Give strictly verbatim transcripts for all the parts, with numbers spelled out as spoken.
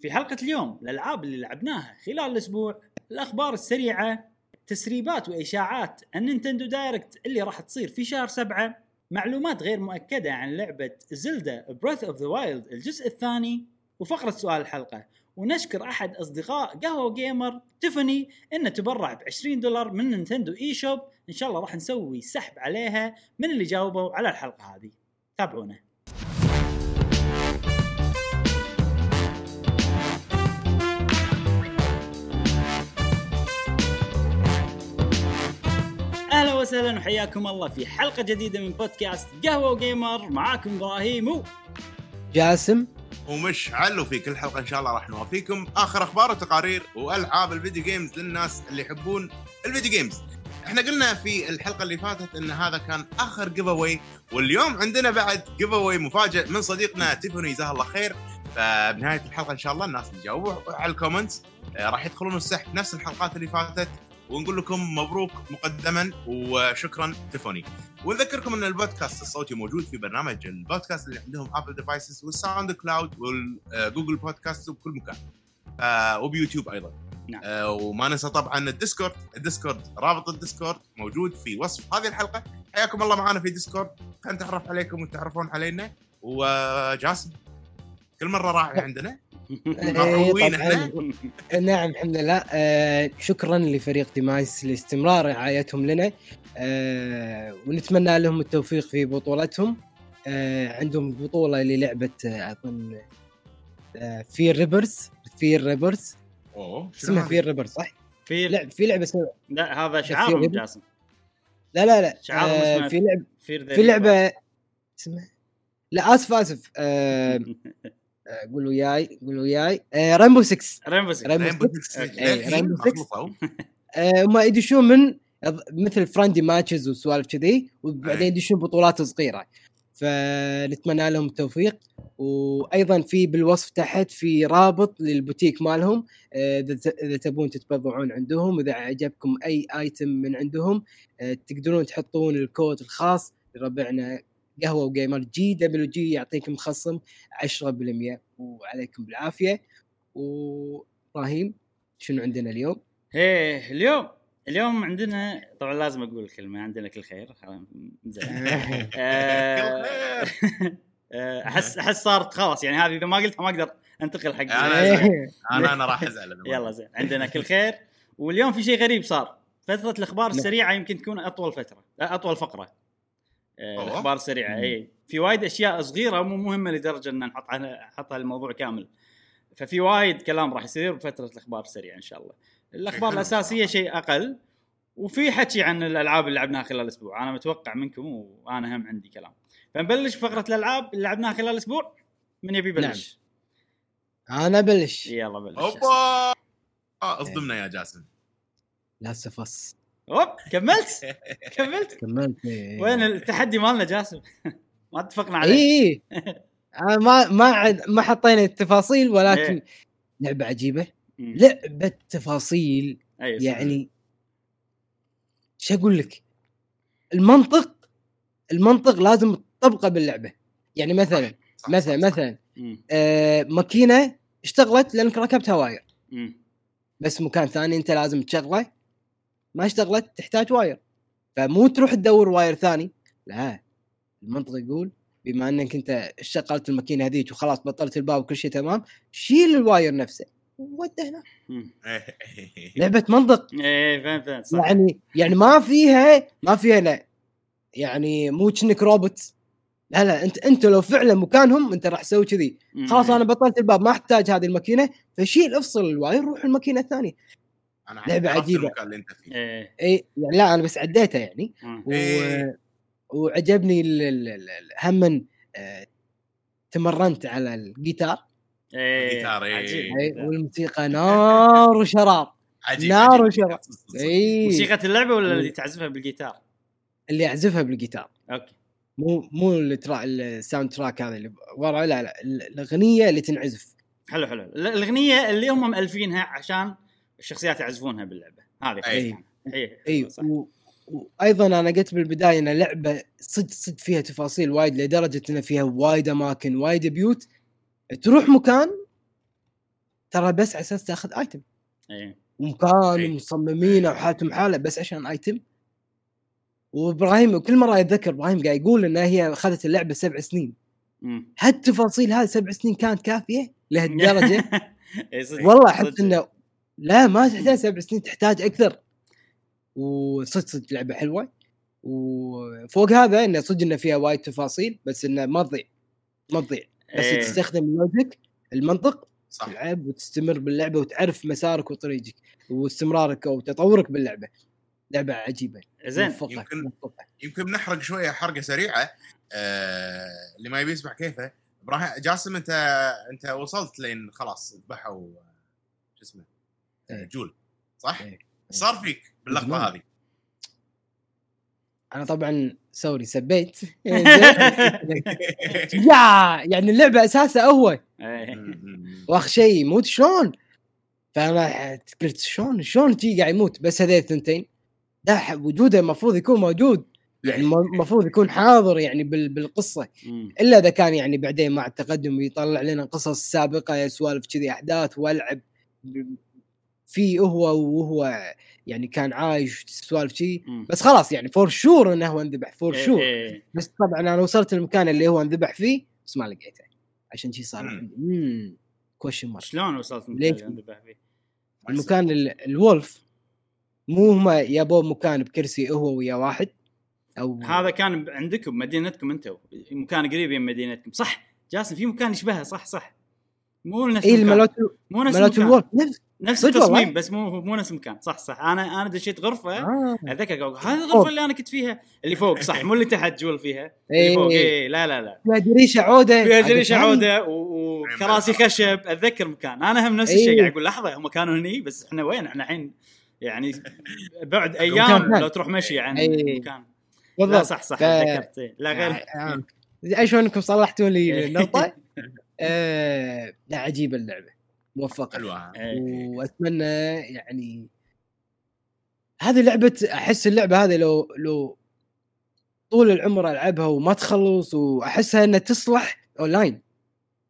في حلقة اليوم الألعاب اللي لعبناها خلال الأسبوع، الأخبار السريعة، تسريبات وإشاعات النينتندو دايركت اللي راح تصير في شهر سبعة، معلومات غير مؤكدة عن لعبة زلدا Breath of the Wild الجزء الثاني، وفقرة سؤال الحلقة. ونشكر أحد أصدقاء قهوة جيمر تيفاني إنه تبرع بعشرين دولار من نينتندو إي شوب، إن شاء الله راح نسوي سحب عليها من اللي جاوبوا على الحلقة هذه. تابعونا. أهلا وسهلا وحياكم الله في حلقة جديدة من بودكاست قهوة وجيمر. معاكم إبراهيم و جاسم ومشعل، وفي كل حلقة إن شاء الله راح نوافيكم آخر أخبار وتقارير وألعاب الفيديو جيمز للناس اللي يحبون الفيديو جيمز. احنا قلنا في الحلقة اللي فاتت إن هذا كان آخر giveaway، واليوم عندنا بعد giveaway مفاجئ من صديقنا تيفاني، جزاه الله خير. فبنهاية الحلقة إن شاء الله الناس اللي جاوبوا على الكومنتس راح يدخلون السحب نفس الحلقات اللي فاتت، ونقول لكم مبروك مقدما وشكرا تيفاني. ونذكركم ان البودكاست الصوتي موجود في برنامج البودكاست اللي عندهم ابل ديفايسز والساوند كلاود والجوجل بودكاست وبكل مكان، آه وبيوتيوب ايضا. نعم. آه وما ننسى طبعا الديسكورد الديسكورد رابط الديسكورد موجود في وصف هذه الحلقه. حياكم الله معنا في ديسكورد، خلينا نتعرف عليكم وتتعرفون علينا. وجاسم كل مره راعي عندنا. نعم الحمد لله. آه شكرا لفريق ديمايس لاستمرار رعايتهم لنا، آه ونتمنى لهم التوفيق في بطولتهم. آه عندهم بطولة للعبة أظن آه فير ريبرز فير ريبرز أوه اسمها فير ريبرز صح؟ في لعب في لعبة سنة. لا هذا شعارهم جاسم. لا لا لا آه في لعب في لعبة اسمها لا آسف آسف آه قولوا ياي قولوا ياي آه رينبو سكس رينبو سكس رينبو سكس رينبو سكس وما يدشون من مثل فرندي ماتشز وسوالف كذي، وبعدين يدشون بطولات صغيرة. فنتمنى لهم التوفيق. وأيضا في بالوصف تحت في رابط للبوتيك مالهم، إذا تبون تتبضعون عندهم، إذا عجبكم أي آيتم من عندهم تقدرون تحطون الكود الخاص لربعنا قهوة وجيمر جي دبليو جي، يعطيكم خصم عشرة بالمئة. وعليكم بالعافية. وإبراهيم شنو عندنا اليوم؟ إيه اليوم اليوم عندنا طبعا لازم أقول كلمة، عندنا كل خير. أحس أحس صارت خلاص يعني، هذه إذا ما قلتها ما أقدر أنتقل حق أنا أنا راح أزعل. يلا زين، عندنا كل خير. واليوم في شيء غريب صار، فترة الأخبار السريعة يمكن تكون أطول فترة أطول فقرة اخبار سريعه. اي في وايد اشياء صغيره مو مهمه لدرجه ان نحط عنها نحط الموضوع كامل، ففي وايد كلام راح يصير بفتره الاخبار السريعه ان شاء الله. الاخبار الاساسيه شيء اقل، وفي حكي عن الالعاب اللي لعبناها خلال الاسبوع. انا متوقع منكم وانا هم عندي كلام. فنبلش فقره الالعاب اللي لعبناها خلال الاسبوع. من يبي يبلش؟ نعم. انا بلش. يلا بلش. اوبا اصدمنا يا جاسم. لا سفص. أوب كملت كملت كملت إيه. وين التحدي مالنا جاسم؟ ما اتفقنا عليه. إيه ما ما ما حطينا التفاصيل، ولكن إيه. لعبة عجيبة، لعبة تفاصيل. أيه يعني شو أقول لك، المنطق المنطق لازم تطبقه باللعبة. يعني مثلا صح مثلا صح مثلا آه ماكينة اشتغلت لأنك ركبتها واير، بس مكان ثاني أنت لازم تشغله ما اشتغلت، تحتاج واير. فمو تروح تدور واير ثاني، لا المنطق يقول بما انك انت شغلت الماكينه هذيك وخلاص بطلت الباب وكل شيء تمام، شيل الواير نفسه ووده هنا. لعبه منطق. ايه فهمت فهمت. يعني يعني ما فيها ما فيها لا يعني مو كنك روبوت. لا لا انت انت لو فعلا مكانهم انت راح تسوي كذي. خلاص انا بطلت الباب ما احتاج هذه الماكينه، فشيل افصل الواير روح الماكينه الثانيه. لعبة عجيبة. إيه. إيه يعني لا أنا بس عديتها يعني. و... إيه. وعجبني ال ال ال هم آه... تمرنت على الجيتار. إيه. إيه. إيه. والموسيقى نار وشرار. عجيب. نار عجيب. وشرار. إيه. موسيقى اللعبة ولا اللي تعزفها بالجيتار؟ اللي يعزفها بالجيتار. أوكي. مو مو اللي ترا الساوند تراك هذا اللي ورا، لا لا الأغنية اللي تنعزف. حلو حلو. الأغنية اللي هم مألفينها عشان الشخصيات يعزفونها باللعبة هذه. أي أي أي. وأيضا أنا قلت بالبداية إن لعبة صد صد فيها تفاصيل وايد، لدرجة إن فيها وايد أماكن وايد بيوت تروح مكان ترى بس على اساس تاخذ ايتم. اي وكانوا مصممين وحالتهم حاله بس عشان ايتم. وابراهيم وكل مره يتذكر ابراهيم قاعد يقول انها هي اخذت اللعبه سبع سنين. امم هالتفاصيل هذه سبع سنين كانت كافيه لهالدرجه؟ والله حتى انه لا ما تحتاج سبع سنين، تحتاج اكثر. وصدق صدق لعبه حلوه، وفوق هذا انه صدق انه فيها وايد تفاصيل بس انه ما تضيع ما تضيع بس إيه. تستخدم اللوجيك المنطق صح. تلعب وتستمر باللعبه وتعرف مسارك وطريقك واستمرارك وتطورك باللعبه. لعبه عجيبه زين. يمكن مفقة. يمكن نحرق شويه حرقه سريعه آه... اللي ما يبي يسمع كيفه. ابراهيم جاسم انت انت وصلت لين خلاص ذبحوا شو اسمه جول صح؟ إيه. صار فيك باللقطه هذه؟ انا طبعا سوري سبيت يا يعني اللعبه اساسها هو واخ شيء يموت شلون، فانا قلت شلون شلون تي قاعد يموت بس هذول الثنتين ده وجوده المفروض يكون موجود، يعني المفروض يكون حاضر يعني بالقصه، الا اذا كان يعني بعدين مع التقدم يطلع لنا قصص سابقه سوالف كذي احداث والعب في هو وهو يعني كان عايش سوالف شيء. بس خلاص يعني فور شور انه هو انذبح فور شور. بس طبعا انا وصلت المكان اللي هو انذبح فيه بس ما لقيته عشان شيء صار عندي امم كويشن مارك. شلون وصلت المكان اللي انذبح فيه؟ المكان الولف مو هم يابو مكان بكرسي هو ويا واحد او هذا كان عندكم بمدينتكم انتم مكان قريب من مدينتكم صح جاسم؟ في مكان يشبهه صح صح مو نفس إيه المكان مو نفس الولف نفس نفس التصميم بس مو مو نفس المكان صح صح. انا انا دشيت غرفه اتذكر آه. هذه الغرفه اللي انا كنت فيها اللي فوق صح مو اللي تحت جول فيها اللي فوق اي لا لا لا فيها دريشه عوده فيها دريشه عوده وكراسي خشب اتذكر مكان. انا هم نفس الشيء قاعد يعني اقول لحظه هم كانوا هني بس احنا وين احنا الحين يعني بعد ايام لو تروح مشي عن المكان والله صح صح تذكرت لا غير شلونكم صلحتوا لي النقطه. آه لا عجيبه اللعبه موفقة وأتمنى يعني هذه لعبة أحس اللعبة هذه لو لو طول العمر ألعبها وما تخلص وأحسها أنها تصلح أونلاين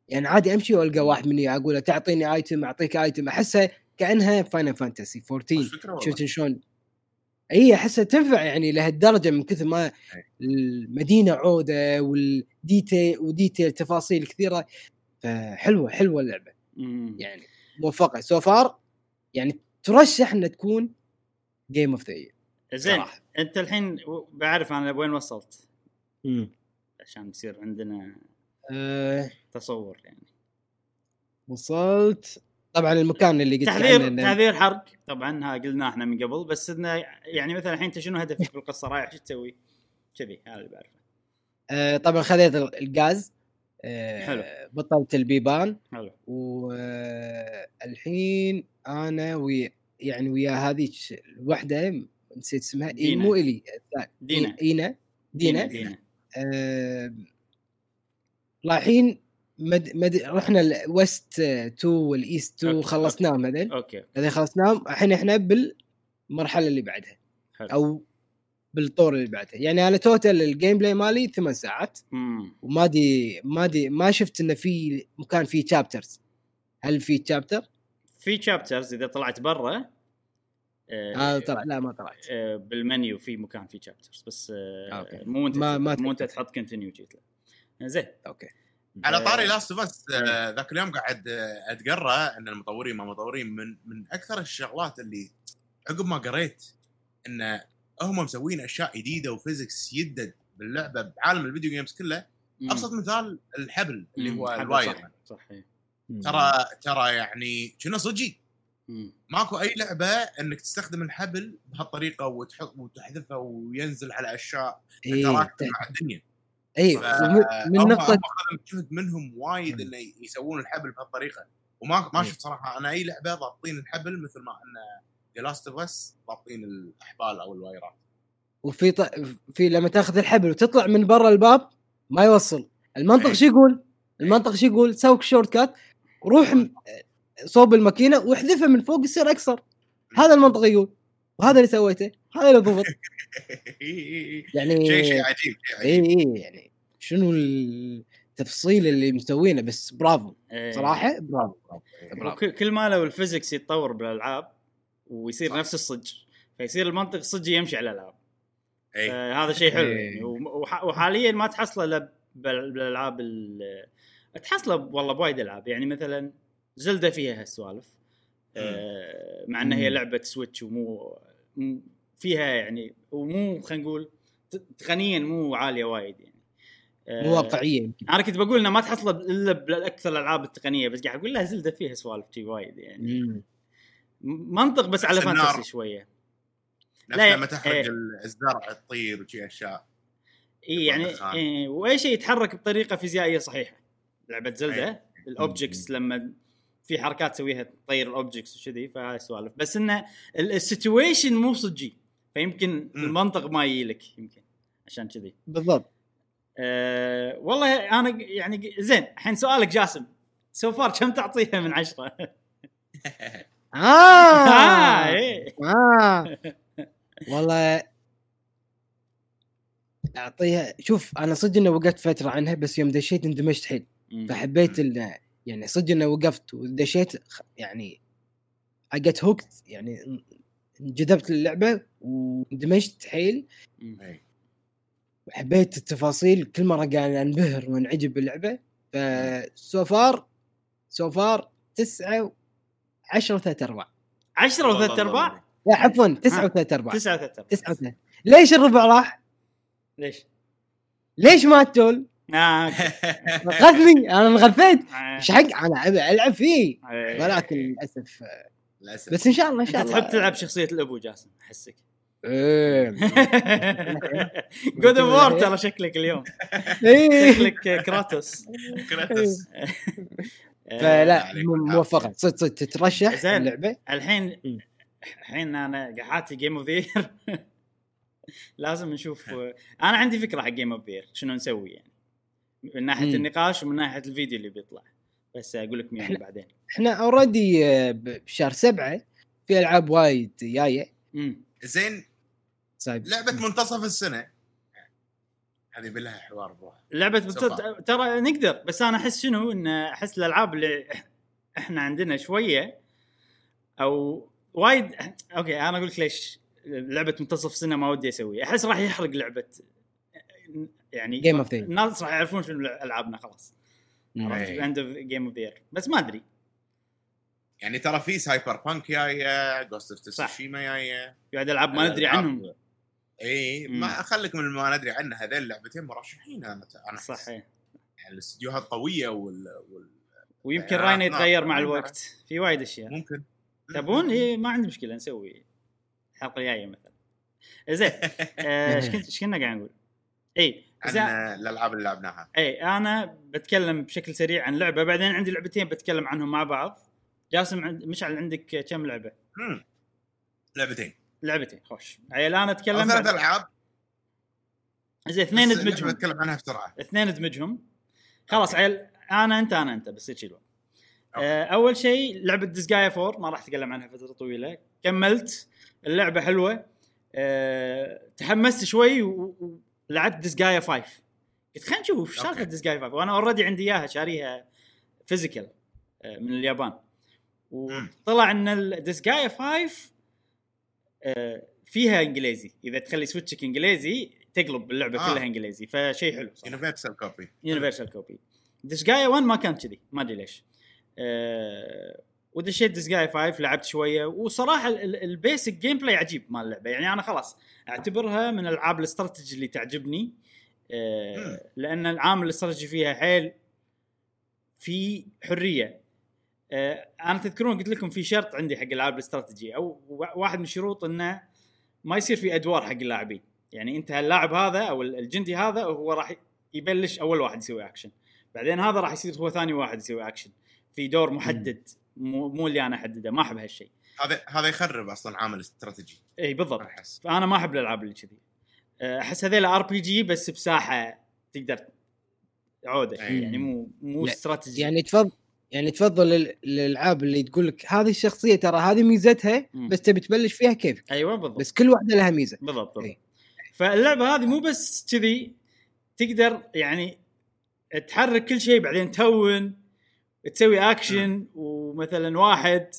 يعني عادي أمشي وألقى واحد مني أقوله تعطيني آيتم أعطيك آيتم أحسها كأنها فاينل فانتسي فورتين. شفت شلون أي أحسها تنفع يعني لهالدرجة من كثر ما المدينة عودة والديتيل وديتيل تفاصيل كثيرة فحلوة حلوة اللعبة يعني موفقة سوفار يعني ترشح أن تكون جيم اوف ذا يير. زين أنت الحين بعرف أنا وين وصلت مم. عشان يصير عندنا أه تصور يعني وصلت طبعا المكان اللي قلت تحذير تحذير حرق طبعا ها قلنا إحنا من قبل بس إنه يعني مثلا الحين أنت شنو هدفك بالقصة رايح شو تسوي كذي هذا اللي بعرفه أه طبعا خذيت الغاز أه بطلت البيبان والحين أه أنا ويا يعني ويا هذه الوحدة نسيت اسمها إيه مو إلي دينا دينا دينا, دينا. أه رايحين مد مد رحنا الوست تو والإيست تو خلصناهم هذين هذين خلصناهم الحين إحنا بالمرحلة اللي بعدها حلو. أو بالطور اللي بعده يعني على توتال الجيم بلاي مالي ثمان ساعات مم. وما دي ما دي ما شفت انه في مكان فيه تشابترز. هل في تشابتر في تشابترز اذا طلعت برا آه, آه طلع لا ما طلعت آه بالمنيو في مكان فيه تشابترز بس آه آه مو انت مو انت تحط كونتينيو جيت له زين اوكي. على طاري لاست اوف اس ذاك اليوم قاعد اتقرا ان المطورين ما مطورين من من اكثر الشغلات اللي عقب ما قريت ان هم مسوين اشياء جديده وفيزكس يدد باللعبه بعالم الفيديو جيمز كله. ابسط مثال الحبل اللي مم. هو الواير صحيح ترى ترى يعني شنو صجي ماكو اي لعبه انك تستخدم الحبل بهالطريقه وتحط وتحذفها وينزل على اشياء تتراكم مع الدنيا. ايوه من نقطه مجهود منهم وايد انه يسوون الحبل بهالطريقه وما ما شفت صراحه انا اي لعبه ضابطين الحبل مثل ما ان لاست بس ضابطين الاحبال او الوايرات. وفي ط... في لما تاخذ الحبل وتطلع من برا الباب ما يوصل المنطق شو يقول المنطق شو يقول سوك شورت كات روح م... صوب الماكينه واحذفها من فوق يصير اكثر. هذا المنطق يقول وهذا اللي سويته هذا اللي ضبط يعني شيء شيء عجيب, شيء عجيب. إيه يعني شنو التفصيل اللي مسوينه، بس برافو صراحه برافو, برافو. كل ما لو الفيزيكس يتطور بالالعاب ويصير صح. نفس الصج فيصير المنطق الصجي يمشي على الالعاب. هذا شيء حلو يعني. وحاليا ما تحصله الا بالالعاب تحصله والله بوايد العاب، يعني مثلا زلدة فيها هالسوالف آه، مع انها هي لعبه سويتش ومو فيها يعني، ومو خلينا نقول تقنيا مو عاليه وايد يعني آه، مو واقعيه يمكن. انا كنت بقول انه ما تحصله الا بالاكثر الالعاب التقنيه، بس قاعد اقول لها زلدة فيها سوالف شي وايد يعني مم. منطق بس على فانتسي شويه، لا لما تحرق ايه الزرع تطير وشي اشياء اي يعني ايه، واي شيء يتحرك بطريقه فيزيائيه صحيحه. لعبه زلدة ايه الاوبجكتس لما في حركات تسويها تطير الاوبجكتس وكذي، فهاي سوالف. بس انه السيتويشن مو صجي، فيمكن م. المنطق ما يجيلك يمكن عشان كذي بالضبط. أه والله انا يعني زين. الحين سؤالك جاسم، سو فار كم تعطيها من عشرة؟ اه اه, ايه. آه. والله اعطيها، شوف انا صدق انه وقفت فتره عنها، بس يوم دشيت اندمجت حيل، فحبيت انه يعني صدق انه وقفت ودشيت يعني اجت هوكت، يعني انجذبت للعبه واندمجت حيل، وحبيت التفاصيل. كل مره قاعد انبهر وانعجب باللعبه. فسوفار سوفار تسعة عشرة ثلاثة أرباع عشرة وثلاثة أرباع لا عفوا تسعة وثلاثة أربعة تسعة وثلاثة تسعة وثلاثة. ليش الربع راح؟ ليش ليش ما تقول؟ آه غثني أنا مغثيت مش حق أنا ألعب فيه، ولكن للأسف للأسف بس إن شاء الله إن شاء الله. تحب تلعب شخصية الأبو جاسم أحسك إيه جود وورد على شكلك اليوم، شكلك كراتوس كراتوس فلا موفقة صدق صدق تترشح اللعبة. الحين الحين انا قاعد جيم اوف ذير لازم نشوف. انا عندي فكره حق جيم اوف ذير شنو نسوي يعني، من ناحيه النقاش ومن ناحيه الفيديو اللي بيطلع، بس اقول لك مين بعدين. احنا اوريدي بشهر سبعة في العاب وايد جايه زين. لعبه منتصف السنه هذه بلها حوار بوها لعبه بتت... ترى نقدر، بس انا احس شنو ان احس الالعاب اللي احنا عندنا شويه او وايد اوكي. انا اقول لك ليش لعبه منتصف سنه ما ودي اسوي، احس راح يحرق لعبه يعني الناس راح يعرفون شنو العابنا خلاص عند جيم اوف ذير. بس ما ادري يعني، ترى في سايبر بانك جايه، جوست اوف تسوشيما جايه، قاعد العاب ما ندري عنهم. اي ما اخليك من ما ندري عنه. هذول اللعبتين مرشحين انا صحيح يعني الاستديوهات قويه وال... وال... ويمكن راينا يتغير مع الوقت في وايد اشياء ممكن تبون. إيه ما عندي مشكلة نسوي حلقة جاية مثلا زين. إيش كنت إيش كنا قاعد نقول؟ إيه عن الألعاب اللي لعبناها. إيه أنا بتكلم بشكل سريع عن لعبة، بعدين عندي لعبتين بتكلم عنهم مع بعض. جاسم عند... مشعل عندك كم لعبة؟ مم. لعبتين لعبتين خوش. عيال أنا أتكلم ثلاث ألعاب زين، اثنين ادمجهم بتكلم عنها بسرعة، اثنين ادمجهم خلاص. عيال أنا أنت أنا أنت بس يشيلون. أول شيء لعبة ديسجايا فور، ما راح أتكلم عنها فترة طويلة. كملت اللعبة حلوة، أه تحمست شوي ولعبت ديسجايا فايف. قلت خلينا نشوف شو سالفة ديسجايا فايف، وأنا أوريدي عندي إياها شاريها فيزيكال أه من اليابان. وطلع إن ديسجايا فايف أه فيها إنجليزي، إذا تخلي سويتشك إنجليزي تقلب اللعبة آه. كلها إنجليزي، فشيء حلو. يونيفرسال كوبي يونيفرسال كوبي ديسجايا وان ما كانت كذي، ما أدري ليش. أه ودشيت ديسجايا فايف لعبت شويه، وصراحه البيسك جيم بلاي عجيب مال اللعبه. يعني انا خلاص اعتبرها من العاب الاستراتيجي اللي تعجبني أه لان العامل الاستراتيجي فيها حيل، في حريه أه انا تذكرون قلت لكم في شرط عندي حق العاب الاستراتيجي، او واحد من شروط انه ما يصير في ادوار حق اللاعبين. يعني انت هاللاعب هذا او الجندي هذا هو راح يبلش اول واحد يسوي اكشن، بعدين هذا راح يصير هو ثاني واحد يسوي اكشن في دور محدد، مو مو اللي انا احدده. ما احب هالشيء هذا، هذا يخرب اصلا عامل استراتيجي. اي بالضبط، فانا ما احب الالعاب اللي كذي. احس هذيل ار بي جي بس بساحه تقدر عوده أي. يعني مو مو لا. استراتيجي يعني تفضل يعني تفضل الالعاب اللي تقول لك هذه الشخصيه ترى هذه ميزتها م. بس تبي تبلش فيها كيف. ايوه بالضبط، بس كل واحده لها ميزه بالضبط. فاللعبه هذه مو بس كذي، تقدر يعني تحرك كل شيء بعدين تون تسوي اكشن ومثلا واحد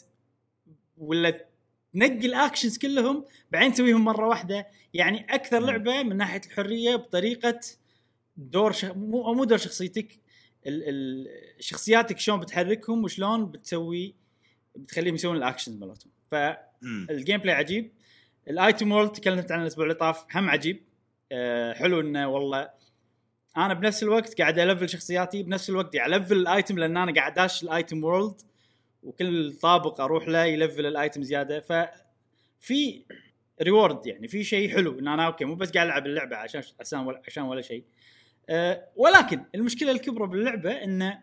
ولا تنقل اكشنز كلهم بعدين تسويهم مره واحده. يعني اكثر لعبه من ناحيه الحريه بطريقه دور ش... مو مو دور شخصيتك ال... ال... شخصياتك شلون بتحركهم وشلون بتسوي بتخليهم يسوون الاكشنز مالتهم. فالجيم بلاي عجيب. الايتم وورلد تكلمت عنه الاسبوع اللي طاف هم عجيب. أه حلو انه والله انا بنفس الوقت قاعد الفل شخصياتي بنفس الوقت يلفل الايتم لان انا قاعد داش الايتم وورلد وكل طابق اروح له يلفل الايتم زياده. ف في ريورد يعني في شيء حلو ان انا اوكي مو بس قاعد العب اللعبه عشان عشان ولا, عشان ولا شيء. أه ولكن المشكله الكبرى باللعبه انه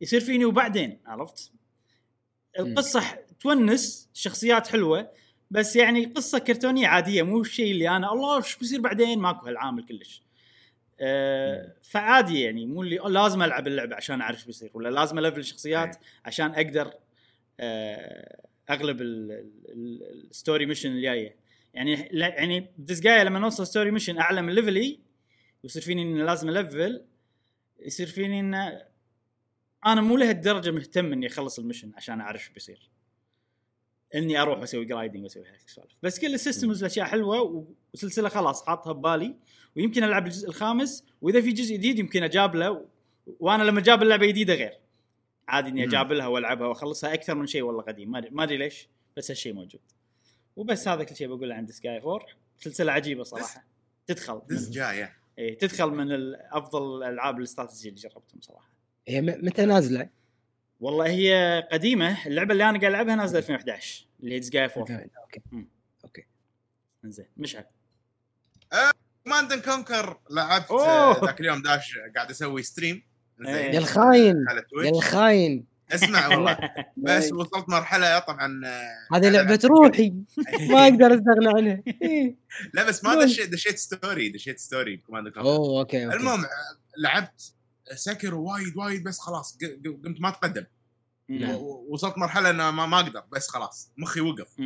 يصير فيني وبعدين عرفت القصه تونس شخصيات حلوه بس يعني قصه كرتونيه عاديه مو الشيء اللي انا الله شو بيصير بعدين ماكو هالعامل كلش. أه فعادي يعني مو اللي لازم العب اللعبه عشان اعرف شو بيصير ولا لازم الفل الشخصيات عشان اقدر أه اغلب الستوري ميشن اللي جايه. يعني يعني بديسجايا لما نوصل ستوري ميشن اعلى من ليفلي ويصير فيني ان لازم الفل يصير فيني ان انا مو لهالدرجه مهتم اني اخلص الميشن عشان اعرف شو بيصير اني اروح اسوي جرايدنج واسوي هيك سوالف. بس كل السيستمز اشياء حلوه وسلسله خلاص حاطها ببالي ويمكن العب الجزء الخامس واذا في جزء جديد يمكن اجاب له و... وانا لما جاب اللعبه جديده غير عادي اني اجاب لها والعبها واخلصها اكثر من شيء والله قديم ما ادري ليش بس هالشيء موجود. وبس هذا كل شيء بقوله عن ديسجايا أربعة. سلسله عجيبه صراحه تدخل ديسجايا اي تدخل من افضل الالعاب الاستراتيجيه اللي جربتهم صراحه. هي متى نازله؟ والله هي قديمه اللعبه اللي انا قاعد العبها نازله ألفين وإحدى عشر اللي ديسجايا أربعة. اوكي اوكي انزين مشعل كوماند اند كونكر لعبت ذاك اليوم داش قاعد اسوي ستريم يا الخاين يا الخاين اسمع والله بس وصلت مرحله طبعا هذه لعبه روحي ما اقدر استغنى عنها. لا بس ما دشيت دشيت ستوري دشيت ستوري كوماند اند كونكر. اوه اوكي المهم لعبت سكر وايد وايد بس خلاص قمت ما اتقدم وصلت مرحله انا ما اقدر بس خلاص مخي وقف.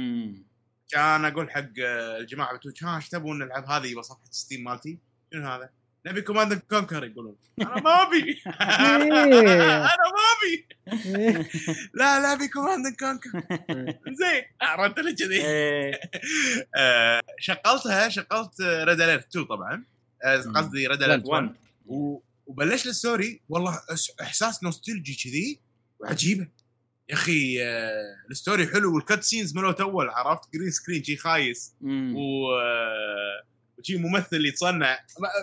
كان اقول حق الجماعه بتوجه ايش تبون نلعب هذه بصفحه ستيم مالتي شنو هذا نبي كوماند اند كونكر يقولون انا ما ابي انا ما ابي لا لا ابي كوماند اند كونكر زين عرفت اللي كذي. شغلتها شغلت ريد اليرت اثنين طبعا قصدي ريد اليرت واحد وبلشت الستوري والله احساس نوستالجي كذي وعجيبه يا اخي. آه، الستوري حلو والكت سينز مالته اول عرفت جرين سكرين شي خايس و وشي ممثل يتصنع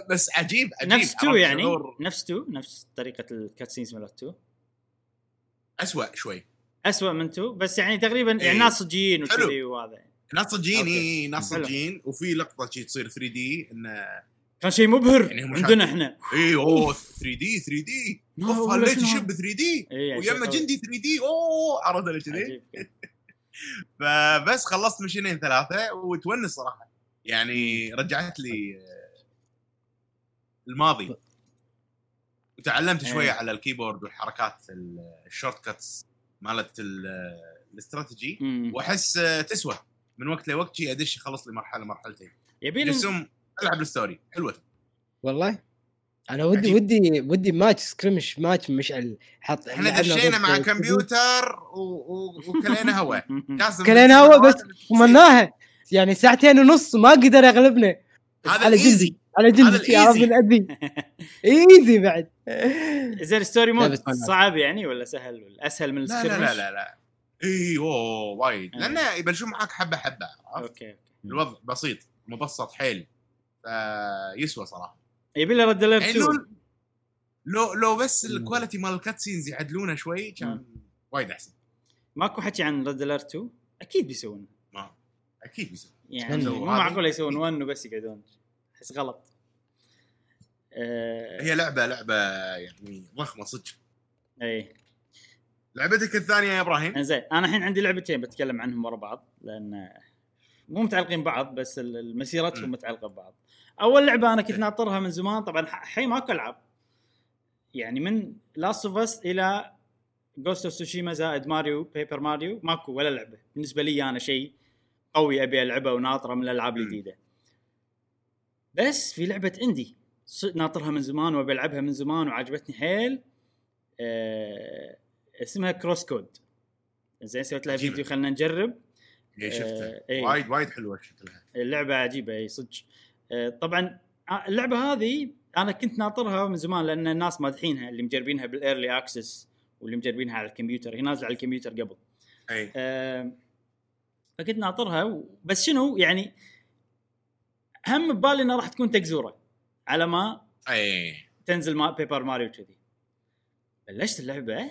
بس عجيب عجيب نفس تو يعني شعور... نفس تو نفس طريقه الكت سينز مالته اسوء شوي اسوء من تو بس يعني تقريبا إيه. ناس صجيين وكذي وهذا ناس صجيين ناس صجيين وفي لقطه شي تصير ثري دي انه كان شيء مبهر يعني عندنا احنا اي اوه ثري دي ثري دي اوف خليت شب ثري دي ويما جندي ثري دي اوه عرض لي كذي. فبس خلصت مشينين ثلاثه وتونس صراحه يعني رجعت لي الماضي وتعلمت شويه على الكيبورد والحركات الشورت كاتس مالت الاستراتيجي واحس تسوى من وقت لوقت شي ادش خلص لي مرحله مرحلتين يبين العب الستوري حلوه والله. انا ودي ودي ودي ماتش سكريمش ماتش مشعل حط احنا دشينا مع كمبيوتر وكلينا هواء كلينا هواء بس ومناها يعني ساعتين ونص ما قدر يغلبنا على جزي على جزي يا رب الابي ايزي بعد. زين الستوري مود صعب يعني ولا سهل ولا اسهل من السكريمش؟ لا لا لا لا ايوه وايد لانه يبلشون معك حبه حبه اوكي الوضع بسيط مبسط حيل يسوى صراحه يبي له رد الالف يعني لو لو بس الكواليتي مال الكاتسينز يعدلونه شوي كان وايد احسن. ماكو حكي عن رد الالف اثنين اكيد بيسوونه ما اكيد بيسوون يعني مو معقول يسوون واحد وبس يقعدون احس غلط. أه هي لعبه لعبه يعني ضخمه صدق. اي لعبتك الثانيه يا ابراهيم؟ زين انا الحين عندي لعبتين بتكلم عنهم ورا بعض لان مو متعلقين بعض بس المسيراتهم متعلقه ببعض. اول لعبه انا كنت ناطرها من زمان طبعا حي ماكو العب يعني من Last of Us الى Ghost of Tsushima زائد ماريو Paper Mario ماكو ولا لعبه بالنسبه لي انا شيء قوي ابي العبه وناطره من الالعاب الجديده. بس في لعبه اندي ناطرها من زمان وبلعبها من زمان وعجبتني حيل. أه اسمها كروس كود. زين سويت لها فيديو خلنا نجرب. أه شفتها أه وايد وايد حلوه شكلها اللعبه عجيبه اي صدق. أه طبعا اللعبه هذه انا كنت ناطرها من زمان لان الناس مادحينها اللي مجربينها بالايرلي اكسس واللي مجربينها على الكمبيوتر، هي نازله على الكمبيوتر قبل اي. أه فكنت ناطرها بس شنو يعني هم ببالي انها راح تكون تكزوره على ما اي تنزل ما بيبر ماريو كذي. بلشت اللعبه لا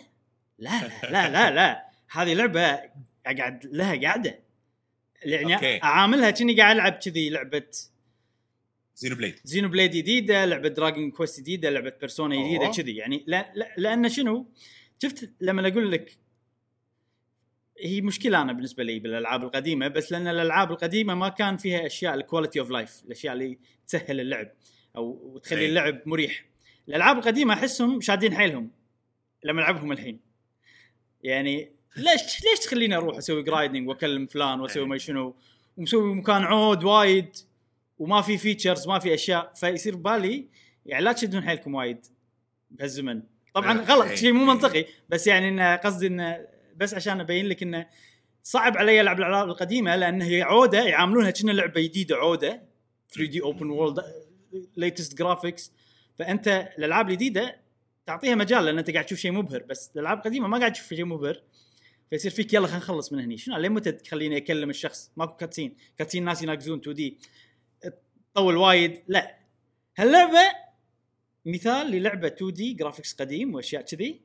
لا لا لا, لا. هذه لعبه اقعد لها قاعده يعني okay. اعاملها كني قاعد العب كذي لعبه زينوبليد زينوبليد جديده، لعبه دراجون كويست جديده، لعبه بيرسونا جديده كذي يعني لا, لا لان شنو شفت لما اقول لك هي مشكله انا بالنسبه لي بالالعاب القديمه بس لان الالعاب القديمه ما كان فيها اشياء الكواليتي اوف لايف، الاشياء اللي تسهل اللعب او تخلي أي. اللعب مريح. الالعاب القديمه احسهم شادين حيلهم لما العبهم الحين يعني ليش ليش تخليني اروح اسوي جرايدنج واكلم فلان واسوي ما شنو ومسوي مكان عود وايد وما في فيتشرز ما في اشياء، فيصير بالي يعني لا تشدون حيلكم وايد بهالزمن. طبعا غلط شيء مو منطقي بس يعني ان قصدي ان بس عشان ابين لك انه صعب علي العب الالعاب القديمه لان هي عوده يعاملونها كأنها لعبه جديده عوده ثري دي اوبن وورلد ليتست جرافيكس، فانت الالعاب الجديده تعطيها مجال لان انت قاعد تشوف شيء مبهر بس الالعاب القديمه ما قاعد تشوف شيء مبهر فيصير فيك يلا خلينا نخلص من هني. شنو ليه متى تخليني اكلم الشخص ماكو كاتسين كاتسين ناس يناقزون تو دي تطول وايد. لا هاللعبه مثال للعبه تو دي جرافيكس قديم واشياء كذي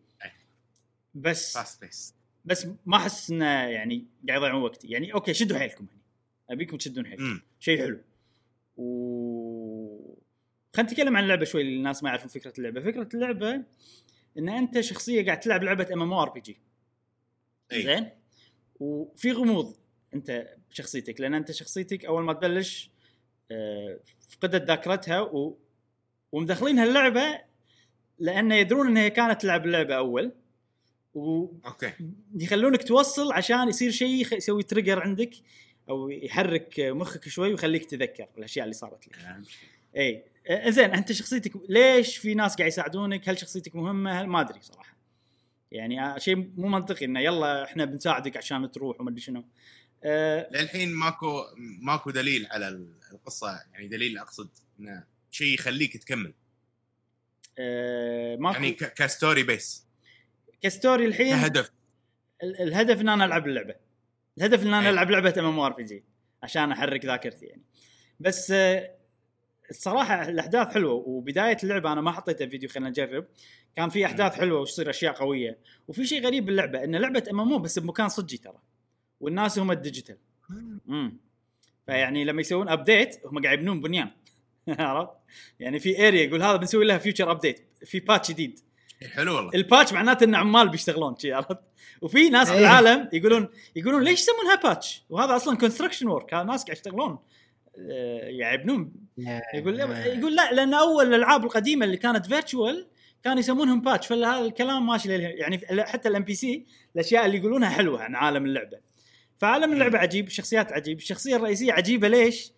بس فاست بس ما احس انه يعني قاعد يضيعون وقتي يعني اوكي شدوا حيلكم هني ابيكم تشدون حيلكم شيء حلو. و خلينا نتكلم عن اللعبه شوي للناس ما يعرفون فكره اللعبه. فكره اللعبه ان انت شخصيه قاعد تلعب لعبه MMORPG زين وفي غموض انت بشخصيتك لان انت شخصيتك اول ما تبلش فقدت ذاكرتها و... ومدخلين هاللعبه لان يدرون انها كانت تلعب اللعبه اول و اوكي يخلونك توصل عشان يصير شيء يسوي تريجر عندك او يحرك مخك شوي ويخليك تذكر الاشياء اللي صارت لك. اي زين انت شخصيتك ليش في ناس قاعد يساعدونك؟ هل شخصيتك مهمه؟ هل ما ادري صراحه يعني شيء مو منطقي انه يلا احنا بنساعدك عشان تروح وما ادري شنو. أه للحين ماكو ماكو دليل على القصه يعني دليل اقصد انه شيء يخليك تكمل. أه ماكو يعني كستوري بيس كستوري الحين الهدف الهدف ان انا العب اللعبه الهدف ان انا العب لعبه MMORPG عشان احرك ذاكرتي يعني بس. أه الصراحه الاحداث حلوه وبدايه اللعبه انا ما حطيتها فيديو خلينا نجرب كان في احداث حلوه وتصير اشياء قويه. وفي شيء غريب باللعبه ان لعبه MMO بس بمكان صجي ترى والناس هم الديجيتال امم فيعني لما يسوون ابديت هم قاعد يبنون بنيان عرفت يعني في اريا يقول هذا بنسوي لها فيوتشر ابديت في باتش جديد حلو والله الباتش معناته ان عمال بيشتغلون شي عرفت. وفي ناس أيه. بالعالم يقولون يقولون ليش يسمونها باتش وهذا اصلا كونستراكشن وورك ناس قاعد يشتغلون يعبنون يقول يقول لا لان اول الالعاب القديمه اللي كانت فيرتشوال كانوا يسمونهم باتش فهذا الكلام ماشي يعني حتى الام بي سي الاشياء اللي يقولونها حلوه عن عالم اللعبه. فعالم اللعبه عجيب، شخصيات عجيب، الشخصيه الرئيسيه عجيبه ليش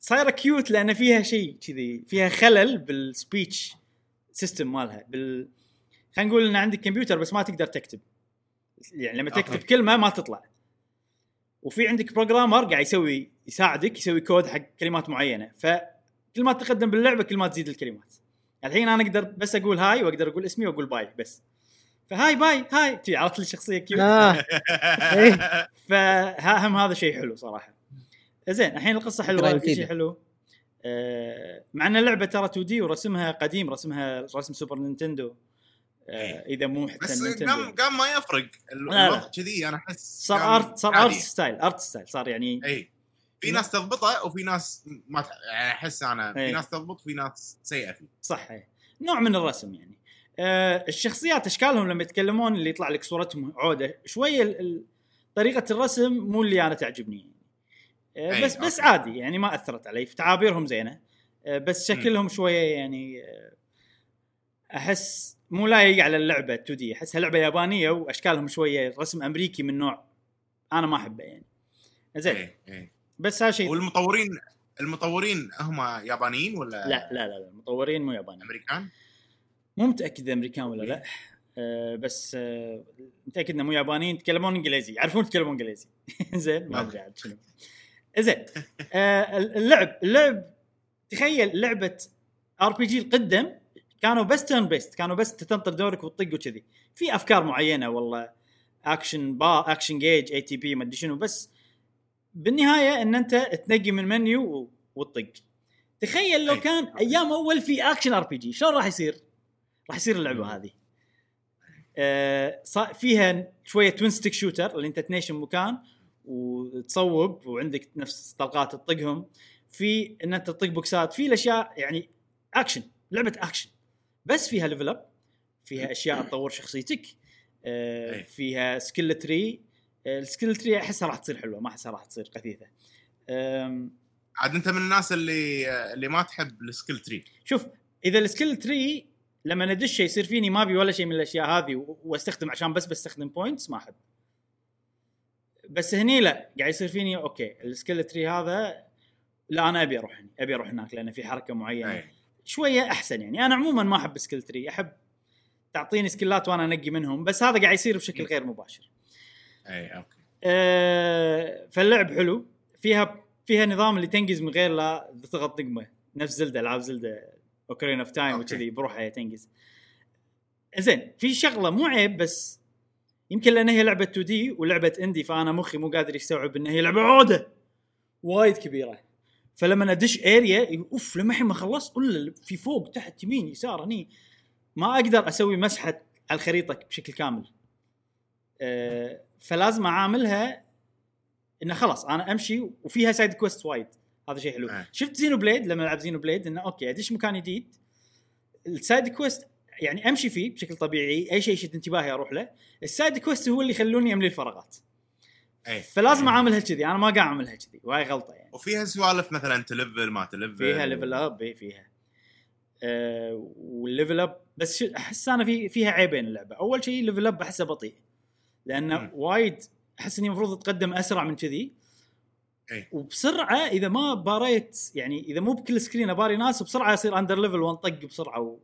صايره كيوت لان فيها شيء كذي فيها خلل بالسبيتش سيستم مالها بال خلينا نقول ان عندك كمبيوتر بس ما تقدر تكتب يعني لما تكتب أوكي. كلمه ما تطلع وفي عندك بروجرامر قاعد يسوي يساعدك يسوي كود حق كلمات معينه فكل ما تتقدم باللعبه كل ما تزيد الكلمات. الحين انا اقدر بس اقول هاي واقدر اقول اسمي واقول باي بس فهاي باي هاي تي عرفت الشخصيه كيوت آه. فهم هذا شيء حلو صراحه. زين الحين القصه حلوه شيء حلو آه، مع ان اللعبه ترى تو دي ورسمها قديم رسمها رسم سوبر نينتندو آه، اذا مو حتى نينتندو قام ما يفرق الوضع كذي انا احس صار ارت صار ارت ستايل ارت ستايل صار يعني اي في ناس تضبطه وفي ناس ما احس انا أي. في ناس تضبط وفي ناس سيئه فيه صح نوع من الرسم يعني. آه، الشخصيات اشكالهم لما يتكلمون اللي يطلع لك صورتهم عوده شويه طريقه الرسم مو اللي انا تعجبني أيه بس أوكي. بس عادي يعني ما أثرت علي تعابيرهم زينة بس شكلهم شوية يعني أحس مو لايق على اللعبة تو دي أحسها لعبة يابانية وأشكالهم شوية رسم أمريكي من نوع أنا ما أحبه يعني زين أيه أيه. بس هالشيء والمطورين المطورين هم يابانيين ولا لا؟ لا لا لا المطورين مو يابانيين، امريكان. مو متاكد امريكان ولا لا أه بس أه متاكد انه مو يابانيين، يتكلمون انجليزي، يعرفون يتكلمون انجليزي. زين ما ادري عاد شنو. زين أه اللعب اللعب تخيل لعبه ار بي جي القدم كانوا بس تيرن بيست، كانوا بس تنطر دورك وتطق وكذي، في افكار معينه والله اكشن با اكشن جيج اي تي بي ما ادري شنو، بس بالنهايه ان انت تنقي من منيو وتطق. تخيل لو كان ايام اول في اكشن ار بي جي شلون راح يصير؟ راح يصير اللعبه هذه آه فيها شويه توين ستيك شوتر اللي انت تنيشن مكان وتصوب وعندك نفس طلقات تطقهم، في ان انت تطق بوكسات، في الاشياء يعني اكشن، لعبه اكشن بس فيها ليفل اب، فيها اشياء تطور شخصيتك آه فيها سكيل تري. السكيل تري احسها راح تصير حلوه، ما احسها راح تصير قثيثه. عاد انت من الناس اللي اللي ما تحب السكيل تري. شوف اذا السكيل تري لما ندش يصير فيني ما بي ولا شيء من الاشياء هذه واستخدم عشان بس بستخدم بوينتس ما احب، بس هني لا قاعد يصير فيني اوكي السكيل تري هذا لا انا ابي اروح هنا ابي اروح هناك لان في حركه معينه أي. شويه احسن يعني. انا عموما ما احب سكيل تري، احب تعطيني سكيلات وانا انقي منهم، بس هذا قاعد يصير بشكل غير مباشر. اي اوكي آه، فاللعب حلو، فيها فيها نظام اللي تنجز من غير لا تضغط نقمه، نفس زلدة، العاب زلدة اوكرين اوف تايم وكذي بروحها تنجز. زين في شغله مو عيب، بس يمكن لان هي لعبه تو دي ولعبه اندي فانا مخي مو قادر يستوعب ان هي لعبه عوده وايد كبيره، فلما ادش اريا اوف لما الحين ما خلص قول في فوق تحت يمين يسار هني ما اقدر اسوي مسحه على الخريطه بشكل كامل آه، فلازم اعاملها انه خلاص انا امشي. وفيها سايد كويست وايد، هذا شيء حلو آه. شفت زينو بليد لما العب زينو بليد انه اوكي ادش مكان جديد السايد كويست يعني امشي فيه بشكل طبيعي، اي شيء يشد انتباهي اروح له. السايد كويست هو اللي يخلوني املي الفراغات آه. فلازم آه. اعاملها كذي، انا ما قاعد اعملها كذي وهاي غلطه يعني. وفيها سوالف مثلا تلفل ما تلفل، فيها ليفل اب فيها آه، والليفل اب بس احس انا في فيها عيبين اللعبه. اول شيء الليفل اب احسه بطيء لأنه مم. وايد أحس إني مفروض أتقدم أسرع من كذي أي. وبسرعة إذا ما باريت يعني إذا مو بكل سكرين أباري ناس بسرعة يصير أندر ليفل وانطق بسرعة و...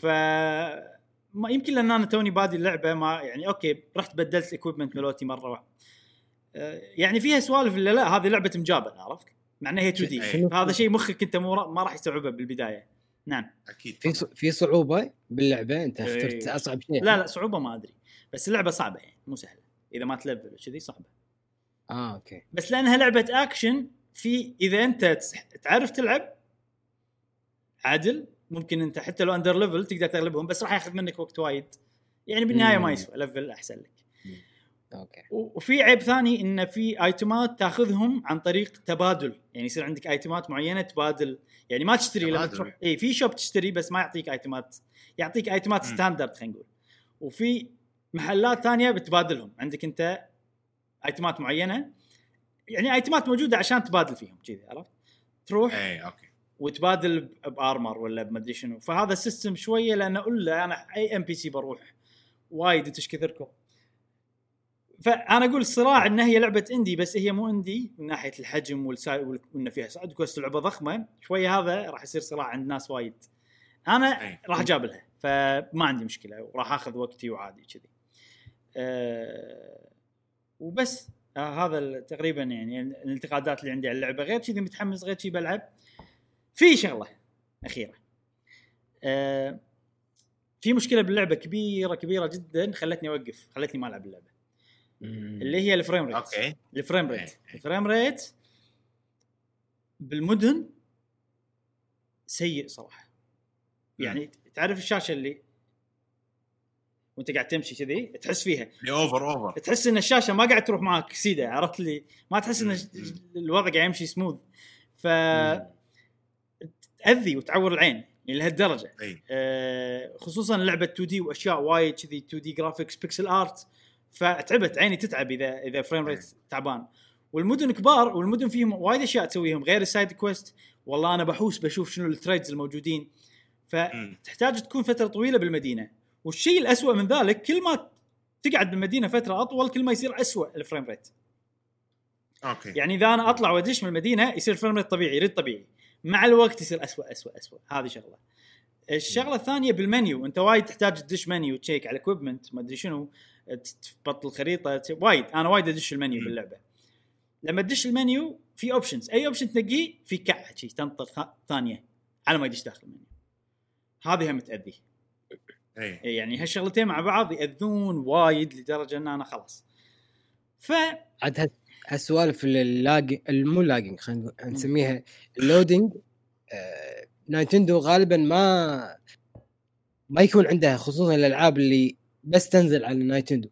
فما يمكن لأن أنا توني بادي اللعبة ما يعني أوكي رحت بدلت الإكويبمنت ملوتي مرة واحدة أه يعني فيها سوالف اللي لا هذه لعبة مجابة عرفت معناها هي تو دي هذا شيء مخك أنت مو را... ما راح يستوعبه بالبداية. نعم أكيد في ص... في صعوبة باللعبة أنت اخترت أصعب شيء؟ لا لا صعوبة ما أدري بس اللعبة صعبة يعني مو سهلة إذا ما تلفل كذي صعبة. آه أوكي. بس لأنها لعبة أكشن في إذا أنت تعرف تلعب عادل ممكن أنت حتى لو أندر ليفل تقدر تغلبهم، بس راح يأخذ منك وقت وايد يعني بالنهاية مم. ما يسوى ليفل أحسن لك. مم. أوكي. وفي عيب ثاني إن في آيتمات تأخذهم عن طريق تبادل، يعني يصير عندك آيتمات معينة تبادل يعني ما تشتري لما تروح إيه في شوب تشتري بس ما يعطيك آيتمات، يعطيك آيتمات ستاندرد خلينا نقول، وفي محلات ثانية بتبادلهم عندك أنت آيتمات معينة يعني آيتمات موجودة عشان تبادل فيهم كذي عرفت تروح أي أوكي وتبادل بأرمر ولا بمدري شنو. فهذا السيستم شوية لأن أقول له أنا أي أم بي سي بروح وايد أنتش كثركم. فأنا أقول الصراع إن هي لعبة إندي بس هي مو إندي من ناحية الحجم والساي وإن فيها سعد كوست لعبة ضخمة شوية، هذا راح يصير صراع عند ناس وايد. أنا أي. راح جابلها فما عندي مشكلة وراح أخذ وقتي وعادي كذي أه وبس آه هذا تقريبا يعني الانتقادات اللي عندي على اللعبه. غير كذي متحمس، غير كذي بلعب في شغله اخيره أه في مشكله باللعبه كبيره كبيره جدا خلتني اوقف خلتني ما العب اللعبه مم. اللي هي الفريم ريت. اوكي الفريم ريت الفريم ريت بالمدن سيء صراحه يعني مم. تعرف الشاشه اللي وانت قاعد تمشي كذي تحس فيها اوفر اوفر تحس ان الشاشه ما قاعد تروح معك سيده عرفت لي ما تحس ان الوضع قاعد يمشي سموث ف تاذي وتعور العين لهالدرجه آه خصوصا لعبه تو دي واشياء وايد كذي تو دي جرافيكس بيكسل ارت فتعبت عيني تتعب اذا اذا فريم ريت تعبان. والمدن كبار والمدن فيهم وايد اشياء تسويهم غير السايد كويست، والله انا بحوس بشوف شنو التريدز الموجودين فتحتاج تكون فتره طويله بالمدينه. والشيء الأسوأ من ذلك كل ما تقعد بالمدينة فترة أطول كل ما يصير أسوأ الفريم ريت أوكي. يعني إذا أنا أطلع وأدش من المدينة يصير فيرمنت طبيعي يرد طبيعي، مع الوقت يصير أسوأ أسوأ أسوأ. هذه شغلة. الشغلة الثانية بالمنيو، أنت وايد تحتاج تدش منيو تشيك على equipment ما أدري شنو، تبطل الخريطة وايد. أنا وايد أدش المنيو باللعبة. لما تدش المنيو في options، أي option تنقيه في كعة شيء تنطر ثانية على ما يدش داخل المنيو. هذه هم تأذي. أي. يعني هالشغلتين مع بعض يأذون وايد لدرجة إن أنا خلاص. ف. عاد هالسوالف اللاج المو لاجينج خلينا نسميها اللودينج. آه... نينتندو غالبا ما ما يكون عندها، خصوصا الألعاب اللي بس تنزل على نينتندو.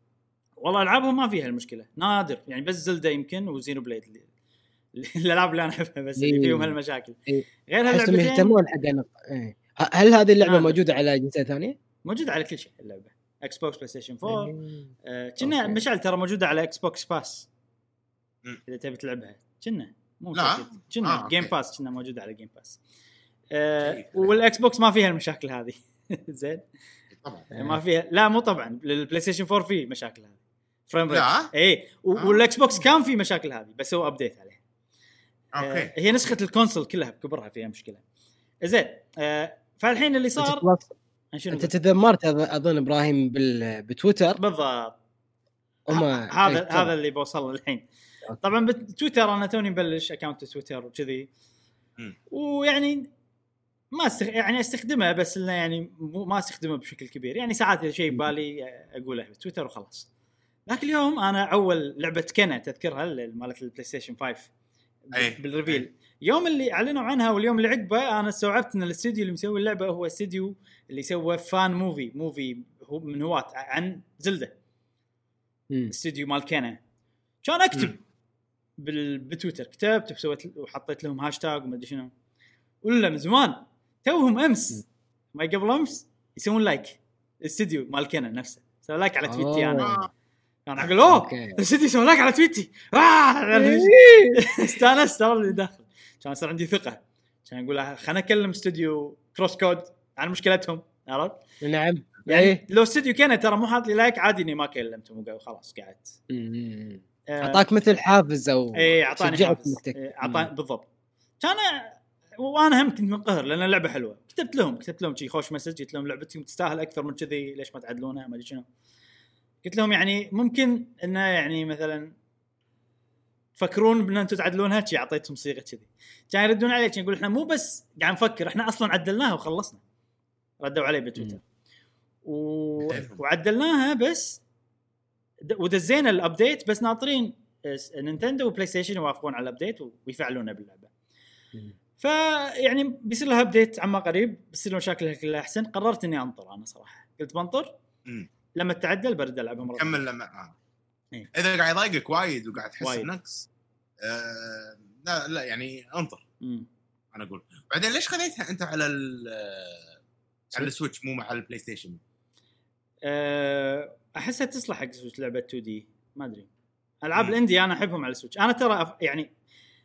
والله ألعابهم ما فيها المشكلة، نادر يعني، بس زلدا يمكن وزينو بليد اللي... الألعاب اللي أنا أحبها بس اللي فيهم هالمشاكل. إيه. غير هاللعبتين يهتمون حق أنا. إيه. هل هذه اللعبة نادر. موجودة على جنسة ثانية؟ موجودة على كل شيء اللعبة، اكس بوكس بلاي ستيشن فور. آه، كنا مشعل ترى موجودة على اكس بوكس باس إذا تبي تلعبها. كنا مو كنا آه، جيم باس، كنا موجودة على جيم باس. آه، والاكس بوكس ما فيها المشاكل هذه. زين طبعا ما فيها، لا مو طبعا. للبلاي ستيشن فور فيه مشاكل هذه فريم ريت. اي والاكس بوكس كان فيه مشاكل هذه بس هو ابديت عليها. اوكي. آه، هي نسخة الكونسول كلها بكبرها فيها مشكلة. زين آه، فالحين اللي صار انت تذمرت اظن ابراهيم بال... بتويتر بالضبط. هذا هذا طبعا. اللي بوصل الحين طبعا بتويتر. انا توني مبلش اكونت تويتر وكذي، ويعني ما استخ... يعني استخدمه بس لنا يعني ما استخدمه بشكل كبير. يعني ساعات شيء بالي اقوله بتويتر وخلاص. ذاك اليوم انا اول لعبه كنا تذكرها مالت البلاي ستيشن خمسة بالريفيل، يوم اللي اعلنوا عنها واليوم اللي عقبه انا استوعبت ان الاستوديو اللي مسوي اللعبه هو استوديو اللي سوى فان موفي موفي هو من هواة عن زلدة. استوديو مال كانا. كان اكتب بال... بتويتر كتبت وسويت وحطيت لهم هاشتاج وما ادري شنو، ولا من زمان توهم امس ما قبل امس يسوون لايك. الاستوديو مال كانا نفسه سوى لايك على تويتي. أوه. انا انا اقول اوه الاستوديو سوى لايك على تويتي. اه استانس صار داخل، كان صار عندي ثقه، كان اقول خلنا اكلم استوديو كروس كود عن مشكلتهم. عرفت؟ نعم. يعني إيه؟ لو استوديو كان ترى مو حاط لي لايك عادي اني ما كلمتهم وخلاص قعدت. امم اعطاك مثل حافز او اي اعطاني حافز. اعطاني بالضبط. كان وانا هم كنت منقهر لان اللعبه حلوه. كتبت لهم كتبت لهم شيء خوش مسج، قلت لهم لعبتكم تستاهل اكثر من كذي، ليش ما تعدلونها ما ادري شنو. قلت لهم يعني ممكن انه يعني مثلا تفكرون بان انتم تعدلونها شيء. اعطيتهم صيغه كذي، كان يردون علي يقول احنا مو بس قاعد نفكر، احنا اصلا عدلناها وخلصنا. ردوا علي بتويتر و... وعدلناها بس د... ودزينا الابديت بس ناطرين نينتندو وبلاي ستيشن يوافقون على الابديت ويفعلونه باللعبه. فيعني بيصير لها ابديت عما قريب، بيصير مشاكلها كلها احسن. قررت اني انطر، انا صراحه قلت بنطر مم. لما تعدل برد العبها مره كمل لما آه. إيه؟ اذا قاعد يضايقك وايد وقاعد تحس بنقص آه... لا لا يعني انطر. مم. انا اقول بعدين ليش خليتها انت على ال على السويتش مو مع البلاي ستيشن؟ احسها تصلح حق سويتش، لعبه تو دي ما ادري. العاب الاندي انا احبهم على السويتش. انا ترى أف... يعني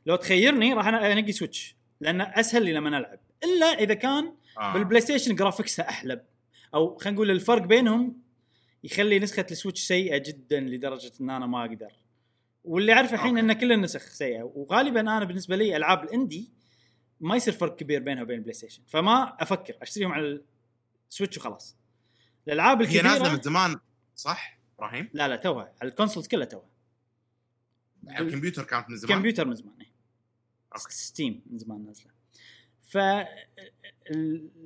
لو تخيرني راح انا انقي سويتش لانه اسهل لي لما نلعب، الا اذا كان آه. بالبلاي ستيشن جرافيكسها احلى، او خلينا نقول الفرق بينهم يخلي نسخه السويتش سيئه جدا لدرجه ان انا ما اقدر. واللي اعرفه الحين ان كل النسخ سيئه، وغالبا انا بالنسبه لي العاب الاندي ما يصير فرق كبير بينها وبين البلاي ستيشن، فما افكر اشتريهم على سويتش وخلاص. الالعاب الكبيره هي نازله من زمان صح ابراهيم؟ لا لا توها على الكونسولز كلها توها. على الكمبيوتر كانت من زمان، كمبيوتر من زمان. اوكي. ستيم من زمان نازله. ف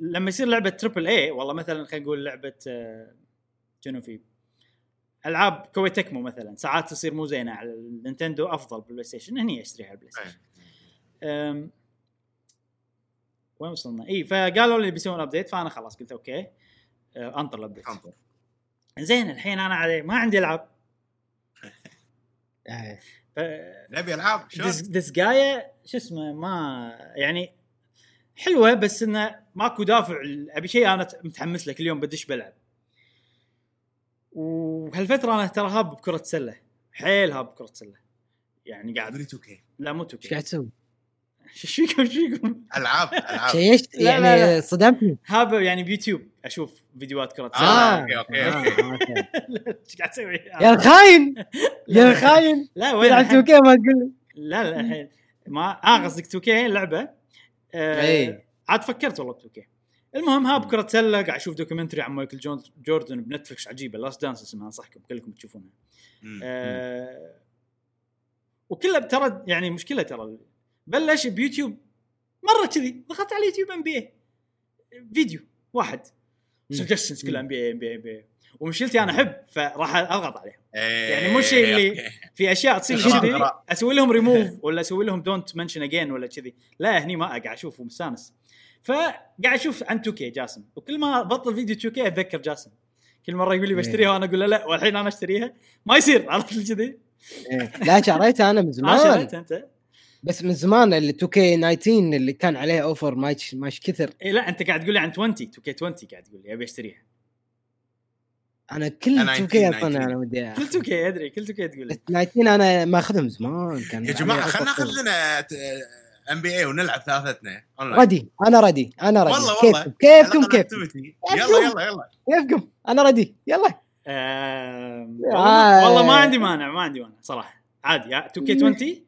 لما يصير لعبه تريبل اي والله مثلا خلينا نقول لعبه شنو في العاب كويتكمو مثلا ساعات تصير مو زينه على النينتندو افضل بالبلاي ستيشن، هني اشتريها على البلاي ستيشن. امم وين وصلنا؟ اي فقالوا لي بيسوون ابديت، فانا خلاص قلت اوكي انطر الابديت. زين الحين انا علي ما عندي العاب. نبي العاب شو ديسجايا شو اسمه ما يعني حلوه بس انه ماكو دافع ابي شيء. انا متحمس لك اليوم بديش بلعب. وهالفتره انا ترى هاب بكره سله، حيل هاب بكره سله يعني قاعد ادري توكي. لا مو توكي، ايش قاعد تسوي؟ شيكم شيكم العاب العاب شيشت يعني صدمتني. هذا يعني بيوتيوب اشوف فيديوهات كره سله. آه، اوكي اوكي اوكي ايش قاعد تسوي يا خاين يا خاين؟ لا وين انت؟ اوكي ما تقول لا لا الحين ما اغصدك توكي لعبه آه عاد فكرت والله توكي. المهم ها بكره تسلق قاعد اشوف دوكيومنتري عن مايكل جونز جوردن بنتفلكس عجيبه لاست دانس اسمها انصحكم كلكم تشوفونها آه وكلها ترى يعني مشكله ترى بلش بيوتيوب مره كذي دخلت على يوتيوب ام بي اي فيديو واحد سجستشنز كل ام بي اي ام بي ومشلتي انا احب فراح اضغط عليهم يعني مو شيء اللي في اشياء تصير كذي اسوي لهم ريموف ولا اسوي لهم دونت منشن اجين ولا كذي لا هني ما قاعد اشوف ومستانس فقاعد اشوف عن توكي جاسم وكل ما بطل فيديو توكي اتذكر جاسم كل مره يقول لي بشتريها وانا اقول له لا والحين انا اشتريها ما يصير عرفت كذي لا شريتها انا من زمان شريتها انت بس من زمان اللي تو كي تسعة عشر اللي كان عليه اوفر ما ماش كثر إيه لا انت قاعد تقول لي عن عشرين تو كي عشرين قاعد تقول لي ابي اشتريها انا كل توكي يطلع على ودي كل توكي ادري كل توكي تقول لي تسعة عشر انا ما اخذهم زمان كان يا جماعه خلينا ناخذ لنا ام بي اي ونلعب ثلاثتنا ردي انا ردي انا ردي والله كيف والله. كيفكم كيف يلا يلا يلا كيفكم انا ردي يلا آه... والله, والله ما عندي مانع ما عندي مانع صراحه عادي يا تو كي عشرين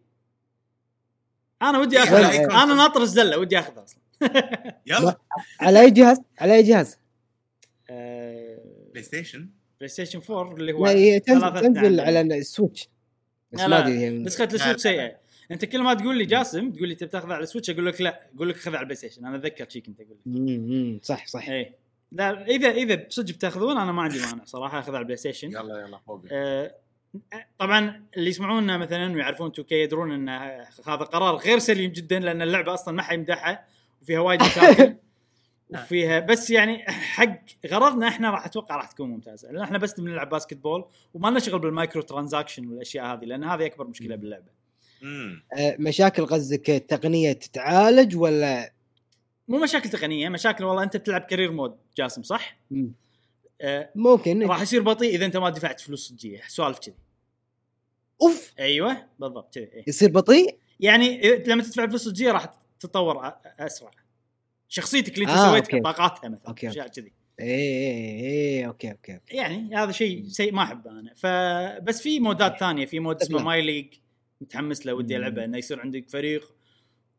انا ودي اخذ انا ناطر الزله ودي اخذها اصلا يلا على اي جهاز على اي جهاز آه... بلاي ستيشن بلاي ستيشن فور اللي هو تنزل على السويتش بس ما ادري نسخه السويتش سيئه انت كل ما تقول لي جاسم تقول لي تبي تاخذها على السويتش اقول لك لا اقول لك خذها على البلاي ستيشن انا اتذكر شيء كنت اقول لك صح صح اي لا اذا اذا صدق بتاخذون انا ما عندي مانع صراحه اخذها على البلاي ستيشن يلا يلا فوق آه... طبعا اللي يسمعوننا مثلا ويعرفون تو كي يدرون ان هذا قرار غير سليم جدا لان اللعبه اصلا ما حيمدحها وفيها وايد مشاكل وفيها بس يعني حق غرضنا احنا راح اتوقع راح تكون ممتازه لان احنا بس بنلعب باسكتبول وما لنا شغل بالمايكرو ترانزاكشن والاشياء هذه لان هذه اكبر مشكله باللعبه مشاكل غزك تقنيه تتعالج ولا مو مشاكل تقنيه مشاكل والله انت بتلعب كارير مود جاسم صح أه ممكن راح يصير بطيء اذا انت ما دفعت فلوس صجيه سوالف كذي اوف ايوه بالضبط كذي إيه. يصير بطيء يعني لما تدفع فلوس صجيه راح تتطور اسرع شخصيتك اللي آه انت سويت طاقاتها مثلا اشياء كذي اي اوكي اوكي يعني هذا شيء شيء ما احبه انا فبس في مودات ثانيه في مود اسمه ماي ليج متحمس له ودي العبه انه يصير عندك فريق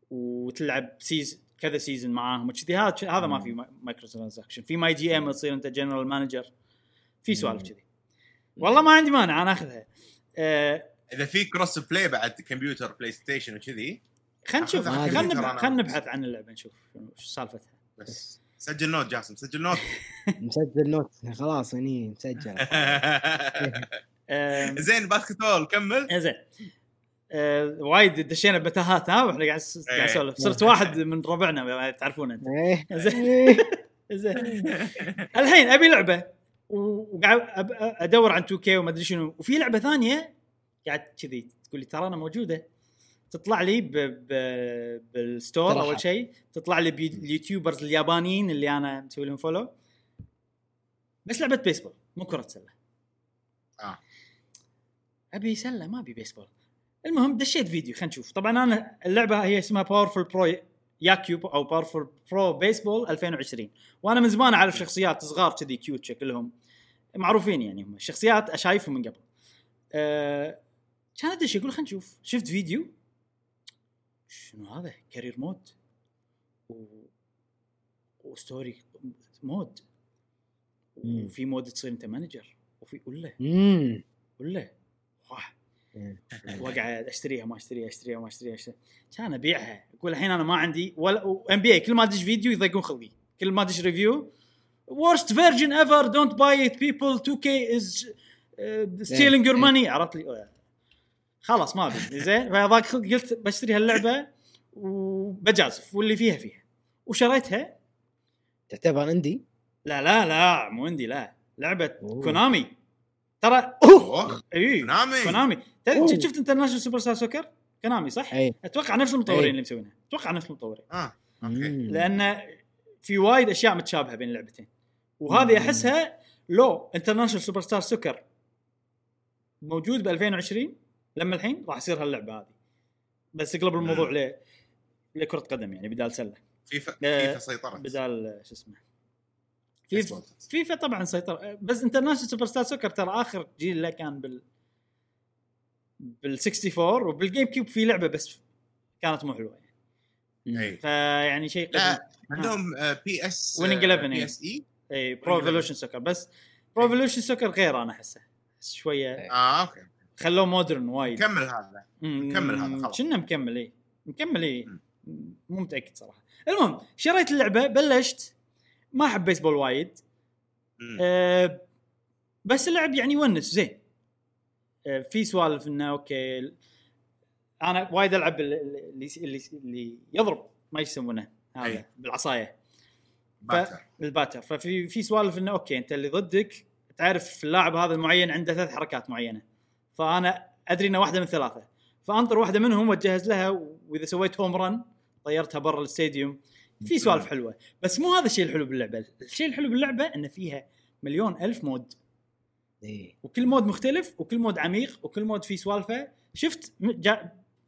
وتلعب سيزن كذا سيزن معاهم وكذي هذا هذا ما في مايكرو ترانزاكشن في ماي جي ام تصير انت جنرال مانجر في سوالف كذي والله ما عندي مانع انا اخذها أه اذا في كروس بلاي بعد كمبيوتر بلاي ستيشن وكذي خلينا نشوف خلينا خلينا نبحث عن اللعبه نشوف شو سالفتها بس سجل نوت جاسم سجل نوت مسجل نوت خلاص هني مسجل زين باسكتبول كمل زين أه وايد دشينا بتاهات ها واحنا قاعد قاعد نسولف صرت واحد من ربعنا تعرفون انت زين زين الحين ابي لعبه وقاعد ادور عن تو كي وما ادري شنو وفي لعبه ثانيه قاعد كذي تقول لي ترى انا موجوده تطلع لي ب ب بالستور اول شيء تطلع لي باليوتيوبرز اليابانيين اللي انا مسوي لهم فولو بس لعبه بيسبول مو كره سله اه ابي سله ما ابي بيسبول المهم دشيت فيديو خلينا نشوف طبعا انا اللعبه هي اسمها باورفل برو ياكيوب او باورفل برو بيسبول ألفين وعشرين وانا من زمان اعرف شخصيات صغار كذي كيوت شكلهم معروفين يعني هم شخصيات اشايفهم من قبل أه... كان ادش يقول خلينا نشوف شفت فيديو شنو هذا كارير مود و... وستوري مود وفي مود تصير انت مانجر وفي قله قله واحد وقاعد اشتريها ما اشتريها اشتريها ما اشتريها كان ابيعها اقول الحين انا ما عندي ولا ام بي اي كل ما ادش فيديو يضيقون خلقي كل ما ادش ريفيو worst version ever don't buy it people تو كي is uh, stealing your money عرفت لي خلاص ما ابي زين فضاق قلت بشتري هاللعبه وبجازف واللي فيها فيها وشريتها تعتبر عندي لا لا لا مو عندي لا لعبه كونامي ترى اوه اي كونامي كونامي شفت انترناشونال سوبر ستار سوكر كونامي صح أي. اتوقع نفس المطورين أي. اللي مسوينها اتوقع نفس المطورين اه اوكي لان في وايد اشياء متشابهه بين اللعبتين وهذه احسها لو انترناشونال سوبر ستار سوكر موجود ب ألفين وعشرين لما الحين راح يصير هاللعبه هذه بس اقلب الموضوع ل لكره قدم يعني بدال سله فيفا فيفا سيطرت بدال شو اسمه فيفا فيفا طبعا سيطر بس انترناشونال سوبر ستار سوكر ترى اخر جيل له كان بال بالستي فور وبالجيم كيوب في لعبه بس كانت مو حلوه يعني. فيعني شيء عندهم بي اس بي اس اي اي برو ايفولوشن سوكر، بس برو ايفولوشن سوكر غير، انا احسه شويه اه اوكي خلوه مودرن وايد. كمل هذا كمل هذا خلاص كنا مكمل ايه مكمل ايه مو متاكد صراحه. المهم شريت اللعبه، بلشت ما احب بيسبول وايد أه بس اللعب يعني ونس زين أه في سوالف انه اوكي انا وايد العب اللي اللي, اللي يضرب ما يسمونه هذا بالعصايه الباتر الباتر ففي في سوالف انه اوكي انت اللي ضدك تعرف اللاعب هذا المعين عنده ثلاث حركات معينه، فانا ادري انه واحده من ثلاثه فانطر واحده منهم واتجهز لها، واذا سويت هوم رن طيرتها برا الاستاديوم. في سوالف حلوه بس مو هذا الشيء الحلو باللعبه. الشيء الحلو باللعبه ان فيها مليون الف مود اي، وكل مود مختلف وكل مود عميق وكل مود فيه سوالفه. شفت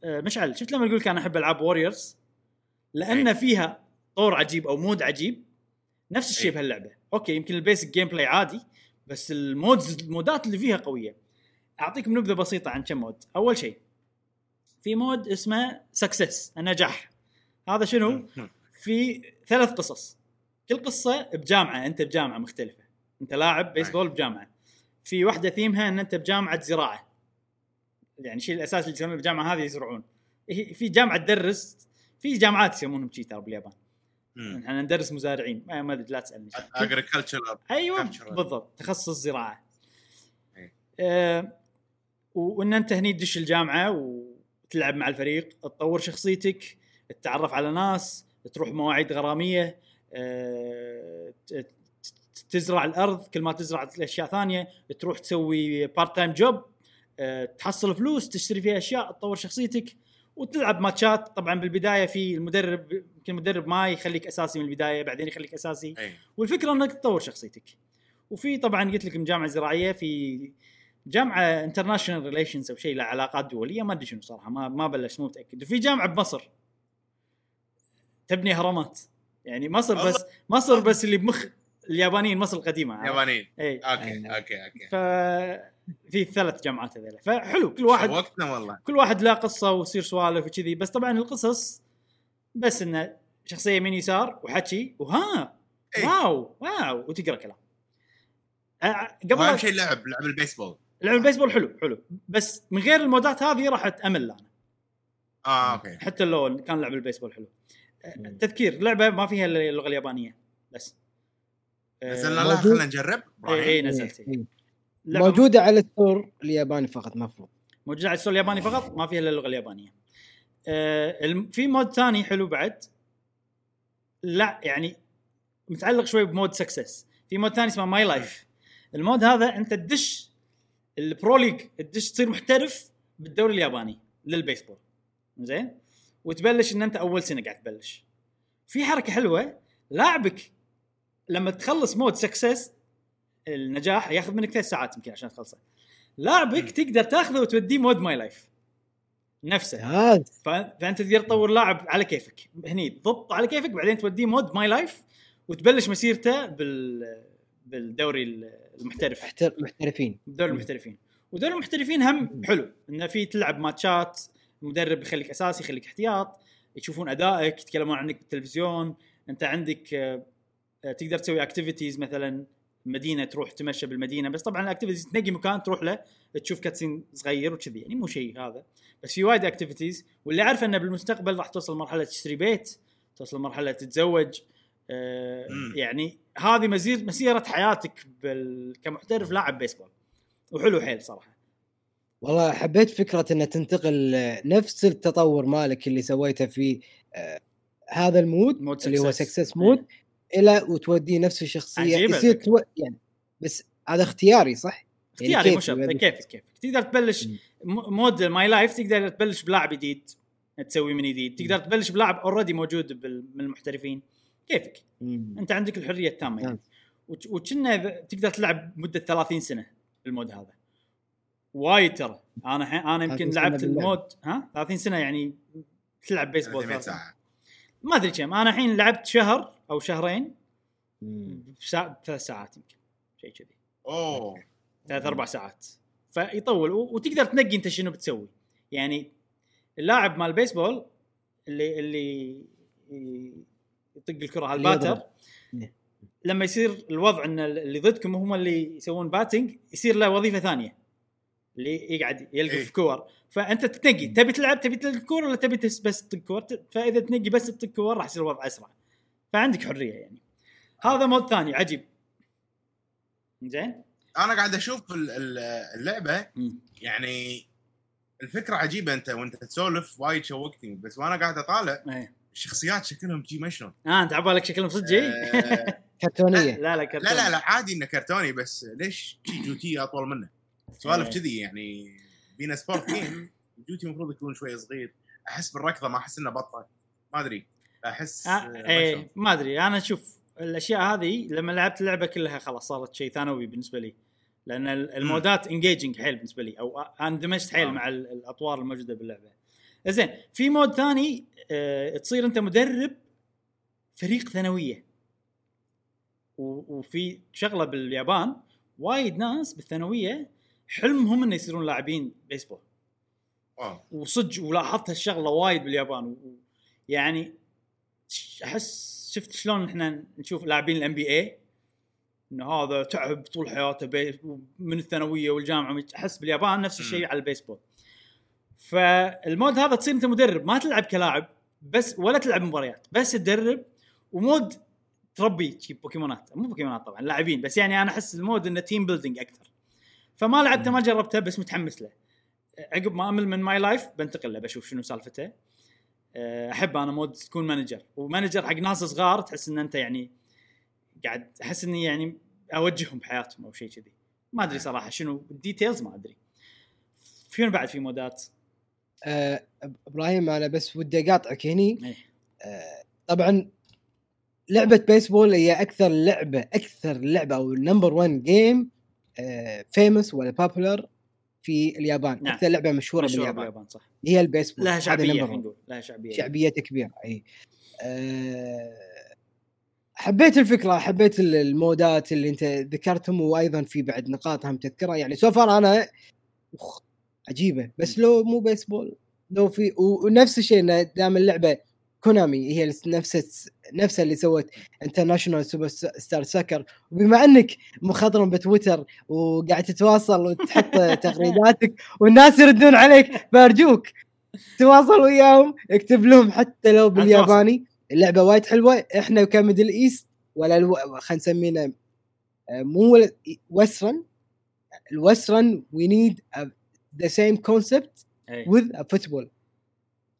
مشعل شفت لما يقول كان احب العاب ووريرز لان فيها طور عجيب او مود عجيب، نفس الشيء بهاللعبه. اوكي يمكن البيسك جيم بلاي عادي بس المودز المودات اللي فيها قويه. اعطيك نبذه بسيطه عن كم مود. اول شيء في مود اسمه سكسس النجاح. هذا شنو؟ في ثلاث قصص، كل قصه بجامعه، انت بجامعه مختلفه، انت لاعب بيسبول بجامعه. في واحده ثيمها ان انت بجامعه زراعه، يعني شيء الاساس اللي يسمونه الجامعه هذه يزرعون. في جامعه تدرس، في جامعات يسمونهم كذي ترى باليابان، احنا ندرس مزارعين ما ادري لا تسالني. اجريكلتشر ايوه بالضبط، تخصص زراعه. أه وان انت هني تدش الجامعه وتلعب مع الفريق، تطور شخصيتك، تتعرف على ناس، تروح مواعيد غراميه، أه تزرع الارض، كل ما تزرع اشياء ثانيه، تروح تسوي بارت تايم جوب، أه تحصل فلوس تشتري فيها اشياء، تطور شخصيتك وتلعب ماتشات. طبعا بالبدايه في المدرب، يمكن المدرب ما يخليك اساسي من البدايه، بعدين يخليك اساسي أي. والفكره انك تطور شخصيتك. وفي طبعا قلت لك مجامعه زراعيه، في جامعه انترناشونال ريليشنز او شيء له علاقات دوليه ما ادري شنو صراحه، ما ما بلشت مو متاكد. وفي جامعه بمصر تبني هرمات، يعني مصر بس مصر بس اللي بمخ اليابانيين، مصر القديمه اليابانيين ايه. اوكي اوكي اوكي ففي ثلاث جامعات هذول، فحلو كل واحد وقتنا والله، كل واحد له قصه ويصير سوالف وكذي. بس طبعا القصص بس انه شخصيه يمين يسار وحكي وها ايه. واو واو وتقرا كلام. قبل اهم شيء لعب لعب البيسبول لعب البيسبول حلو حلو، بس من غير المودات هذه راح اتامل انا. اه اوكي حتى لو كان لعب البيسبول حلو. تذكير لعبه ما فيها اللغه اليابانيه بس نزلنا لها، خلينا نجرب. اي اي نزلت موجوده على السور الياباني فقط، مفروض موجوده على السور الياباني فقط، ما فيها الا اللغه اليابانيه. آه في مود ثاني حلو بعد، لا يعني متعلق شوي بمود سكسس. في مود ثاني اسمه ماي لايف. المود هذا انت تدش البرو ليج، تدش تصير محترف بالدوري الياباني للبيسبول زين، وتبلش ان انت اول سنه قاعد تبلش. في حركه حلوه، لاعبك لما تخلص مود سكسس النجاح ياخذ منك ثلاث ساعات يمكن عشان تخلصه، لاعبك تقدر تاخذه وتوديه مود ماي لايف نفسه. فانت تقدر تطور لاعب على كيفك هني، تضبط على كيفك، بعدين توديه مود ماي لايف وتبلش مسيرته بال بالدوري المحترف محترفين دوري المحترفين. ودوري المحترفين هم حلو انه في تلعب ماتشات، المدرب يخليك اساسي يخليك احتياط، يشوفون ادائك، يتكلمون عنك بالتلفزيون، انت عندك تقدر تسوي اكتيفيتيز، مثلا مدينه تروح تمشى بالمدينه، بس طبعا الاكتيفيتيز تنقي مكان تروح له، تشوف كاتسين صغير وكذي، يعني مو شيء هذا بس في وايد اكتيفيتيز. واللي عارف انه بالمستقبل راح توصل مرحله تشتري بيت، توصل مرحله تتزوج، أه يعني هذه مسير مسيره حياتك كمحترف لاعب بيسبول، وحلو حيل صراحه. والله حبيت فكرة أن تنتقل نفس التطور مالك اللي سويته في هذا المود اللي هو سكسس مود إلى وتودي نفس الشخصية يصير تو... يعني بس هذا اختياري صح؟ اختياري يعني مشارط كيف كيف تقدر تبلش مود ماي لايف، تقدر تبلش بلاعب جديد تسوي من جديد، تقدر تبلش بلاعب أوريدي موجود بال... من المحترفين كيفك مم. أنت عندك الحرية التامة يعني. وت... وتشنا تقدر تلعب مدة ثلاثين سنة بالمود هذا وايد ترى. انا انا يمكن لعبت المود ها ثلاثين سنه، يعني تلعب بيسبول ما ادري كم. انا الحين لعبت شهر او شهرين بثلاث ساعات يمكن شيء كذي، اوه ثلاث اربع ساعات فيطول وتقدر تنقي انت شنو بتسوي. يعني اللاعب مال البيسبول اللي اللي يطق الكره على الباتر لما يصير الوضع ان اللي ضدكم هم اللي يسوون باتنج يصير له وظيفه ثانيه اللي يقعد يلقف إيه. كور. فانت تنقي تبي تلعب تبي تلقى كور ولا تبي بس تطق كور. فاذا تنقي بس تطق كور راح يصير الوضع اسرع فعندك حريه. يعني هذا مود ثاني عجيب. زين انا قاعد اشوف اللعبه يعني الفكره عجيبه. انت وانت تسولف وايد شوقتني بس وانا قاعد اطالع إيه. الشخصيات شكلهم جي مشلون اه انت عبالك شكلهم صدقي آه كرتونيه. لا لا كرتوني. لا لا لا عادي انه كرتوني بس ليش جوتي اطول منه سوالف كذي. يعني بينا سبورت جيم جوتي المفروض يكون شويه صغير. احس بالركضه ما احس انه بطل ما ادري احس آه ايه ما ادري. انا اشوف الاشياء هذه لما لعبت اللعبه كلها خلاص صارت شيء ثانوي بالنسبه لي لان المودات انجيجنج حيل بالنسبه لي او اندمجت حيل آه. مع الاطوار الموجوده باللعبه. زين في مود ثاني أه، تصير انت مدرب فريق ثانويه و- وفي شغله باليابان وايد ناس بالثانويه حلمهم ان يصيرون لاعبين بيسبول اه وصدق ولاحظت هالشغله وايد باليابان و- و- يعني احس شفت شلون احنا نشوف لاعبين ال إن بي إيه انه هذا تعب طول حياته بي- من الثانويه والجامعه. احس باليابان نفس الشيء على البيسبول. فالمود هذا تصير انت مدرب ما تلعب كلاعب بس ولا تلعب مباريات بس تدرب. ومود تربي تجيب بوكيمونات مو بوكيمونات طبعا لاعبين بس يعني انا احس المود انه تيم بيلدينج اكثر. فما لعبته ما جربته بس متحمس له. عقب ما امل من ماي لايف بنتقل له بشوف شنو سالفته. احب انا مود تكون مانجر ومانجر حق ناس صغار تحس ان انت يعني قاعد احس اني يعني اوجههم بحياتهم او شيء كذي ما ادري صراحه شنو الديتيلز ما ادري. فين بعد في مودات أه إبراهيم أنا بس ودي أقاطعك هني أه طبعًا لعبة بيسبول هي أكثر لعبة أكثر لعبة أو نمبر وان جيم أه فيمس ولا بابولر في اليابان نعم. أكثر لعبة مشهورة, مشهورة باليابان, باليابان صح. هي البيسبول لها شعبية نقول لها شعبية شعبية كبيرة أي أه حبيت الفكرة حبيت المودات اللي أنت ذكرتهم وأيضًا في بعد نقاط هم تذكرها يعني سوفر أنا عجيبة بس لو مو بيسبول لو في ونفس الشيء دام اللعبة كونامي هي نفس نفسها اللي سوت انترناشونال سوبر ستار ساكر. وبما أنك مخضرم بتويتر وقاعد تتواصل وتحط تغريداتك والناس يردون عليك بأرجوك تواصل وياهم اكتب لهم حتى لو بالياباني. اللعبة وايد حلوة. احنا كميدل ايست ولا الو... خلينا نسمينا مو وسترن الوسترن we need a the same concept أي. with a football.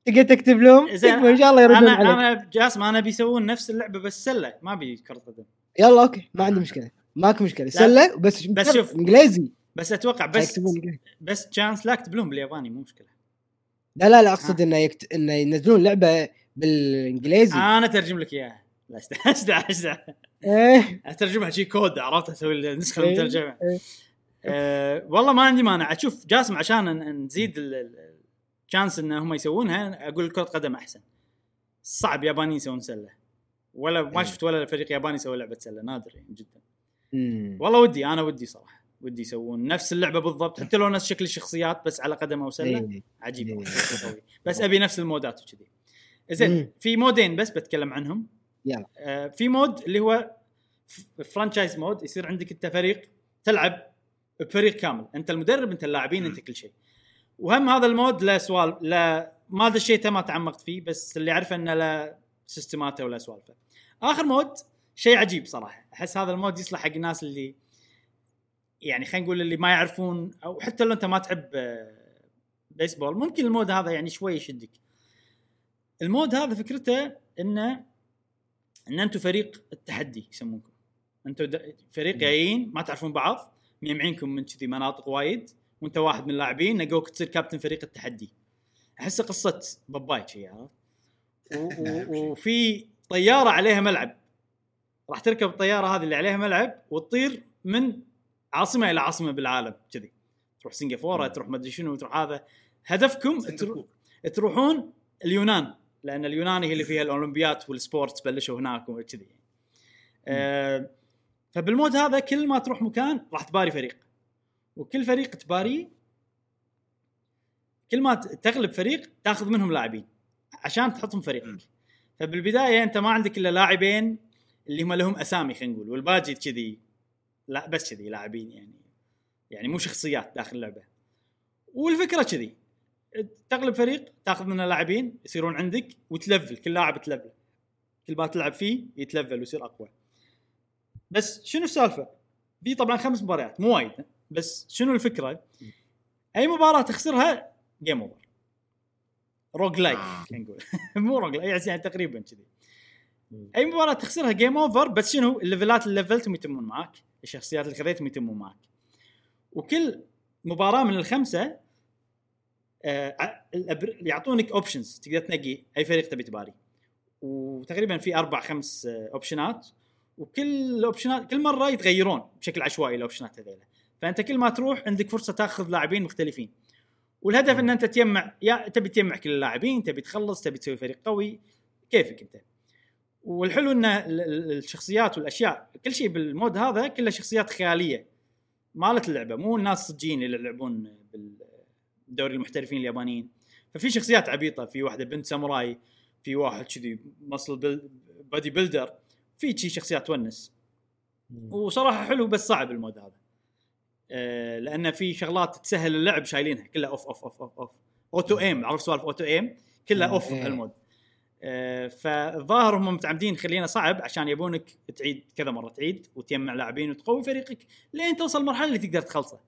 تقدر تكتب لهم إن شاء الله يردون عليك. أنا جاسم أنا بيسوون نفس اللعبة بس سلة ما بي كرة قدم. يلا أوكي ما عندي مشكلة ماك مشكلة سلة بس بس شوف إنجليزي بس أتوقع بس بس chance لا أكتب لهم بالياباني مو مشكلة. لا لا لا أقصد إنه يكت... إنه ينزلون لعبة بالإنجليزي. أنا ترجم لك إياها. لا استعجل استعجل. إيه. أترجمها شيء كود عرفت أسوي النسخة المترجمة. أه والله ما عندي مانع اشوف جاسم عشان نزيد الشانس ان هم يسوونها. اقول كرة قدم احسن صعب ياباني يسوون سله ولا ما شفت ولا فريق ياباني يسوي لعبه سله نادر يعني جدا مم. والله ودي انا ودي صراحه ودي يسوون نفس اللعبه بالضبط حتى لو نفس شكل الشخصيات بس على قدم او سله عجيب بس ابي نفس المودات وكذي. زين في مودين بس بتكلم عنهم يلا أه في مود اللي هو فرانشايز مود يصير عندك انت فريق تلعب بفريق كامل انت المدرب انت اللاعبين انت كل شيء. وهم هذا المود لا سوال لا ما هذا الشيء ما تعمقت فيه بس اللي عارفه انه لا سيستماته ولا سوالفه. اخر مود شيء عجيب صراحه احس هذا المود يصلح حق الناس اللي يعني خلينا نقول اللي ما يعرفون او حتى لو انت ما تحب بيسبول ممكن المود هذا يعني شوي يشدك. المود هذا فكرته انه ان انتم فريق التحدي يسمونكم انتم فريق جايين ما تعرفون بعض مجمعينكم من كذي مناطق وايد وانت واحد من اللاعبين نقوك تصير كابتن فريق التحدي. احس قصه باباي شيء يعني. وفي طياره عليها ملعب راح تركب الطياره هذه اللي عليها ملعب وتطير من عاصمه الى عاصمه بالعالم كذي تروح سنغافوره تروح ما ادري شنو تروح. هذا هدفكم ترو... تروحون اليونان لان اليونان هي اللي فيها الاولمبيات والسبورتس بلشوا هناك وكذي يعني. فبالمود هذا كل ما تروح مكان راح تباري فريق وكل فريق تباري كل ما تغلب فريق تاخذ منهم لاعبين عشان تحطهم فريقك. فبالبدايه انت ما عندك الا لاعبين اللي هم لهم اسامي خلينا نقول، والباقي كذي لا بس كذي لاعبين يعني يعني مو شخصيات داخل اللعبه. والفكره كذي تغلب فريق تاخذ منه لاعبين يصيرون عندك وتلفل، كل لاعب تلفل، كل ما تلعب فيه يتلفل ويصير اقوى. بس شنو السالفه دي؟ طبعا خمس مباريات مو وايد، بس شنو الفكره؟ اي مباراه تخسرها جيم اوفر، روج لايك خلينا نقول مو روج لايك يعني تقريبا كذي. اي مباراه تخسرها جيم اوفر. بس شنو الليفلات اللي لفلتهم يتمون معك، الشخصيات اللي خذيتهم يتمون معك، وكل مباراه من الخمسه آه يعطونك اوبشنز تقدر تنقي اي فريق تبي تباري، وتقريبا في اربع خمس اوبشنات، وكل اوبشنات كل مره يتغيرون بشكل عشوائي الاوبشنات هذيله. فانت كل ما تروح عندك فرصه تاخذ لاعبين مختلفين، والهدف ان انت تجمع، يا تبي تجمع كل اللاعبين، تبي تخلص، تبي تسوي فريق قوي، كيفك انت. والحلو ان الشخصيات والاشياء كل شيء بالمود هذا كله شخصيات خياليه مالت اللعبه، مو الناس الصجين اللي يلعبون بالدوري المحترفين اليابانيين. ففي شخصيات عبيطه، في واحده بنت ساموراي، في واحد كذي مصل بادي بيلدر، في شي شخصيات ونس. وصراحه حلو بس صعب المود هذا أه، لان في شغلات تسهل اللعب شايلينها كلها اوف اوف اوف اوف, أوف. اوتو ايم، عرفت سوالف اوتو ايم كلها اوف هالمود أه. فالظاهر هم متعمدين خلينا صعب عشان يبونك تعيد كذا مره، تعيد وتجمع لاعبين وتقوي فريقك لين توصل المرحله اللي تقدر تخلصه،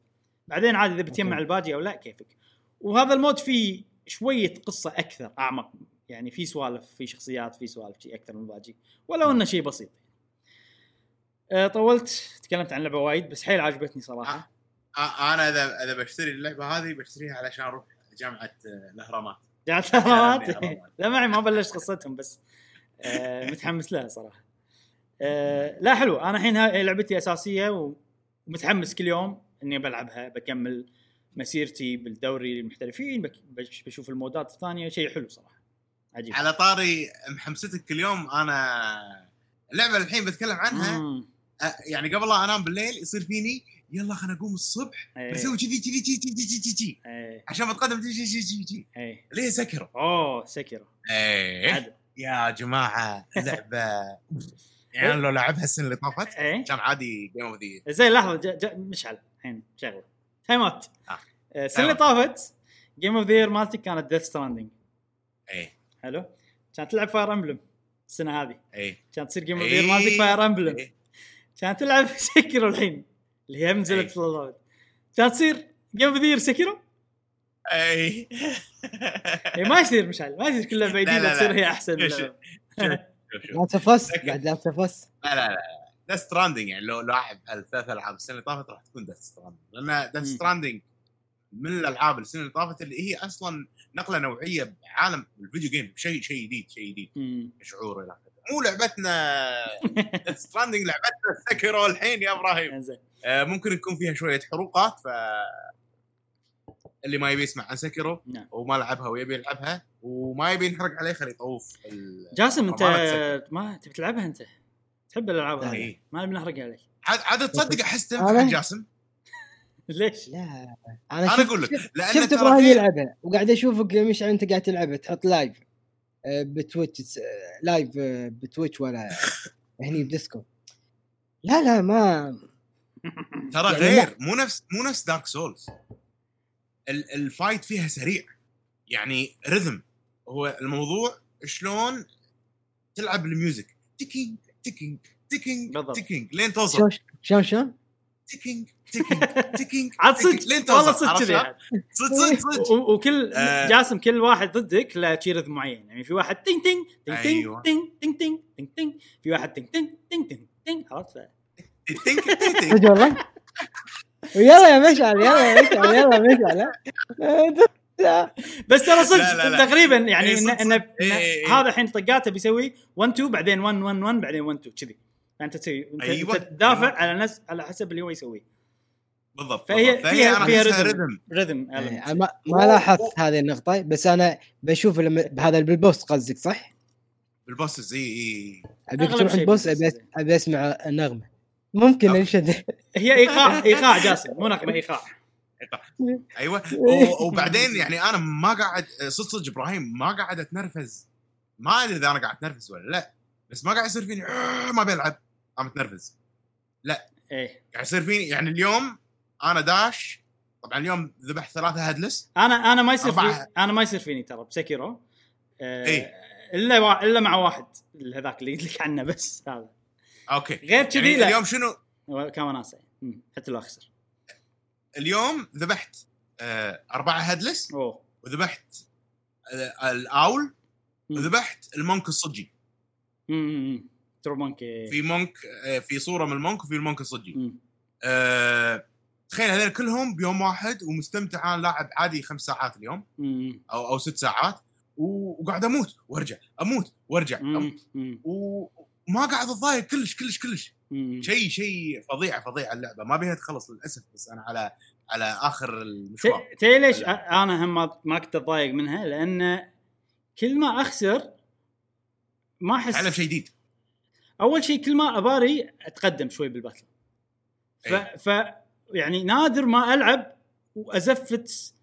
بعدين عادي اذا بتجمع الباقي او لا كيفك. وهذا المود فيه شويه قصه اكثر اعمق، يعني في سوالف، في شخصيات، في سوالف شيء اكثر من باجي، ولو انه شيء بسيط. أه طولت، تكلمت عن اللعبه وايد، بس حيل عجبتني صراحه. أه أه انا اذا اذا بشتري اللعبه هذه بشتريها علشان اروح جامعه الاهرامات. جامعه الاهرامات لا معي، ما بلشت قصتهم بس أه متحمس لها صراحه. أه لا حلو، انا الحين هاي لعبتي اساسيه ومتحمس كل يوم اني بلعبها، بكمل مسيرتي بالدوري المحترفين، بشوف المودات الثانيه، شيء حلو صراحه عجيب. على طاري محمستك كل يوم، انا اللعبه الحين بتكلم عنها مم. يعني قبل لا انام بالليل يصير فيني يلا خلنا اقوم الصبح أيه. بسوي كذي كذي كذي كذي أيه. عشان اتقدم كذي كذي كذي أيه. ليه سكروا اوه سكروا أيه. يا جماعه لعبه يعني لو لعبها السنه اللي طافت أيه. كان عادي جيم اوف ذا زي لحظه مشعل الحين شغله تايمات آه. السنه اللي طافت جيم اوف ذا مالتي كانت ديث ستراندينج اي حلو، كانت تلعب فاير امبلم السنه هذه اي، كانت تصير جيم اوف مالتك فاير امبلم، كانت تلعب سكيرو الحين اللي هي نزلت للواد، كانت تصير جيم اوف سكيرو اي اي ما يصير مشعل، ما يصير كلها بعيدين تصير هي احسن. لا تفس بعد، لا تفس، لا لا لا ذا ستراندينج يعني لو لاعب الثلاث العاب السنه اللي طافت راح تكون ذا ستراندينج، لان ذا ستراندينج من الالعاب السنه اللي طافت اللي هي اصلا نقله نوعيه بعالم الفيديو جيم، شيء شيء جديد، شيء جديد شعور له. مو لعبتنا ستراندينج، لعبتنا سكروا الحين يا ابراهيم آه ممكن يكون فيها شويه حروقات، ف اللي ما يبي يسمع عن سكروا نعم. وما لعبها ويبي يلعبها وما يبي ينحرق عليه خليه يطوف. جاسم انت سكرو. ما تبي تلعبها، انت تحب الالعاب هذه، ما بنحرق عليك عاد تصدق احس عن جاسم ليش؟ لا انا اقول لك لان شفت ابراهيم يلعبها وقاعد اشوفك مش انت قاعد تلعبها، تحط لايف بتويتش، لايف بتويتش ولا هني بديسكو. لا لا ما ترى غير يعني، مو نفس مو نفس دارك سولز، الفايت فيها سريع يعني ريذم، هو الموضوع شلون تلعب الميوزك تيكينج تيكينج تيكينج تيكينج لين توصل شلون شلون تيكينج تيكينج تيكينج عاد صدق والله صدق صدق صدق وكل جاسم كل واحد ضدك لا تشيرذ معين، يعني في واحد تين تين تين تين تين تين، في واحد تين تين تين تين، خلاص تين تين تين والله. يلا يا مشعل، يلا يا مشعل، يلا مشعل بس ترى صدق تقريبا يعني هذا الحين طقاته بيسوي واحد اثنين بعدين واحد واحد واحد بعدين واحد اثنين كذي، انت تسوي انت تدافع على نفس على حسب اللي هو يسويه بالضبط. فهي فيها فيها ريذم ريذم ما لاحظت هذه النقطه، بس انا بشوف بهذا البوست قصدك صح؟ بالبوست زي ابيك تروح البوست، ابي اسمع النغمه ممكن ينشد. هي ايقاع ايقاع جاسم مو نقمه ايقاع. ايوه وبعدين يعني انا ما قاعد صدق ابراهيم ما قاعد اتنرفز ما ادري اذا انا قاعد اتنرفز ولا لا بس ما قاعد يصير فيني ما بلعب عم اتنرفز لا ايه قاعد يصير فيني يعني اليوم انا داش طبعا اليوم ذبح ثلاثه هدلس انا انا ما يصير انا ما يصير فيني ترى بسكيرو آه إيه؟ الا وا... الا مع واحد هذاك اللي قلت لك عنه بس هذا اوكي غير كذي يعني اليوم شنو كمان ناسي حتى لو اخسر اليوم ذبحت آه اربعه هدلس أوه. وذبحت آه الاول وذبحت المونك الصجي امم ترو مونك في مونك آه في صوره من المونك وفي المونك الصجي آه تخيل هذول كلهم بيوم واحد ومستمتع انا لاعب عادي خمس ساعات اليوم مم. او او ست ساعات وقاعد اموت وارجع اموت وارجع أموت. وما قاعد اضايق كلش كلش كلش شيء شيء فظيعه فظيعه اللعبه ما بيها تخلص للاسف بس انا على على اخر المشوار تي ليش انا هم ما كنت اضايق منها لان كل ما اخسر ما احس على شيء جديد اول شيء كل ما اباري اتقدم شوي بالباتل ف, ف... يعني نادر ما العب وازفت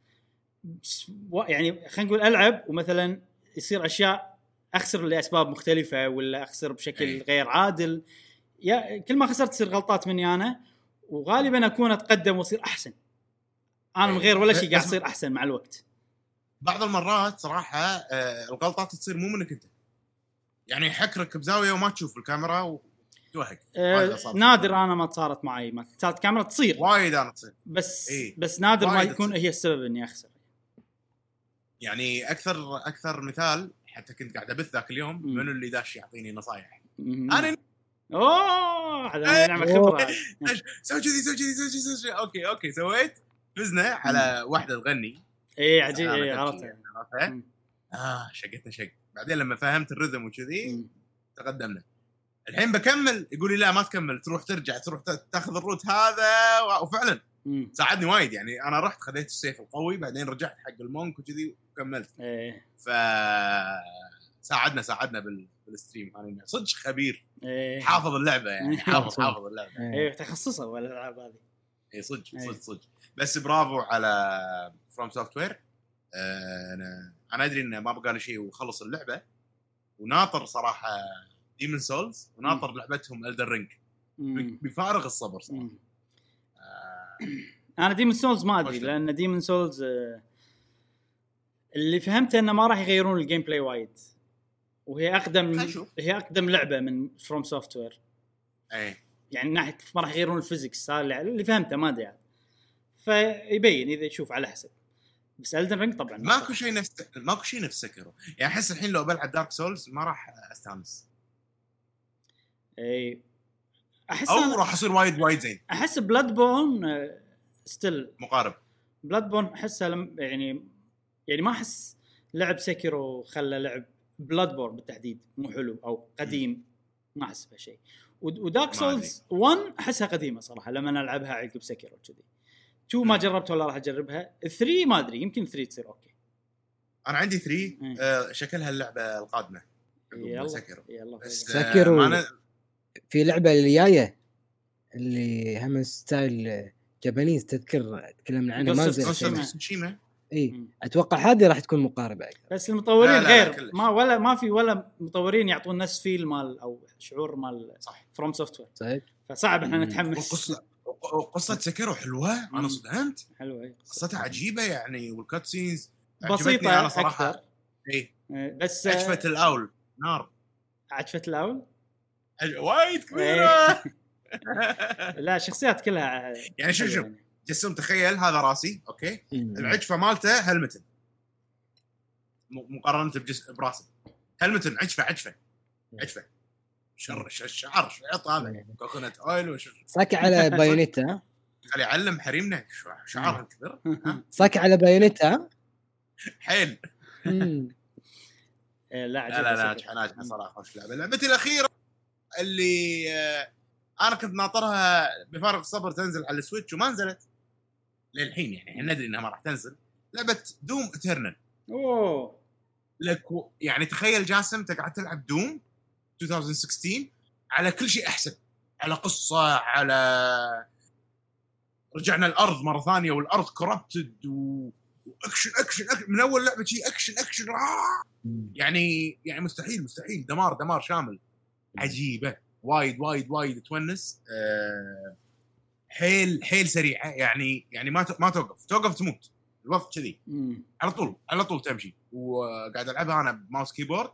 يعني خلينا نقول العب ومثلا يصير اشياء اخسر لاسباب مختلفه ولا اخسر بشكل أي. غير عادل يا كل ما خسرت تصير غلطات مني انا وغالبا اكون اتقدم واصير احسن انا من غير ولا شيء قاعد اصير احسن مع الوقت بعض المرات صراحه آه الغلطات تصير مو منك انت يعني يحكرك بزاويه وما تشوف الكاميرا و... توهق أه نادر انا ما صارت معي ما صارت كاميرا تصير وايد انا تصير بس إيه؟ بس نادر ما يكون هي السبب اني اخسر يعني اكثر اكثر مثال حتى كنت قاعد ابث ذاك اليوم من اللي داش يعطيني نصايح م-م. انا اوه هذا نعمل خبره سوي كذي سوي كذي سوي كذي اوكي اوكي سويت فزنا على واحده تغني اي عجيب اي عرفتها اه شقتنا شق بعدين لما فهمت الرذم وكذي تقدمنا الحين بكمل يقول لي لا ما تكمل تروح ترجع تروح تاخذ الروت هذا وفعلا ساعدني وايد يعني انا رحت خذيت السيف القوي بعدين رجعت حق المونك وكذي وكملت ايه ف ساعدنا ساعدنا بال... بالستريم انا يعني صدق خبير ايه حافظ اللعبه يعني حافظ حافظ اللعبه ايه تخصصه والالعاب هذه اي صدق صدق صدق بس برافو على فروم سوفت وير انا انا ادري انه ما بقى له شيء وخلص اللعبه وناطر صراحه Demon's Souls وناطر مم. لعبتهم Elden Ring بفارغ الصبر صراحة آه أنا Demon's Souls ما أدري لأن Demon's Souls آه اللي فهمته إنه ما راح يغيرون الجيم بلاي وايد وهي أقدم هي أقدم لعبة من From Software أي يعني ناحية ما راح يغيرون الفيزيكس هذا اللي فهمته ما أدري يعني فيبين إذا يشوف على حسب بس Elden Ring طبعًا ماكو شيء نفس ماكو شيء نفس سكره يعني أحس الحين لو بلعب Dark Souls ما راح أستانس اي احس او راح يصير وايد وايد زين احس بلادبورن ستيل مقارب بلادبورن احسها لم... يعني يعني ما احس لعب سكيرو خلى لعب بلادبورن بالتحديد مو حلو او قديم م. ما احس بها شيء ودارك سولز واحد احسها قديمه صراحه لما نلعبها عقب سكيرو كذي تو ما جربتها ولا راح اجربها ثري ما ادري يمكن ثري تصير اوكي انا عندي ثري آه شكلها اللعبه القادمه سكيرو سكيرو في لعبة اللي جاية اللي هم ستايل جابانيز تذكر تكلمنا عنها ما زال اي اتوقع هذه راح تكون مقاربة أكثر. بس المطورين لا لا غير ما ولا ما في ولا مطورين يعطون نفس فيل مال او شعور مال فروم سوفت وير صحيح فصعب احنا نتحمس قصة قصة سكيرو حلوة انا صدمت حلوة قصتها عجيبة يعني والكاتسينز بسيطة صراحة اي بس عجفة الاول نار عجفة الاول وايد كبيرة لا شخصيات كلها يعني شوف شوف جسم تخيل هذا راسي أوكي العجفة مالته هلمتن مقارنة بجسم براسي هلمتن عجفة عجفة عجفة شر شعر شعط هذا كوكونات أويل صاك على بايونيتا خلي علم حريمنا شعرها كبير صاك على بايونيتا حيل لا لا لا أجحنا صراحة وش لعبة لعبتي الأخيرة اللي انا كنت ناطرها بفارغ الصبر تنزل على السويتش وما نزلت للحين يعني احنا ندري انها ما راح تنزل لعبه دوم إترنال اوه لك يعني تخيل جاسم تقعد تلعب دوم ألفين وستة عشر على كل شيء احسن على قصة، على رجعنا الأرض مرة ثانية والأرض كوربتد و... وأكشن أكشن أكشن من أول لعبة شيء أكشن أكشن آه. يعني يعني مستحيل مستحيل دمار دمار شامل. عجيبة وايد وايد وايد تونس. أه... حيل حيل سريعة يعني يعني ما ما توقف توقف تموت الوقت كذي على طول على طول تمشي. وقاعد ألعبها أنا بماوس كيبورد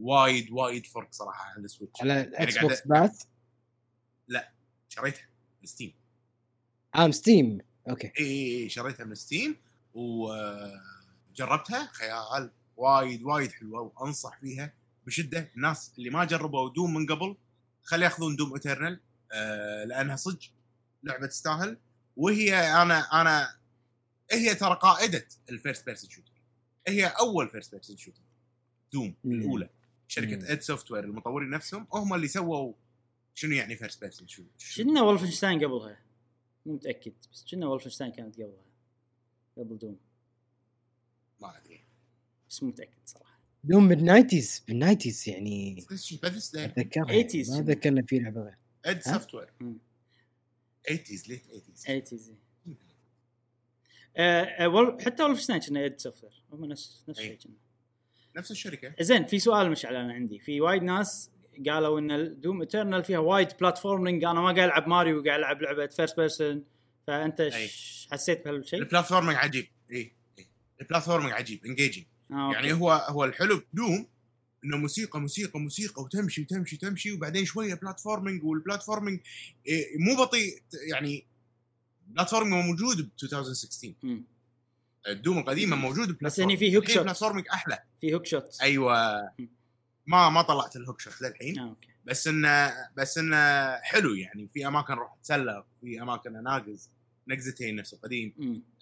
وايد وايد فرق صراحة عن السويتش. على الإكس بوكس بات لا شريتها من ستيم. ام ستيم اوكي اي شريتها من ستيم وجربتها خيال وايد وايد حلوه وانصح فيها بشده. الناس اللي ما جربوا دوم من قبل خلي ياخذون دوم إترنال آه لانها صدق لعبه تستاهل. وهي انا انا هي ترى قائده الفيرست بيرسون شوتر، هي اول فيرست بيرسون شوتر دوم الاولى. شركه اد سوفتوير المطورين نفسهم هم اللي سووا شنو يعني فيرست بيرسون شوتر. شنو ولفنشتاين قبلها مو متأكد بس كنا ولفنشتاين كانت قبلها قبل دوم ما أدري بس مو متأكد صراحة. دوم بالنايتيز بالنايتيز يعني أتذكر ما ذكرنا في لعبة غير اد سوفتوير ايتيز ليت ايتيز ايتيز ااا حتى ولفنشتاين كنا اد سوفتوير هم نفس نفس الشيء نفس الشركة. زين في سؤال مش على أنا عندي في وايد ناس قالوا ان دوم إترنال فيها وايد بلاتفورمينج. انا ما قاعد العب ماريو قاعد العب لعبه فيرست بيرسون فانت أي. حسيت بهالشيء البلاتفورمينج عجيب اي اي البلاتفورمينج عجيب انجيجينج آه، يعني هو هو الحلو بدوم انه موسيقى موسيقى موسيقى وتمشي وتمشي تمشي وبعدين شويه بلاتفورمينج. والبلاتفورمينج إيه مو بطيء يعني بلاتفورمينج موجود ب ألفين وستة عشر م. الدوم القديمه موجود بس يعني في هوك شوت بلاتفورمينج احلى في هوك شوت ايوه م. ما ما طلعت الهوك شوت للحين آه، بس انه بس انه حلو يعني في اماكن روح اتسلق في اماكن اناقز نقزتين نفس القديم.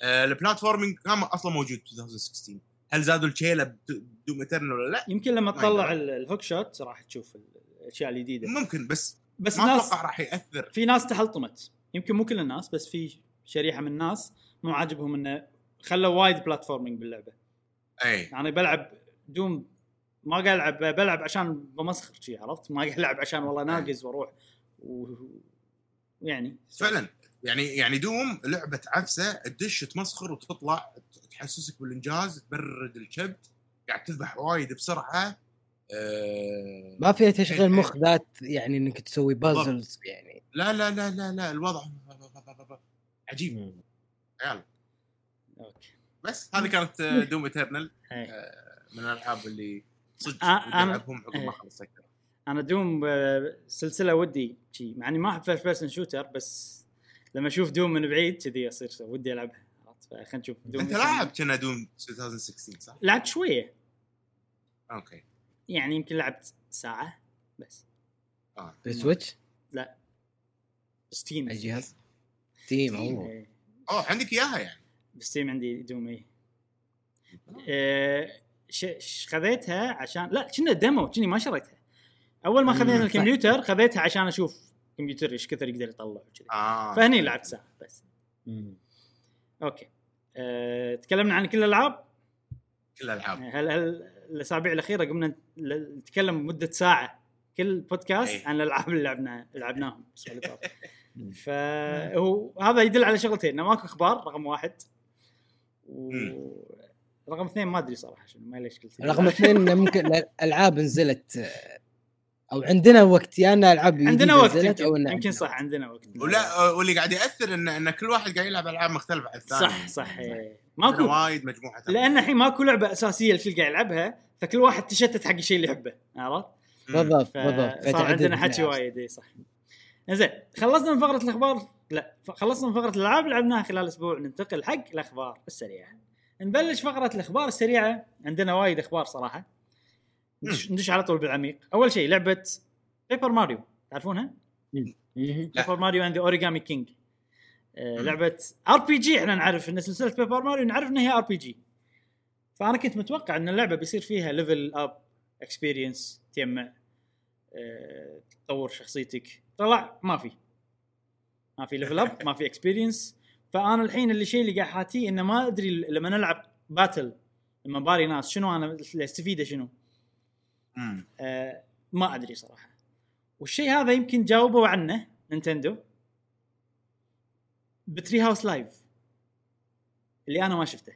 آه البلاتفورمينج كان اصلا موجود في ألفين وستة عشر. هل زادوا الشيله بدوم إترنال ولا لا؟ يمكن لما تطلع الهوك شوت راح تشوف الاشياء الجديده ممكن بس بس ما اتوقع راح ياثر. في ناس تحلطمت يمكن مو كل الناس بس في شريحه من الناس مو عاجبهم انه خلوا وايد بلاتفورمينج باللعبه. اي يعني بلعب دوم ما قاعد العب بلعب عشان بمسخر شيء عرفت ما قاعد العب عشان والله ناقز واروح ويعني فعلا يعني يعني دوم لعبه عفسه تدش تمسخر وتطلع تحسسك بالانجاز تبرد الكبد قاعد تذبح وايد بسرعه أه ما فيها تشغيل مخ ذات يعني انك تسوي بازلز يعني لا لا لا لا لا الوضع عجيب يلا اوكي. بس هذه كانت دوم إترنال من الالعاب اللي صدق ألعبهم عقب ما خلصت. أنا دوم سلسلة ودي شيء معني ما أحب فيرست بيرسون شوتر بس لما أشوف دوم من بعيد كذي يصير ودي ألعبها. فخلنا نشوف دوم. أنت لعبت كنا دوم ألفين وستة عشر صح؟ لعبت شوية. أوكي. يعني يمكن لعبت ساعة بس. آه. بالسويتش؟ لا. ستيم. الجهاز. ستيم أوه. أوه عندك إياها يعني. بالستيم عندي دوم إيه. ااا ش خذيتها عشان لا كنا ديمو كني ما شريتها اول ما خذينا الكمبيوتر خذيتها عشان اشوف الكمبيوتر ايش كثر يقدر يطلع وكذا آه. فهني لعبت ساعه بس مم. اوكي أه، تكلمنا عن كل الالعاب كل الالعاب هل هل الاسابيع الاخيره قمنا نتكلم مده ساعه كل بودكاست أي. عن الالعاب اللي لعبناها لعبناهم فهذا يدل على شغلتين ماكو اخبار رقم واحد و مم. رقم اثنين ما أدري صراحة شنو ما ليش قلت. رقم اثنين إن ممكن الألعاب نزلت أو عندنا وقت يعني ألعاب عندنا وقت يمكن, يمكن صح عندنا وقت ولا واللي قاعد يأثر إن إن كل واحد قاعد يلعب ألعاب مختلفة عن الثاني صح صح ماكو وايد مجموعة لأن الحين ماكو لعبة أساسية الكل قاعد يلعبها فكل واحد تشتت حق الشيء اللي يحبه عرفت بالضبط بالضبط صار عندنا حكي وايد إيه صح. إنزين خلصنا من فقرة الأخبار لا خلصنا من فقرة الألعاب لعبناها خلال أسبوع ننتقل حق الأخبار السريعة. نبلش فقرة الأخبار السريعة عندنا وايد أخبار صراحة ندش على طول بالعميق. أول شيء لعبة بيبر ماريو تعرفونها؟ بيبر ماريو عند أوريغامي كينج لعبة آر بي جي إحنا نعرف إن سلسلة بيبر ماريو نعرف إنها آر بي جي فأنا كنت متوقع إن اللعبة بيصير فيها level up experience تجمع تطور شخصيتك طلع ما في ما في level up ما في experience. فأنا الحين اللي شيء اللي قاعد حاتي إنه ما أدري لما نلعب باتل لما باري ناس شنو أنا استفيده شنو آه ما أدري صراحة. والشيء هذا يمكن جاوبوا عنه نينتندو بتري هاوس لايف اللي انا ما شفته.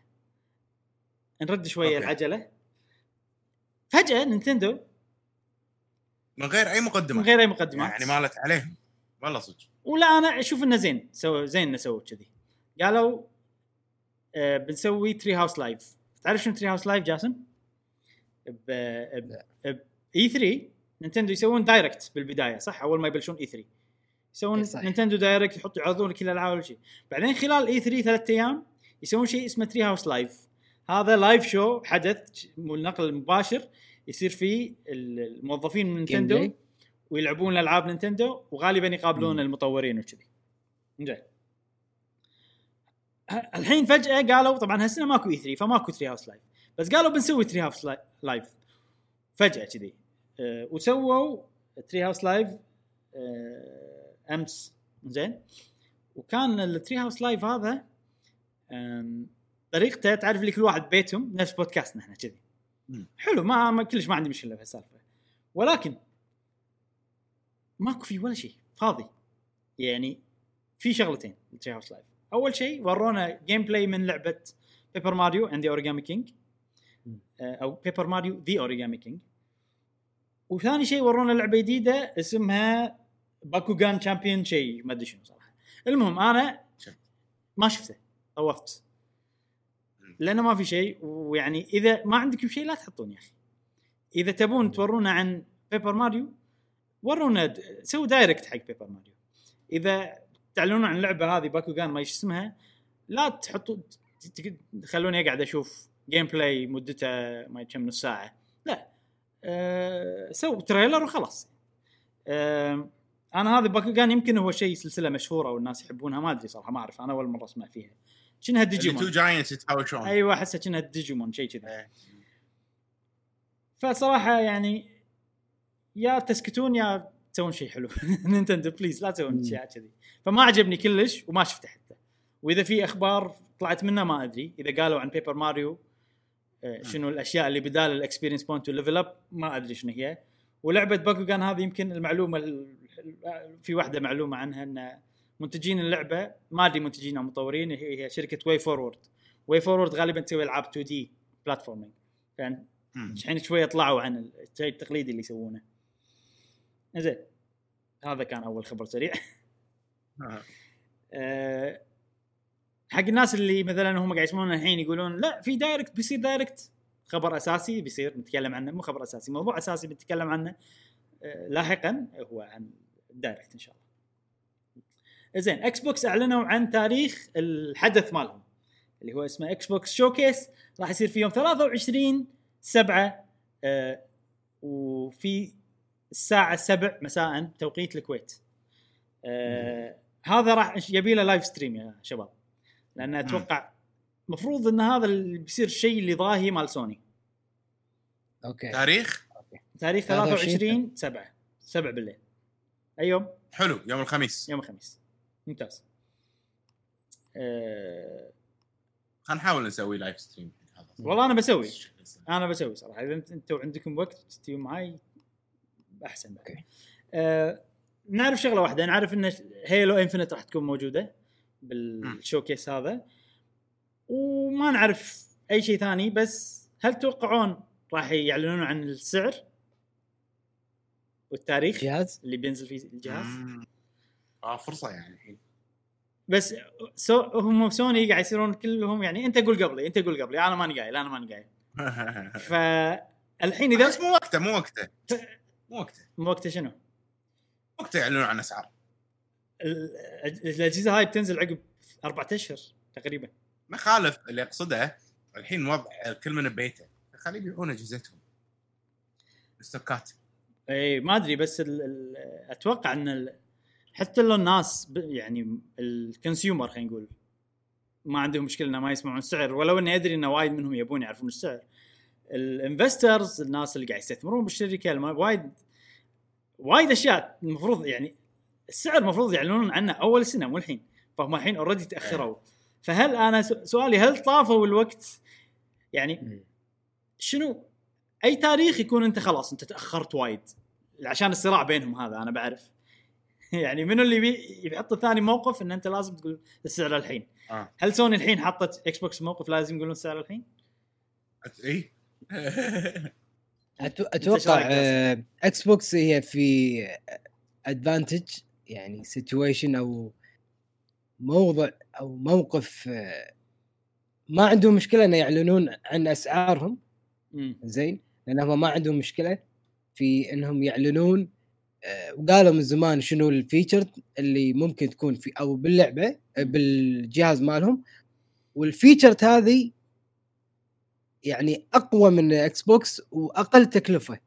نرد شويه أوكي. العجله. فجاه نينتندو من غير اي مقدمه من غير اي مقدمه يعني مالت عليهم والله صدق. ولا انا اشوف انه زين سو زين نسوي كذي. قالوا آه بنسوي تري هاوس لايف. تعرف شنو تري هاوس لايف جاسم؟ ب اي ثري نينتندو يسوون دايركت بالبدايه صح؟ اول ما يبلشون اي ثري يسوون نينتندو دايركت يحطوا يعرضون كل الالعاب وشي. بعدين خلال اي ثري ثلاث ايام يسوون شيء اسمه تري هاوس لايف. هذا لايف شو حدث نقل مباشر يصير فيه الموظفين من نينتندو ويلعبون العاب نينتندو وغالبا يقابلون م. المطورين وكذي. زين الحين فجأة قالوا طبعا هالسنة ماكو اي ثري فماكو تري هاوس لايف بس قالوا بنسوي تري هاوس لايف فجأة كذي. أه وسووا تري هاوس لايف أه امس. زين وكان التري هاوس لايف هذا طريقته تعرف لي كل واحد بيتهم نفس بودكاستنا احنا كذي حلو. ما, ما كلش ما عندي مشكله بهالسالفه ولكن ماكو في ولا شيء فاضي. يعني في شغلتين التري هاوس لايف. اول شيء ورونا جيم بلاي من لعبه بيبر ماريو اند ذا اوريجامي كينج او بيبر ماريو ذا اوريجامي كينج. وثاني شيء ورونا لعبه جديده اسمها باكوغان تشامبيون شيء ما ادري شنو صراحه. المهم انا ما شفته طوفت لأنه ما في شيء. ويعني إذا ما عندكم شيء لا تحطون يا أخي. إذا تبون تورونا عن بيبر ماريو ورونا د... سووا دايركت حق بيبر ماريو. إذا تعلنون عن اللعبة هذه باكوغان ما إيش اسمها لا تحطوا خلوني أقعد أشوف جيم بلاي مدته ما يتم نص ساعة لا أه... سووا تريلر وخلاص. أه... أنا هذه باكوغان يمكن هو شيء سلسلة مشهورة والناس يحبونها ما أدري صراحة ما أعرف. أنا أول مرة أسمع فيها. شنها ديجيمون تو جاينتس يتحاوشون. ايوه حسيت شنها ديجيمون شيء كذا. فصراحه يعني يا تسكتون يا تسوون شيء حلو. نينتندو بليز لا تسوون شيء كذي. فما عجبني كلش وما شفته حتى. واذا في اخبار طلعت منها ما ادري. اذا قالوا عن بيبر ماريو آه شنو الاشياء اللي بدال الاكسبيرينس بوينت والليفل اب ما ادري شنو هي. ولعبه باكوغان هذه يمكن المعلومه في واحده معلومه عنها ان منتجين اللعبه ما ادري منتجين او مطورين هي شركه واي فورورد. واي فورورد غالبا تسوي العاب تو دي بلاتفورمينج يعني الحين شويه طلعوا عن الشيء التقليدي اللي يسوونه. زين هذا كان اول خبر سريع. أه حق الناس اللي مثلا هم قاعد يسمعون الحين يقولون لا في دايركت بيصير دايركت خبر اساسي بيصير نتكلم عنه. مو خبر اساسي موضوع اساسي بنتكلم عنه أه لاحقا هو عن الدايركت ان شاء الله. زين اكس بوكس اعلنوا عن تاريخ الحدث مالهم اللي هو اسمه اكس بوكس شوكيس راح يصير في يوم ثلاثة وعشرين سبعة آه وفي الساعه سبعة مساء توقيت الكويت. آه هذا راح يبي له لايف ستريم يا شباب لان اتوقع مفروض ان هذا اللي بيصير شيء اللي ضاهي مال سوني. اوكي تاريخ أوكي. تاريخ ثلاثة وعشرين سبعة سبعة بالليل اي يوم. حلو يوم الخميس يوم الخميس ممتاز. ااا أه... هنحاول نسوي لايف ستريم هذا. والله أنا بسوي أنا بسوي صراحة إذا أنتوا عندكم وقت تيجوا معي أحسن. أوكي. أه... نعرف شغلة واحدة نعرف إن هيلو إنفينيت راح تكون موجودة بالشوكيس هذا وما نعرف أي شيء ثاني. بس هل توقعون راح يعلنون عن السعر والتاريخ جهاز اللي بينزل فيه الجهاز؟ مم. آه فرصة يعني الحين بس سو هم سوني قاعد يصيرون كلهم يعني أنت قول قبلي أنت قول قبلي أنا ماني قايل أنا ماني قايل. فالحين إذا مو وقته مو وقته مو وقته مو وقته شنو وقته يعلنون عن أسعار الأجهزة هاي بتنزل عقب أربعة أشهر تقريبا. ما خالف اللي أقصده الحين وضع الكل من بيته خليه يبيعون أجهزتهم الستوكات. إيه ما أدري بس ال ال أتوقع إن ال حتى لو الناس يعني الكونسيومر خلينا نقول ما عندهم مشكله انه ما يسمعون السعر ولو اني ادري انه وايد منهم يبون يعرفون السعر. الانفسترز الناس اللي قاعد يستثمرون بالشركه وايد وايد اشياء المفروض يعني السعر المفروض يعلنون عنه اول سنه مو الحين. فهم الحين اوريدي تاخروا. فهل انا سؤالي هل طافوا الوقت يعني شنو اي تاريخ يكون انت خلاص انت تاخرت وايد عشان الصراع بينهم هذا انا بعرف. يعني منو اللي بي بيحط الثاني موقف ان انت لازم تقول السعر الحين؟ آه. هل سوني الحين حطت اكس بوكس موقف لازم يقولون السعر الحين؟ اي اتوقع اكس بوكس هي في ادفانتج يعني سيتويشن او موضع او موقف ما عندهم مشكله ان يعلنون عن اسعارهم زين لانهم ما عندهم مشكله في انهم يعلنون وقالوا من زمان شنو الفيتشر اللي ممكن تكون في او باللعبه بالجهاز مالهم والفيتشرت هذه يعني اقوى من اكس بوكس واقل تكلفه.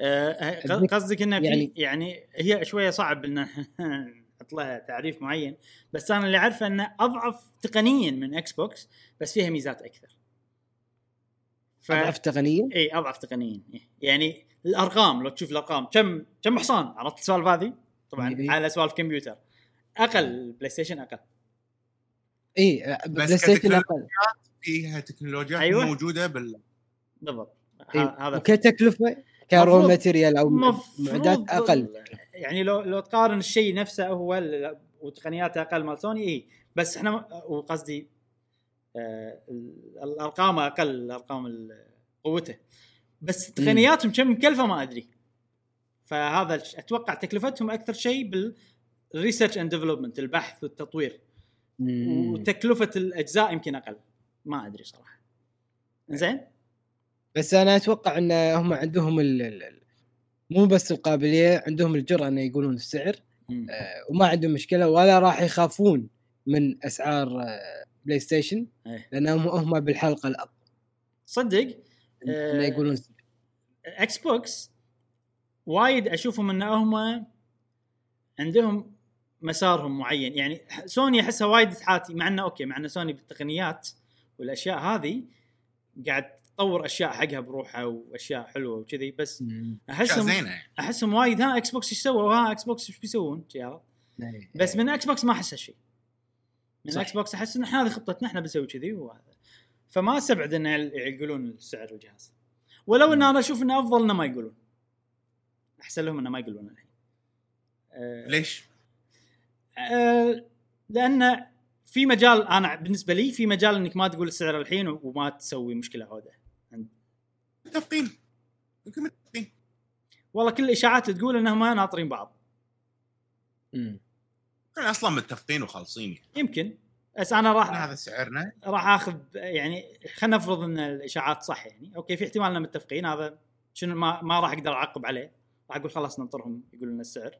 أه قصدك انه يعني, يعني هي شويه صعب ان اطلع تعريف معين بس انا اللي عارفه انه اضعف تقنيا من اكس بوكس بس فيها ميزات اكثر. ف... اضعف تقنيا اي اضعف تقنيا يعني الارقام لو تشوف الارقام كم كم حصان عرفت السوالف هذه طبعا إيه. على سوالف كمبيوتر اقل بلاي ستيشن اقل اي بلاي ستيشن اقل فيها تكنولوجيا أيوة. موجوده بال بالضبط هذا كتكلفه كرو ماتيريال او معدات اقل يعني لو لو تقارن الشيء نفسه هو وتقنياته اقل مال سوني اي بس احنا وقصدي آه الارقام اقل ارقام قوته بس تقنياتهم كم مكلفه ما ادري فهذا اتوقع تكلفتهم اكثر شيء بالريسيرش اند ديفلوبمنت البحث والتطوير مم. وتكلفه الاجزاء يمكن اقل ما ادري صراحه زين بس انا اتوقع ان هم عندهم ال ال مو بس القابليه عندهم الجرأه ان يقولون السعر آه وما عندهم مشكله ولا راح يخافون من اسعار آه بلاي ستيشن أيه. لانهم هم بالحلقه الاقوى صدق آه يقولون اكس بوكس وايد اشوفهم انهم عندهم مسارهم معين يعني سوني احسها وايد تحاتي مع انه اوكي مع انه سوني بالتقنيات والاشياء هذه قاعد تطور اشياء حقها بروحها واشياء حلوه وكذي بس احسهم احسهم وايد ها اكس بوكس ايش سووا ها اكس بوكس ايش بيسوون يلا بس من اكس بوكس ما احس هالشيء من اكس بوكس احس ان هذه خطتنا احنا بنسوي كذي وهذا فما استبعد ان يقولون السعر الجهاز ولو ان انا اشوف انه افضل انه ما يقولون احسن لهم انه ما يقولون الحين أه ليش أه لان في مجال انا بالنسبه لي في مجال انك ما تقول السعر الحين وما تسوي مشكله عوده متفقين يمكن متفقين والله كل الاشاعات تقول انهم ناطرين بعض امم اصلا متفقين وخالصين يمكن بس انا راح هذا سعرنا راح اخذ يعني خلينا نفرض ان الاشاعات صح يعني اوكي في احتمال انهم متفقين هذا شنو ما, ما راح اقدر اعقب عليه راح اقول خلاص ننطرهم يقولون السعر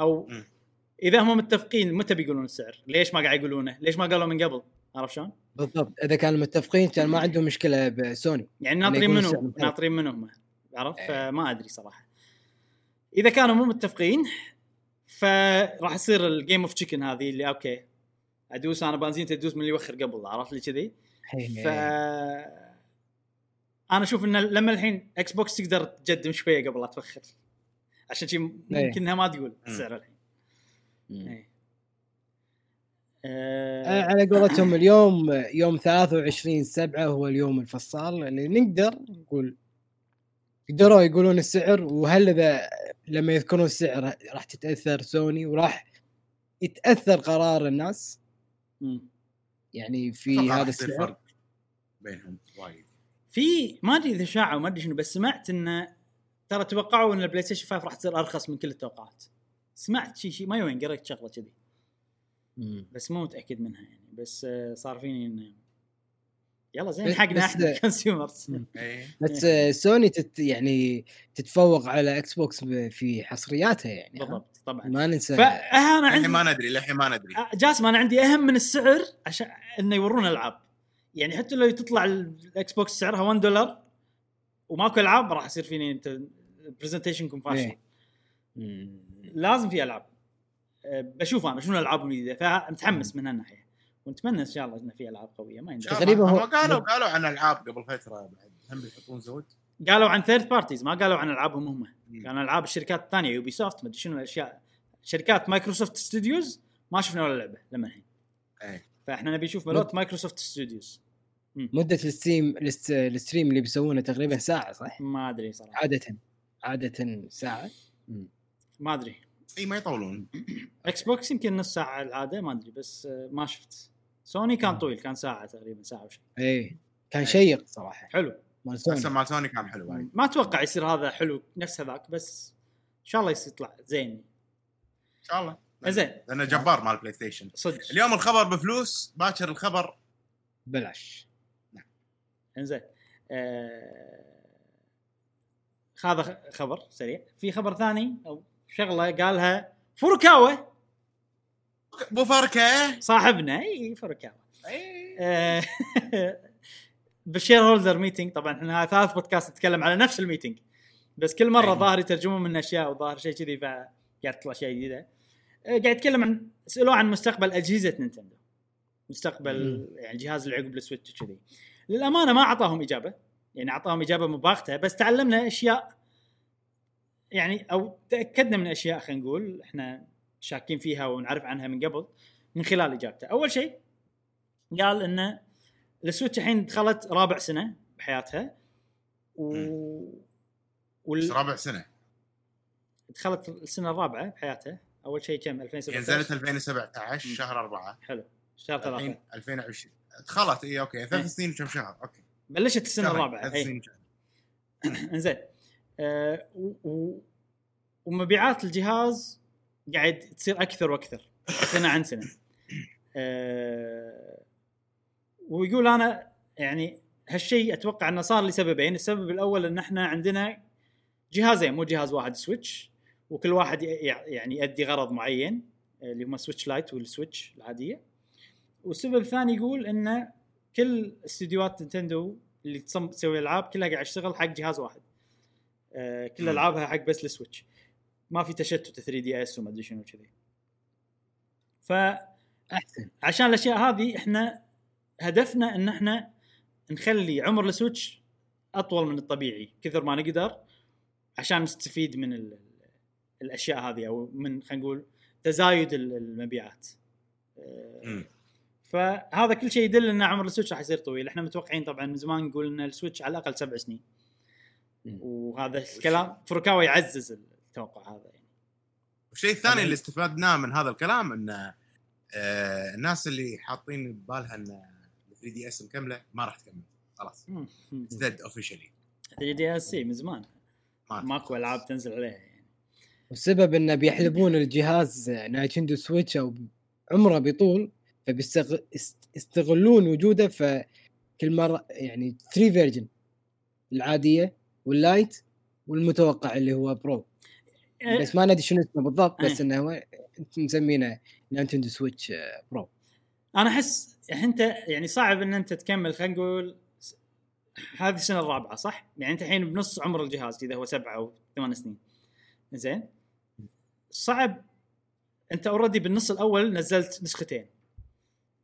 او م. إذا هم متفقين متى بيقولون السعر؟ ليش ما قاعد يقولونه؟ ليش ما قالوا من قبل؟ عارف شلون؟ بالضبط إذا كانوا متفقين كان ما عندهم مشكلة بسوني يعني ناطرين منهم ناطرين منهم عارف فما أدري صراحة إذا كانوا مو متفقين فراح يصير الجيم أوف تشيكن هذه اللي أوكي أدوس أنا بنزين تدوس من اللي يوخر قبل عرفت لي كذي فا أنا أشوف إن لما الحين إكس بوكس تقدر تقدم شوية قبل لا توخر عشان شيء ممكنها ما تقول السعر الحين أه على قولتهم اليوم يوم ثلاثة وعشرين سبعة هو اليوم الفصال اللي نقدر نقول يقدروا يقولون السعر وهل إذا لما يذكرون السعر راح تتأثر سوني وراح يتأثر قرار الناس يعني في هذا السعر بينهم وايد في ما أدري إذا شاعوا ما أدري شنو بس سمعت إن ترى توقعوا إن البلاي ستيشن خمسة راح تصير أرخص من كل التوقعات سمعت شيء شيء ما يوين قريت شغله كذي بس مو متاكد منها يعني بس صار فيني إن يلا زين حقنا احنا كونسيومرز بس سوني تت يعني تتفوق على اكس بوكس في حصرياتها يعني بالضبط طبعا ما ننسى فانا عندي ما ندري للحين ما ندري جاسم انا عندي اهم من السعر عشان انه يورونا العاب يعني حتى لو تطلع الاكس بوكس سعرها واحد دولار وماكو العاب راح يصير فيني انت برزنتيشن كونفاشن لازم في العاب أه بشوف انا شنو الالعاب الجديده فمتحمس من هالناحيه ونتمنى ان شاء الله ان في العاب قويه ما يندرى تقريبا هو قالوا قالوا عن العاب قبل فتره بعد هم بيحطون زود قالوا عن ثيرد بارتيز ما قالوا عن العابهم هم كان العاب الشركات الثانيه يوبي سوفت ما ادري شنو الاشياء شركات مايكروسوفت ستوديوز ما شفنا ولا لعبه لما الحين اي فاحنا نبي نشوف ملوت مايكروسوفت ستوديوز مده الستريم الستريم اللي بيسوونه تقريبا ساعه صح ما ادري صراحه عاده عاده ساعه مم. ما ادري اي ما يطولون. اكس بوكس يمكن نص ساعه العاده ما ادري، بس ما شفت. سوني كان طويل، كان ساعه تقريبا، ساعه وشيء. اي كان شيق صراحه، حلو. مال سوني، مال سوني كان حلو. هاي ما اتوقع يصير هذا حلو نفس هذاك، بس ان شاء الله يطلع زين ان شاء الله. زين، لانه جبار مال بلاي ستيشن صدق. اليوم الخبر بفلوس، باكر الخبر بلاش. نعم انزين، هذا آه... خبر سريع. في خبر ثاني او شغله قالها فوركاوة، بو فوركا صاحبنا، اي فوركاوة اي آه... بالشير هولدر ميتينج. طبعا احنا ثالث بودكاست نتكلم على نفس الميتينج، بس كل مره ظاهر يترجمون من اشياء وظاهر شيء كذي، فقاعد تطلع شيء جديد. قاعد يتكلم عن، سألوه عن مستقبل أجهزة نينتندو، مستقبل يعني جهاز العقب للسويتش كذي. للأمانة ما عطاهم إجابة، يعني عطاهم إجابة مباغتة، بس تعلمنا أشياء يعني، أو تأكدنا من أشياء خلينا نقول إحنا شاكين فيها ونعرف عنها من قبل من خلال إجابته. أول شيء قال إن السويتش الحين دخلت رابع سنة بحياتها، و... وال... رابع سنة دخلت السنة الرابعة بحياتها. أول شيء كم ألفين وسبعتاشر، نزلت ألفين وسبعتاشر شهر أربعة. حلو، شهر ثلاثة ألفين وعشرين دخلت. إيه أوكي، ثلاث سنين وكم شهر. أوكي، بلشت السنة الرابعة. إيه إنزين. آه، ومبيعات الجهاز قاعد تصير أكثر وأكثر سنة عن سنة. آه، ويقول أنا يعني هالشيء أتوقع أنه صار لسببين. السبب الأول إن إحنا عندنا جهازين مو جهاز واحد، سويتش، وكل واحد يعني يؤدي غرض معين، اللي هم سويتش لايت والسويتش العادية. والسبب الثاني يقول إن كل استديوهات نينتندو اللي تسوي ألعاب كلها قاعد تشتغل حق جهاز واحد، آه، كل ألعابها حق بس السويتش، ما في تشتت ثري دي اس وما أدري شنو كذي. فأحسن عشان الأشياء هذه إحنا هدفنا إن إحنا نخلي عمر السويتش أطول من الطبيعي كثر ما نقدر، عشان نستفيد من ال الأشياء هذه، أو من خلينا نقول تزايد المبيعات. أه فهذا كل شيء يدل أن عمر السويتش راح يصير طويل. إحنا متوقعين طبعًا من زمان نقول أن السويتش على الأقل سبع سنين، مم. وهذا الكلام فوركاوة يعزز التوقع هذا يعني. والشيء الثاني اللي استفدناه من هذا الكلام أن آه الناس اللي حاطين بالها أن ثري دي اس مكملة ما راح تكمل خلاص. ازداد officially ثري دي اس من زمان ماكو ألعاب تنزل عليها. والسبب إنه بيحلبون الجهاز نايتندو سويتش أو عمره بيطول، فبيستغلون وجوده. فكل مرة يعني ثري فيرجن، العادية واللايت والمتوقع اللي هو برو، بس ما ندري شنو اسمه بالضبط، بس إنه هو نسمينه نايتندو سويتش برو. أنا أحس أنت يعني صعب إن أنت تكمل، خلينا نقول هذه السنة الرابعة صح؟ يعني أنت الحين بنص عمر الجهاز، إذا هو سبعة أو ثمان سنين زين، صعب. انت اوريدي بالنص الاول نزلت نسختين،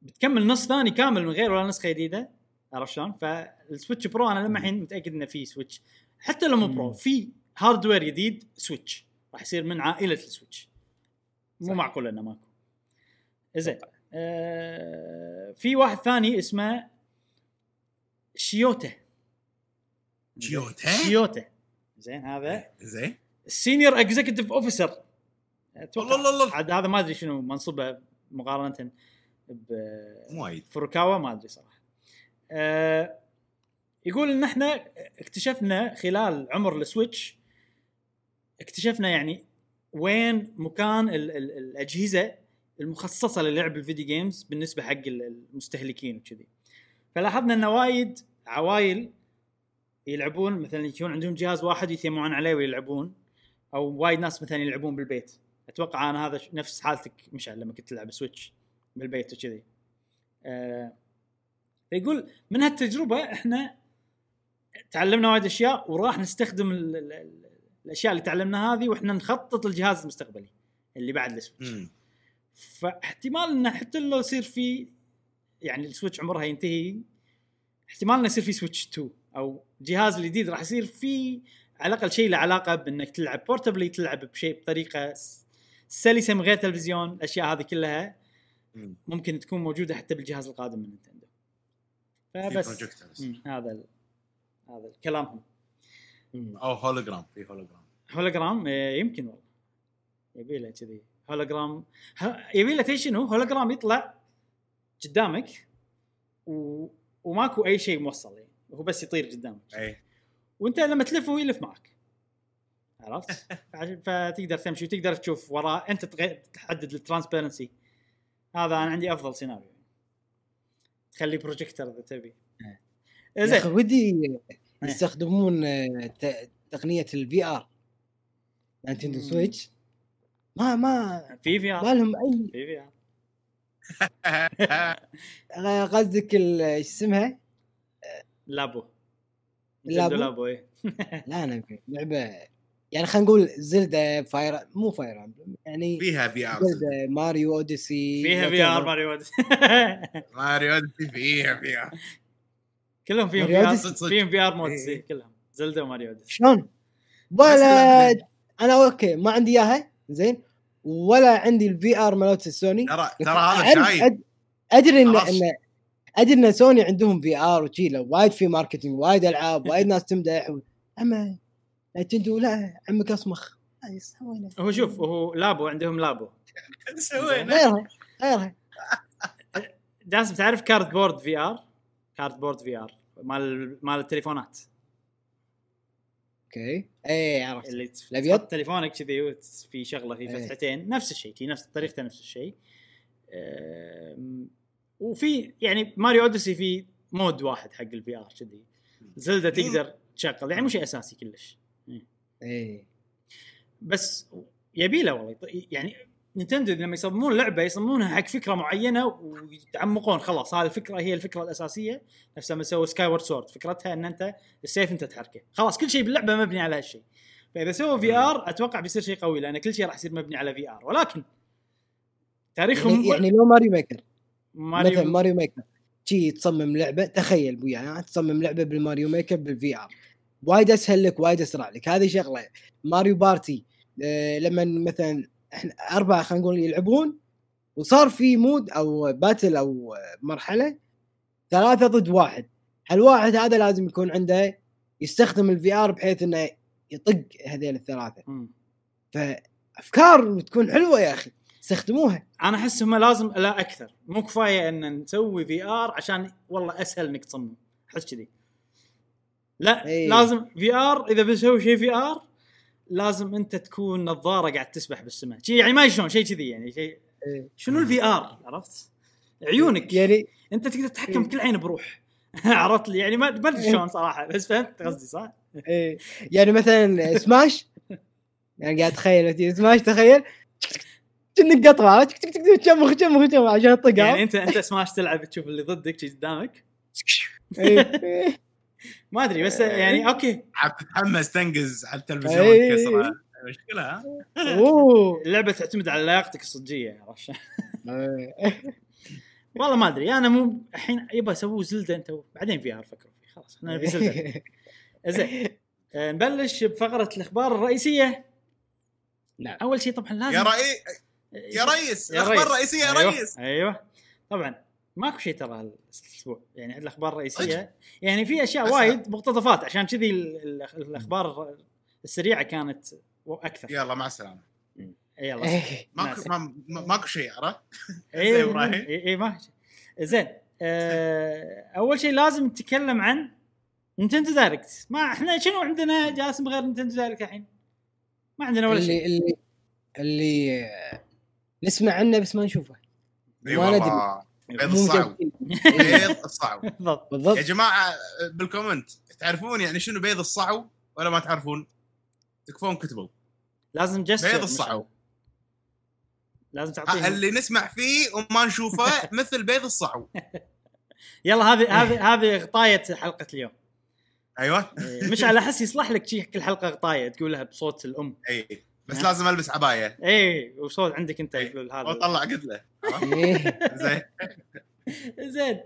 بتكمل نص ثاني كامل من غير ولا نسخه جديده، عرفت شلون؟ فالسويتش برو انا لما الحين متاكد انه في سويتش، حتى لو مو برو، في هاردوير جديد سويتش راح يصير من عائله السويتش، مو معقول انه ماكو. زين، آه في واحد ثاني اسمه شيوتا شيوتا شيوتا زين، هذا زين سينيور اكزيكتيف اوفيسر، عاد هذا ما ادري شنو منصبه مقارنه بفوركاوة، ما ادري صراحه. أه يقول ان احنا اكتشفنا خلال عمر السويتش، اكتشفنا يعني وين مكان ال ال الاجهزه المخصصه للعب الفيديو جيمز بالنسبه حق المستهلكين وكذي. فلاحظنا ان وايد عوائل يلعبون، مثلا يكون عندهم جهاز واحد يثيمون عليه ويلعبون، او وايد ناس مثلا يلعبون بالبيت. اتوقع انا هذا نفس حالتك مشعل لما كنت تلعب سويتش بالبيت وكذي. أه يقول من هالتجربه احنا تعلمنا وايد اشياء، وراح نستخدم ال ال ال الاشياء اللي تعلمنا هذه واحنا نخطط الجهاز المستقبلي اللي بعد السويتش. فاحتمال ان حتى لو يصير في يعني السويتش عمرها ينتهي، احتمال انه يصير في سويتش تو او جهاز جديد راح يصير فيه على الاقل شيء له علاقه بانك تلعب بورتبلي، تلعب بشيء بطريقه سلسه من غير تلفزيون. الاشياء هذه كلها ممكن تكون موجوده حتى بالجهاز القادم من نينتندو. فبس هذا ال... هذا الكلام، او هولوجرام، في هولوجرام هولوجرام يمكن والله يبي له كذي هولوجرام، يبي له ايش شنو هولوجرام يطلع قدامك و... وماكو اي شيء موصل يعني، هو بس يطير قدامك اي، وانت لما تلف هو يلف معك عرفت. فتقدر تمشي وتقدر تشوف وراء، انت تحدد الترانسبيرنسي. هذا انا عندي افضل سيناريو، تخلي بروجيكتر اذا تبي. زين ودي يستخدمون تقنيه الفي ار نينتندو سويتش، ما ما في في ار بالهم اي في في ار. قصدك ايش اسمها لابو نينتندو لابو؟ اي لا انا في لعبه يعني خلينا نقول زلدا فاير مو فاير يعني فيها في ار، زلدا ماريو اوديسي فيها في ار، ماريو اوديسي ماريو اوديسي فيها في ار، كلهم فيهم في ار، فيهم في ار مودسي كلهم، زلدا وماريو اوديسي شلون ولا انا اوكي ما عندي اياها زين، ولا عندي الفي ار مالوت سوني ترى ترى هذا شايف. ادري ان ادري ان سوني عندهم في ار وشيله وايد، في ماركتينج وايد، العاب وايد، ناس تمدح. اما نينتندو لا عمك اصمخ اي سوينا. هو شوف هو لابو عندهم لابو سوينا غيرها غيرها جالس. بتعرف كارد بورد في ار؟ كارد بورد في ار مال مال التليفونات. اوكي اي عرفت اللي تلبيط تليفونك كذي في شغله في فتحتين، نفس الشيء نفس الطريقه نفس الشيء. وفي يعني ماريو اوديسي في مود واحد حق الفي ار كذي، زلدة تقدر تشغل يعني مو شيء اساسي كلش اي، بس يبيله والله يعني. نينتندو لما يصممون لعبه يصممونها حق فكره معينه ويتعمقون، خلاص هذه الفكره هي الفكره الاساسيه. نفس ما سووا سكايورد سورد، فكرتها ان انت السيف انت تحركه، خلاص كل شيء باللعبه مبني على هالشيء. فاذا سووا في ار اتوقع بيصير شيء قوي، لان كل شيء راح يصير مبني على في ار. ولكن تاريخهم يعني لو ماريو ميكر، ماريو مثلا ماريو ميكر شيء تصمم لعبه، تخيل بويا يعني تصمم لعبه بالماريو ميكر بالفي ار، وايد اسهل لك وايد اسرع لك. هذه شغله ماريو بارتي أه، لما مثلا احنا اربعه خلينا نقول يلعبون وصار في مود او باتل او مرحله ثلاثه ضد واحد، هالواحد هذا لازم يكون عنده يستخدم الفي ار بحيث انه يطق هذيل الثلاثه. فافكار تكون حلوه يا اخي استخدموها. انا احس هم لازم لا اكثر، مو كفايه ان نسوي في ار عشان والله اسهل انك تصمم حس كذي، لا أيه. لازم في ار اذا بسوي شيء في ار لازم انت تكون نظاره قاعد تسبح بالسماء شيء يعني، ما يشون شيء كذي يعني شيء أيه. شنو الفي ار عرفت؟ عيونك يعني انت تقدر تتحكم أيه. كل عين بروح عرفت لي يعني، ما بدي شلون صراحه بس فهمت قصدي صح أيه. يعني مثلا سماش يعني قاعد تخيل سماش، تخيل كأنك قطوه تك تك تك تشمخ تشمخ تشمخ عشان الطقه يعني. انت انت سماش تلعب تشوف اللي ضدك قدامك أيه. ما أدري بس يعني أوكي حمس تنجز على التلفزيون كسرة مشكلة. أوه اللعبة تعتمد على لياقتك الصجية عشان والله ما أدري أنا مو الحين يبغى سووا زلدة أنت بعدين في أفكر فيه خلاص أنا نبي زلدة. إزاي نبلش بفقرة الأخبار الرئيسية؟ لا أول شيء طبعا لازم يا رئيس يا رئيس الأخبار الرئيسية يا رئيس. أيوة طبعا ماكو شيء ترى الاسبوع يعني عند الاخبار الرئيسيه يعني في اشياء وايد مقتطفات عشان كذي الاخبار السريعه كانت اكثر. يلا مع السلامه يلا ماكو ماكو شيء ارى زي ابراهيم اي ما زين. اول شيء لازم نتكلم عن نينتندو دايركت. ما احنا شنو عندنا جاسم غير نينتندو دايركت الحين؟ ما عندنا ولا شيء اللي اللي نسمع عنه بس ما نشوفه. ما ندري بيض الصعب بيض الصعب بالضبط يا جماعة بالكومنت تعرفون يعني شنو بيض الصعب ولا ما تعرفون تكفون كتبوا. لازم جسد بيض الصعب لازم تعطيه اللي نسمع فيه وما نشوفه مثل بيض الصعب. يلا هذه هذه هذه غطاية حلقة اليوم. أيوة مش على حس يصلح لك شيء كل حلقة غطاية تقولها بصوت الأم أي بس لازم ألبس عباية إيه وصوت عندك أنت يقول هذا وطلع قدلة زين زين.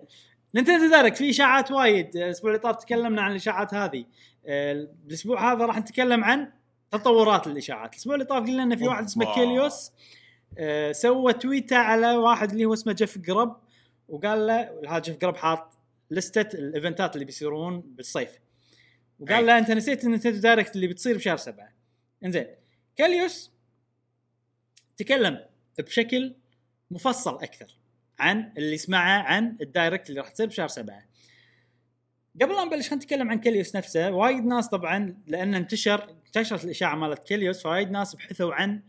نينتندو دايركت في إشاعات وايد الأسبوع اللي طاف تكلمنا عن الإشاعات هذه. الأسبوع هذا راح نتكلم عن تطورات الإشاعات. الأسبوع اللي طاف قلنا إن في واحد اسمه كيليوس سوى تويتة على واحد اللي هو اسمه جيف قرب وقال له هذا جيف قرب حاط لستة الإيفنتات اللي بيصيرون بالصيف وقال له أنت نسيت نينتندو دايركت اللي بتصير بشهر سبعة. إنزين كاليوس تكلم بشكل مفصل أكثر عن اللي سمعه عن الدايركت اللي راح تصير بشهر سبعة. قبل أن نبلش خلينا نتكلم عن كيليوس نفسه. وايد ناس طبعا لأنه انتشر انتشرت الإشاعة مالت كيليوس، وايد ناس بحثوا عن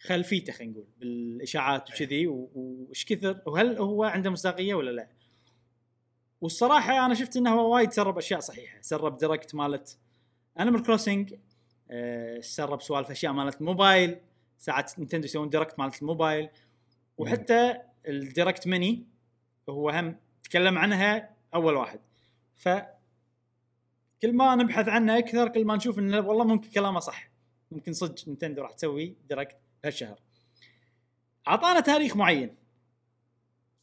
خلفيته خلينا نقول بالإشاعات وكذي وإيش كثر وهل هو عنده مصداقية ولا لا. والصراحة أنا شفت إنه هو وايد سرب أشياء صحيحة، سرب دايركت مالت أنيمال كروسنج، أه سرب سوالف أشياء مالت موبايل، ساعات نينتندو يسوون دايركت مالت الموبايل، وحتى الدايركت ميني هو هم تكلم عنها أول واحد. فكل ما نبحث عنه أكثر كل ما نشوف إنه والله ممكن كلامه صح، ممكن صدق نينتندو راح تسوي دايركت هالشهر. عطانا تاريخ معين،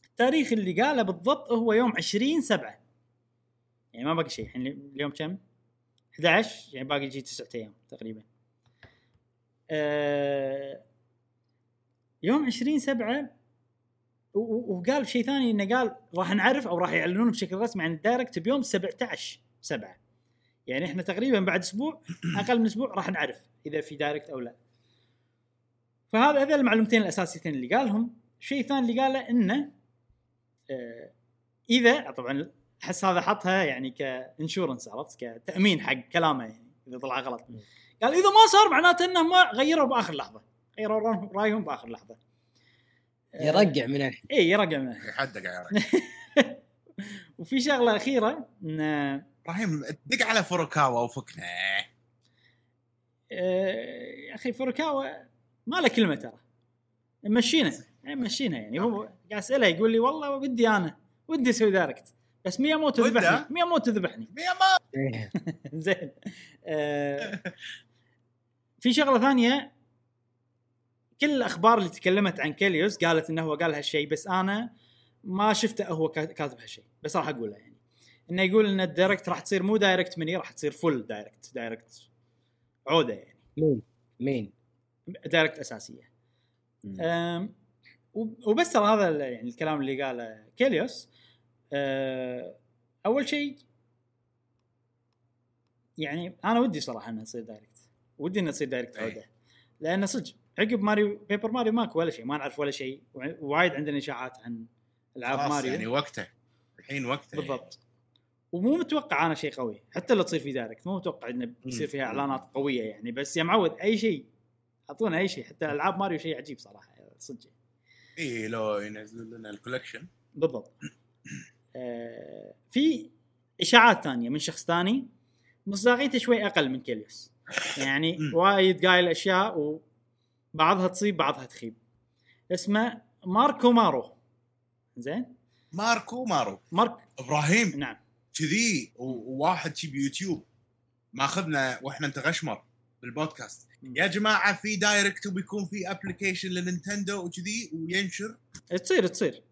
التاريخ اللي قاله بالضبط هو يوم عشرين سبعة، يعني ما باقي شيء الحين. اليوم كم؟ أحد عشر، يعني باقي جي تسعة أيام تقريبا. أه يوم عشرين سبعة، وقال شيء ثاني إنه قال راح نعرف أو راح يعلنون بشكل رسمي عن الدايركت بيوم سبعتاعش سبعة، يعني إحنا تقريبا بعد أسبوع أقل من أسبوع راح نعرف إذا في دايركت أو لا. فهذا هذول المعلومتين الأساسيتين اللي قالهم. شيء ثاني اللي قاله إنه أه إذا طبعا حس هذا حطها يعني كإنشورنس، عرفت، كتأمين حق كلامه يعني إذا طلع غلط. قال إذا ما صار معناته إنه ما غيروا بآخر لحظة، غيروا رأيهم بآخر لحظة. يرجع من الحين. إيه يرجع من الحين. حد قاعد يرجع. وفي شغلة أخيرة إن إبراهيم دق على فوروكاوا وفكنا. ااا أخي فوروكاوا ما له كلمة ترى. مشينا مشينا يعني هو قاعد أسأله يقول لي والله بدي أنا ودي أسوي دايركت بس مية موت تذبحني مية موت تذبحني مية موت. زين. آه في شغلة ثانية، كل الأخبار اللي تكلمت عن كيليوس قالت إنه هو قال هالشيء، بس أنا ما شفته هو كاتب هالشيء، بس راح أقوله يعني إنه يقول إن الدايركت راح تصير مو دايركت مني، راح تصير فول دايركت، دايركت عودة يعني مين مين دايركت أساسية. آه وبس هذا يعني الكلام اللي قاله كيليوس. أول شيء يعني أنا ودي صراحة أن أصير دايركت، ودي أن أصير دايركت عودة، لأن صدق عقب ماريو بيبر ماريو ماكو ولا شيء، ما نعرف ولا شيء، وايد عندنا إشاعات عن ألعاب ماريو يعني وقته الحين وقته بالضبط، ومو متوقع أنا شيء قوي حتى لو تصير في دايركت، مو متوقع إنه بيصير فيها إعلانات قوية يعني. بس يا معود أي شيء أعطونا أي شيء، حتى ألعاب ماريو شيء عجيب صراحة صدق. إيه لو ينزلوا لنا الكولكشن بالضبط. آه في إشاعات ثانية من شخص ثاني مصداقيته شوي أقل من كيليوس، يعني وايد قايل أشياء وبعضها تصيب بعضها تخيب. اسمه ماركو مارو. زين ماركو مارو مارك إبراهيم. نعم كذي وواحد شي بيوتيوب ماخذنا وإحنا نتغشمر بالبودكاست يا جماعة في دايركت وبيكون في أبليكيشن للنينتندو وكذي وينشر تصير تصير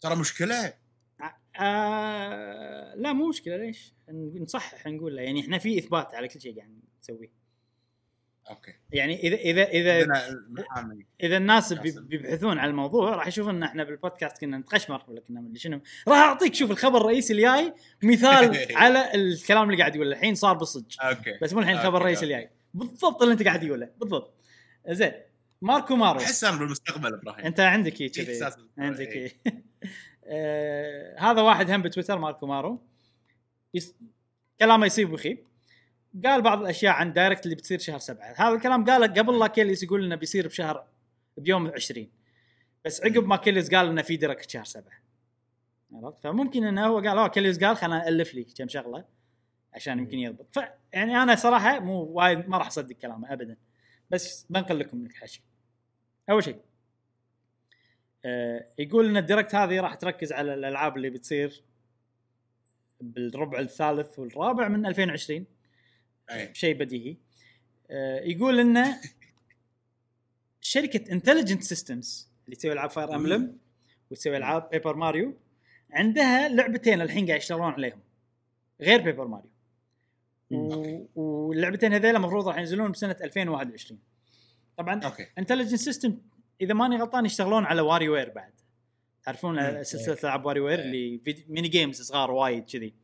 ترى مشكلة. آه لا مو مشكلة، ليش نصحح نقول له يعني إحنا في إثبات على كل شيء قاعد يعني نسويه. أوكي يعني إذا إذا إذا إذا الناس بيبحثون على الموضوع راح يشوفون إن إحنا بالبودكاست كنا نتقشمر ولا كنا من شنو. راح أعطيك شوف الخبر الرئيسي الجاي مثال على الكلام اللي قاعد يقوله الحين صار بالصدق. أوكي بس مو الحين الخبر الرئيسي الجاي بالضبط اللي أنت قاعد يقوله بالضبط. زين ماركو مارو حسام بالمستقبل إبراهيم أنت عندك إيه كذي عندك إيه. آه، هذا واحد هم بتويتر ماركو مارو يس... كلامه يصيب ويخيب. قال بعض الأشياء عن دايركت اللي بتصير شهر سبعة. هذا الكلام قاله قبل لا كيليوس يقول إنه بيصير بشهر بيوم عشرين، بس عقب ما كيليوس قال إنه في دايركت شهر سبعة، عرفت. فممكن إنه هو قال أوه كيليوس قال خلنا ألف لي كم شغلة عشان يمكن يضبط. فيعني أنا صراحة مو وايد ما راح أصدق كلامه أبدا، بس بنقل لكم الحشي. أول شيء يقول ان الدايركت هذه راح تركز على الالعاب اللي بتصير بالربع الثالث والرابع من ألفين وعشرين. أيه. شيء بديهي. يقول ان شركه انتليجنت سيستمز اللي تسوي العاب فاير امبلم وتسوي العاب بيبر ماريو عندها لعبتين الحين قاعد يشتغلون عليهم غير بيبر ماريو، واللعبتين هذول المفروض راح ينزلون بسنه ألفين وواحد وعشرين طبعا. انتليجنت سيستم إذا ماني غلطان يشتغلون على واري وير بعد، تعرفون سلسلة ألعاب واري وير اللي ميني جيمز صغار وايد كذي.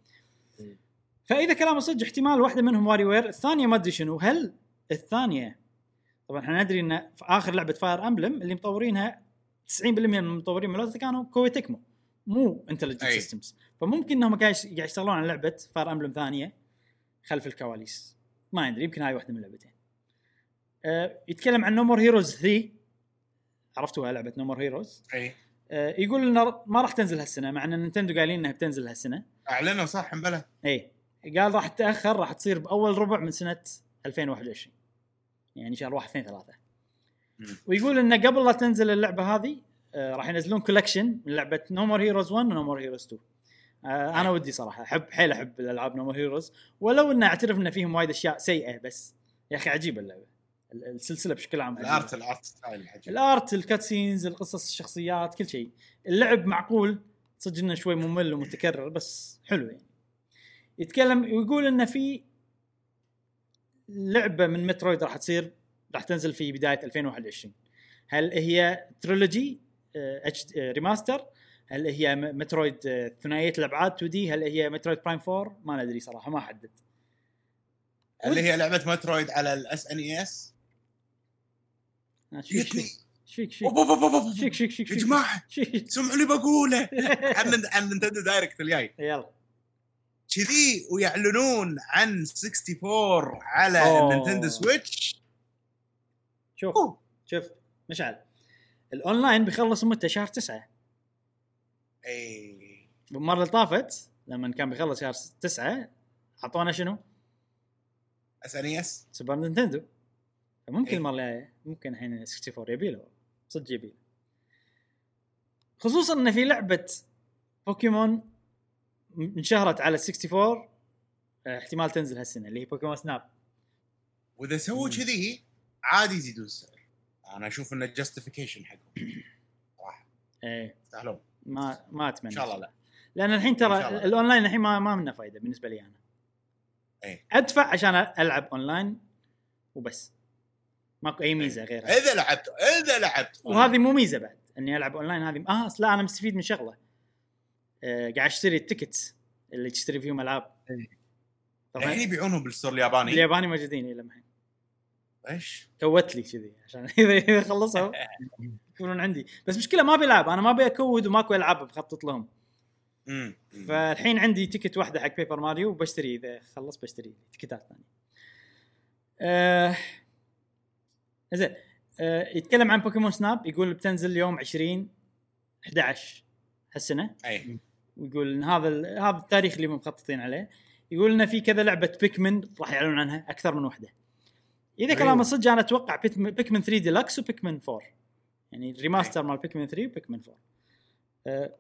فإذا كلامه صدق احتمال واحدة منهم واري وير، الثانية ما أدري شنو. هل الثانية طبعا احنا ندري ان في اخر لعبه فاير امبلم اللي مطورينها تسعين بالمية من مطورين ملوتها كانوا كوي تكمو مو انتليجنت سيستمز، فممكن انهم قاعد يشتغلون على لعبه فاير امبلم ثانيه خلف الكواليس، ما ادري، يمكن هاي واحده من اللعبتين. أه يتكلم عن نومور هيروز ثري، عرفتوها لعبه نومور هيروز؟ اي أه يقول لنا ما راح تنزل هالسنه، مع ان نينتندو قايلين انها بتنزل هالسنه، اعلنوا صح امبلا؟ اي قال راح تاخر، راح تصير باول ربع من سنه ألفين وواحد وعشرين، يعني شهر واحد اثنين ثلاثة. ويقول إنه قبل لا تنزل اللعبة هذه آه راح ينزلون كولكشن من لعبة نومور هيروز واحد ونومور هيروز اثنين. آه أنا ودي صراحة أحب حيل أحب الألعاب نومور هيروز، ولو إنه أعترف إن فيهم وايد أشياء سيئة، بس يا أخي عجيبة اللعبة، السلسلة بشكل عام. الأرت الأرت ستايل عجيب. الأرت، الكاتسينز، القصص، الشخصيات، كل شيء. اللعب معقول، صدقنا شوي ممل ومتكرر بس حلو يعني. يتكلم ويقول إنه في لعبة من مترويد راح تصير راح تنزل في بداية ألفين وواحد وعشرين. هل هي تريلوجي اه اه ريماستر؟ هل هي مترويد اه ثنائية الأبعاد تو دي؟ هل هي مترويد برايم فور؟ ما ندري صراحة، ما حدد. هل هي لعبة مترويد على الاس ان اي اس؟ شيك شيك شيك شيك شيك شيك يا جماعة سمعوا لي بقوله عن نينتندو دايركت الجاي، يلا كذي. ويعلنون عن أربعة وستين على النينتندو سويتش. شوف أوه. شوف مشعل، الاونلاين بيخلص متى؟ شهر تسعة. اي بالمره اللي طافت لما كان بيخلص شهر تسعة اعطونا شنو؟ اس ان اس سوبر نينتندو. ممكن أي. المره الجايه ممكن الحين أربعة وستين يبي له صدق، يبي له، خصوصا ان في لعبه بوكيمون انشهرت على أربعة وستين احتمال تنزل هالسنه اللي هي بوكيمون سناب. واذا سووا كذي عادي يزيدوا السعر، انا اشوف انه جاستيفيكيشن حقهم صراحه. ايه تعالوا، ما ما اتمنى ان شاء الله لا، لان الحين ترى الاونلاين الحين ما ما منه فايده بالنسبه لي انا. ايه ادفع عشان العب اونلاين وبس، ماكو اي ميزه غيرها. اذا لعبت اذا لعبت وهذه مو ميزه بعد اني العب اونلاين، هذه اه لا انا مستفيد من شغله، قاعد اشتري التيكتس اللي تشتري فيهم العاب. طبعا الحين يبيعونهم بالسور الياباني، الياباني موجودين الى الحين. ايش كوت لي كذي عشان اذا خلصوا يكونون عندي، بس مشكله ما بيلعب، انا ما ابي اكود وماكو العاب بخطط لهم. امم فالحين عندي تيكت واحده حق بيبر ماريو وبشتري اذا خلص بشتري تيكتات ثانيه. ااا آه... زين آه... يتكلم عن بوكيمون سناب، يقول بتنزل يوم عشرين إحدى عشر هالسنه. اي ويقول ان هذا هذا التاريخ اللي مخططين عليه. يقول لنا في كذا لعبه بيكمن راح يعلنون عنها، اكثر من واحده اذا كلام صدق. انا اتوقع بيكمن ثري ديلكس وبيكمن فور، يعني الريماستر مال بيكمن ثري وبيكمن فور. أه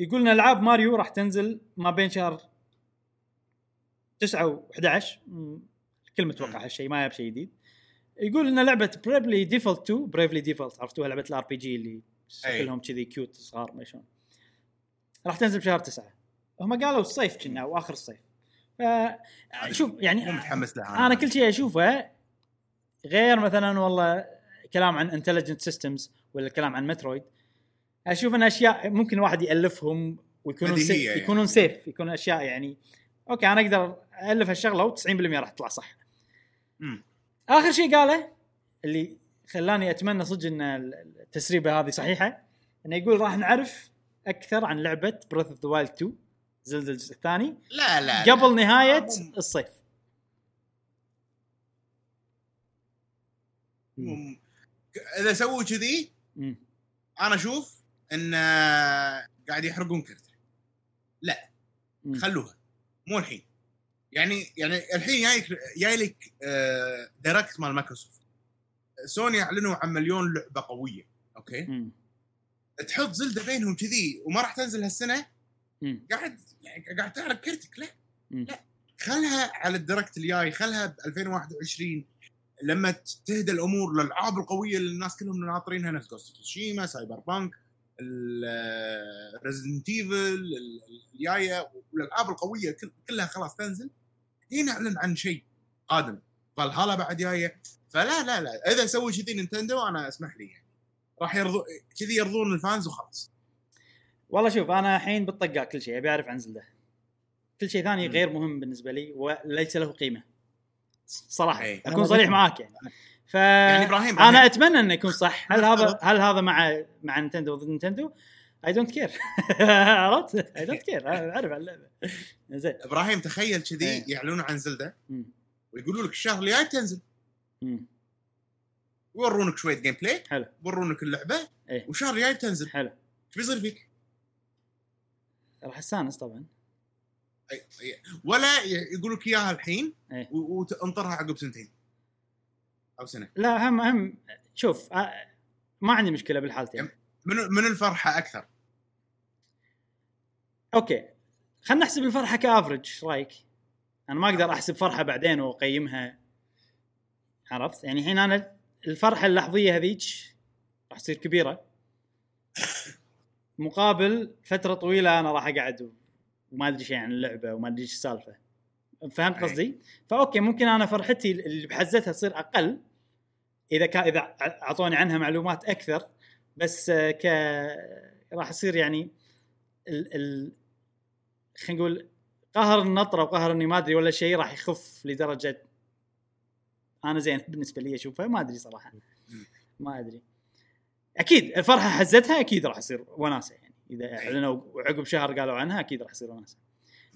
يقول لنا العاب ماريو راح تنزل ما بين شهر تسعة وإحدى عشر، كلمه اتوقع هالشيء ما ياب شيء جديد. يقول لنا لعبه بريفلي ديفولت تو، بريفلي ديفولت عرفتوها لعبه الار بي جي اللي شكلهم كذي كيوت صغار ما شلون، راح تنزل بشهر تسعة. هم قالوا الصيف كنا واخر الصيف. شوف يعني متحمس لها، انا كل شيء اشوفه غير مثلا والله كلام عن انتليجنت سيستمز ولا كلام عن مترويد، اشوف ان اشياء ممكن واحد يالفهم ويكونون سيف يعني. يكونون سيف، يكونون اشياء يعني اوكي انا اقدر الف هالشغله و90% راح تطلع صح. امم اخر شيء قاله اللي خلاني اتمنى صدق ان التسريبه هذه صحيحه، انه يقول راح نعرف اكثر عن لعبه Breath of the Wild تو زلدا الجزء الثاني لا لا قبل لا. نهايه الصيف. مم. اذا سووا كذي انا اشوف ان قاعد يحرقون كرته. لا مم. خلوها مو الحين، يعني يعني الحين جايك جايلك آه دايركت مال مايكروسوفت، سوني اعلنوا عن مليون لعبه قويه اوكي. مم. تحط زلدة بينهم كذي وما راح تنزل هالسنة، قاعد قاعد تحرق كرتك. لا مم. لا خلها على الديركت الجاي، خلها ب ألفين وواحد وعشرين لما تهدى الأمور للألعاب القوية اللي الناس كلهم ناطرينها، نفس جوست توشيما، سايبر بانك، الريزيدنت ايفل الجاية والألعاب القوية كلها خلاص تنزل. هنا أعلن عن شيء قادم، فالهلا بعد جاية. فلا لا لا إذا سوي كذي نينتندو أنا أسمح لي، راح يرضو كذي يرضون الفانز وخلاص. والله شوف أنا الحين بالطقة كل شيء أبي أعرف عن زلدة، كل شيء ثاني غير مهم بالنسبة لي وليس له قيمة صراحة. أي. أكون صريح معاك يعني. ف يعني ابراهيم انا رحيم. اتمنى انه يكون صح. هل هذا هل هذا مع مع نينتندو ضد نينتندو؟ اي دونت كير. عرفت؟ اي دونت كير، اعرف على اللعبه. زين ابراهيم تخيل كذي يعلنون عن زلدة ويقولوا لك الشهر اللي جاي تنزل، ويورونك شويه جيم بلاي، ويورونك اللعبه، والشهر اللي جاي تنزل. حلو، ايش بيصير فيك؟ راح استانس طبعا. ولا يقولوا لك اياها الحين وانطرها عقب سنتين او سنه. لا هم هم شوف، ما عندي مشكله بالحالتين. من من الفرحه اكثر. اوكي خلينا نحسب الفرحه كافرج، ايش رايك؟ انا ما اقدر احسب فرحه بعدين واقيمها، عرفت يعني؟ الحين انا الفرحه اللحظيه هذيك راح تصير كبيره مقابل فتره طويله انا راح اقعد وما ادري شيء عن اللعبه وما ادري ايش السالفه. فهمت قصدي؟ فاوكي ممكن انا فرحتي اللي بحزتها تصير اقل اذا كان اذا اعطوني عنها معلومات اكثر، بس ك راح يصير يعني ال ال خلينا نقول قهر النطره وقهر اني ما ادري ولا شيء راح يخف لدرجه انا زين بالنسبه لي اشوفها. ما ادري صراحه، ما ادري. اكيد الفرحه حزتها اكيد راح يصير وناسه، يعني اذا اعلنوا عقب شهر قالوا عنها اكيد راح يصير وناسه.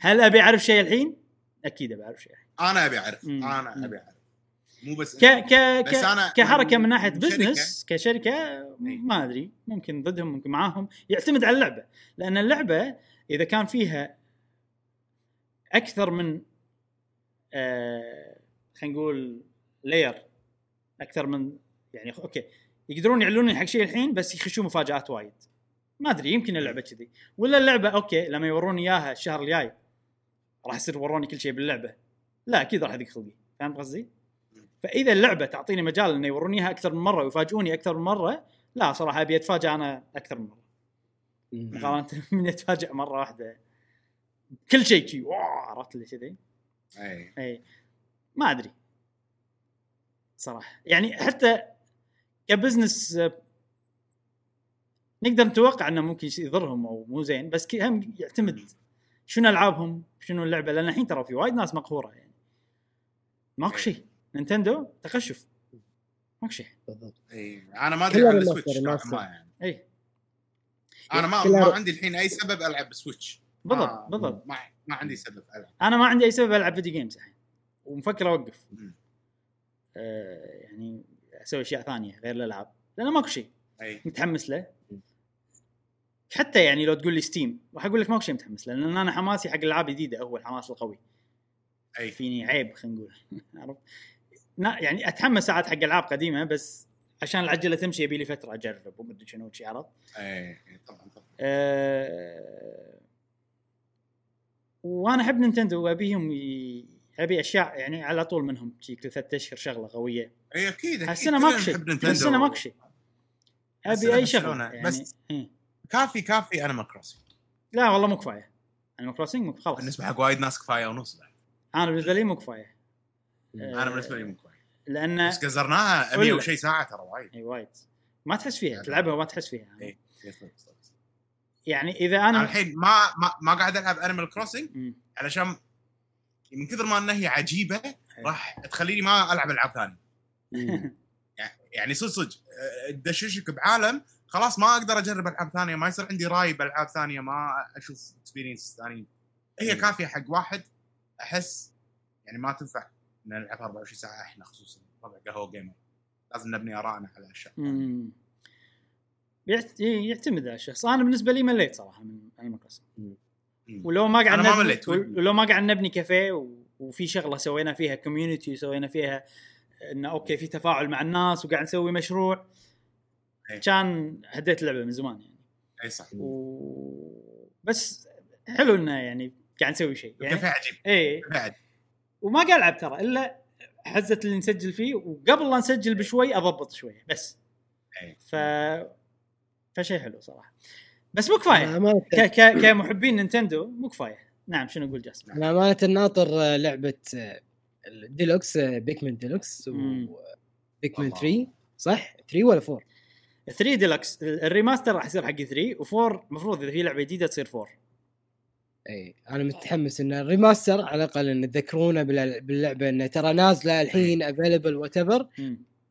هل ابي اعرف شيء الحين؟ اكيد ابي اعرف شيء. انا ابي اعرف، انا ابي اعرف، مو بس ك ك بس أنا كحركه من ناحيه بزنس كشركه. ما ادري، ممكن ضدهم ممكن معاهم، يعتمد على اللعبه. لان اللعبه اذا كان فيها اكثر من آه خلينا نقول لاير، اكثر من يعني اوكي يقدرون يعلنون حق شيء الحين بس يخشوا مفاجات وايد. ما ادري، يمكن اللعبه كذي، ولا اللعبه اوكي لما يوروني اياها الشهر الجاي راح يصير وروني كل شيء باللعبه. لا اكيد راح ادق خلقي، فهمت قصدي؟ فاذا اللعبه تعطيني مجال ان يورونيها اكثر من مره ويفاجئوني اكثر من مره، لا صراحه ابي اتفاجئ انا اكثر من مره مقارنه من اتفاجئ مره واحده كل شيء كي عرفت لي كذي. اي اي ما ادري صراحه، يعني حتى كبزنس نقدر نتوقع انه ممكن يضرهم او مو زين، بس هم يعتمد شنو العابهم شنو اللعبه. لان الحين ترى في وايد ناس مقهوره، يعني ماكو شيء. نينتندو تقشف، ماكو شيء بالضبط. اي انا ما ادري عن السويتش، يعني اي انا ما ما عندي الحين اي سبب العب سويتش. بالضبط بالضبط، ما ما عندي سبب العب. انا ما عندي اي سبب العب فيديو جيمز الحين، ومفكر اوقف آه يعني اسوي اشياء ثانيه غير الالعاب، لان ماكو شيء متحمس له. حتى يعني لو تقول لي ستيم راح اقول لك ماكو شيء متحمس، لان انا حماسي حق العاب جديده هو الحماس القوي. اي فيني عيب خلينا نقول، عرفت يعني؟ اتحمس ساعات حق العاب قديمه بس عشان العجله تمشي يبي لي فتره اجرب ومدري شنو شيء، عرفت؟ اي طبعا طبعا. أه... وانا احب نينتندو وابيهم ي... ابي اشياء يعني على طول منهم شيء كل ثلاث اشهر شغله قويه. اي اكيد اكيد انا احب نينتندو، بس انا ماكو شيء ابي اي شغله يعني... بس إيه؟ كافي كافي انا ماكروسي. لا والله مو كفايه انا ماكروسينج، خلاص بالنسبه حق وايد ناس كفايه ونص. انا بالنسبه لي مو كفايه، انا بالنسبه لي مو كفايه، لان بس قزرناها مية وشي ساعه ترى وايد. اي وايد ما تحس فيها يعني تلعبها وما تحس فيها يعني. يعني اذا انا, أنا الحين ما ما, ما قاعد العب انيمال كروسنج علشان من كثر ما انها هي عجيبه راح تخليني ما العب العاب ثانيه. يعني صدق صدق دششك بعالم خلاص ما اقدر اجرب العاب ثانيه، ما يصير عندي راي بالعاب ثانيه، ما اشوف اكسبيرينس ثانيه. هي كافيه حق واحد احس يعني ما تنفع ان نلعب أربعة وعشرين ساعه احنا، خصوصا طبع قهوه جيمر لازم نبني ارائنا على الاشياء. امم يعتمد على الشخص. انا بالنسبه لي مليت صراحه من المقص، ولو ما قعدنا ولو ما قعدنا نبني كافيه و... وفي شغله سوينا فيها كوميونتي، سوينا فيها انه اوكي في تفاعل مع الناس وقاعد نسوي مشروع، كان هديت اللعبه من زمان يعني. اي صح. و... بس حلو انه يعني قاعد نسوي شيء يعني كفايه عجيب. اي بعد وما قاعد العب ترى الا حزه اللي نسجل فيه، وقبل لا نسجل بشوي اضبط شويه بس. اي ف فشيء حلو صراحه، بس مو كفايه ك... ك... كمحبين نينتندو مو كفايه. نعم شنو اقول جاسم؟ انا امانه ناطر لعبه الديلوكس، بيكمن ديلوكس وبيكمن ثلاثة صح؟ ثلاثة ولا أربعة؟ ثلاثة ديلوكس الريماستر راح يصير حق ثلاثة، وفور مفروض اذا في لعبه جديده تصير أربعة. اي انا متحمس ان الريماستر على الاقل ان تذكرونا باللعبه ان ترى نازله الحين افيلبل وات ايفر،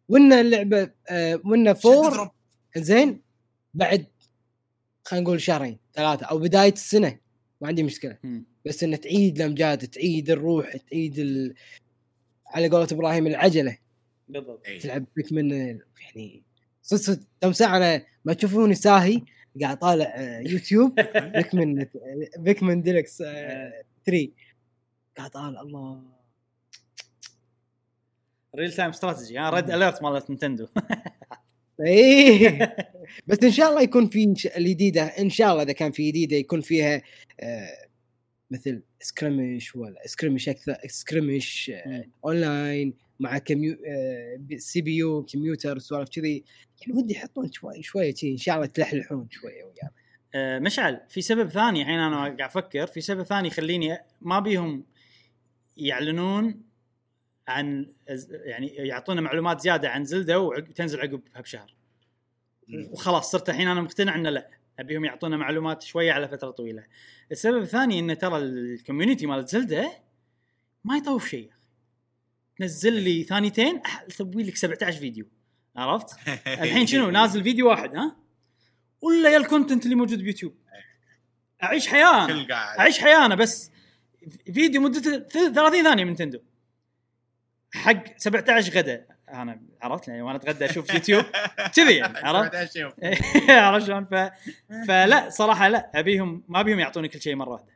وإن اللعبة آه وإن فور زين بعد خلينا نقول شهرين ثلاثة أو بداية السنة ما عندي مشكلة م. بس إن تعيد لمجات تعيد الروح تعيد ال... على قولة إبراهيم العجلة بالضبط تلعب بيك من يعني صدق كم ساعة أنا ما تشوفوني ساهي قاعد طالع يوتيوب بيك من بيك من ديلكس ثري قاعد طالع الله ريل تايم استراتيجي أنا ريد أليرت مالت نينتندو إيه بس إن شاء الله يكون في الجديدة إن شاء الله إذا كان في جديدة يكون فيها مثل سكريمش ولا سكريمش أكثر سكريمش أونلاين مع كميو سي بي يو كمبيوتر سوالف كذي يعني ودي يحطون شوي شوية إن شاء الله تلحلحون شوية وياه أه مشعل في سبب ثاني الحين أنا قاعد أفكر في سبب ثاني خليني ما بيهم يعلنون عن يعني يعطونا معلومات زيادة عن زلدة وتنزل عقب بشهر وخلاص صرت الحين أنا مقتنع إنه لأ أبيهم يعطونا معلومات شوية على فترة طويلة. السبب الثاني إنه ترى الكوميونيتي مال زلدة ما يطوف شيء نزل لي ثانيتين أسوي لك سبعة عشر فيديو عرفت الحين شنو نازل فيديو واحد ها ولا يا الكونتنت اللي موجود بيوتيوب أعيش حياة أعيش حياة أنا بس فيديو مدته ثلاثين ثانية من نينتندو حق سبعة عشر غدا أنا عرفت يعني وأنا أتغدى أشوف يوتيوب كذي يعني عرفت عرفت شلون ف فلا صراحة لا أبيهم ما أبيهم يعطوني كل شيء مرة واحدة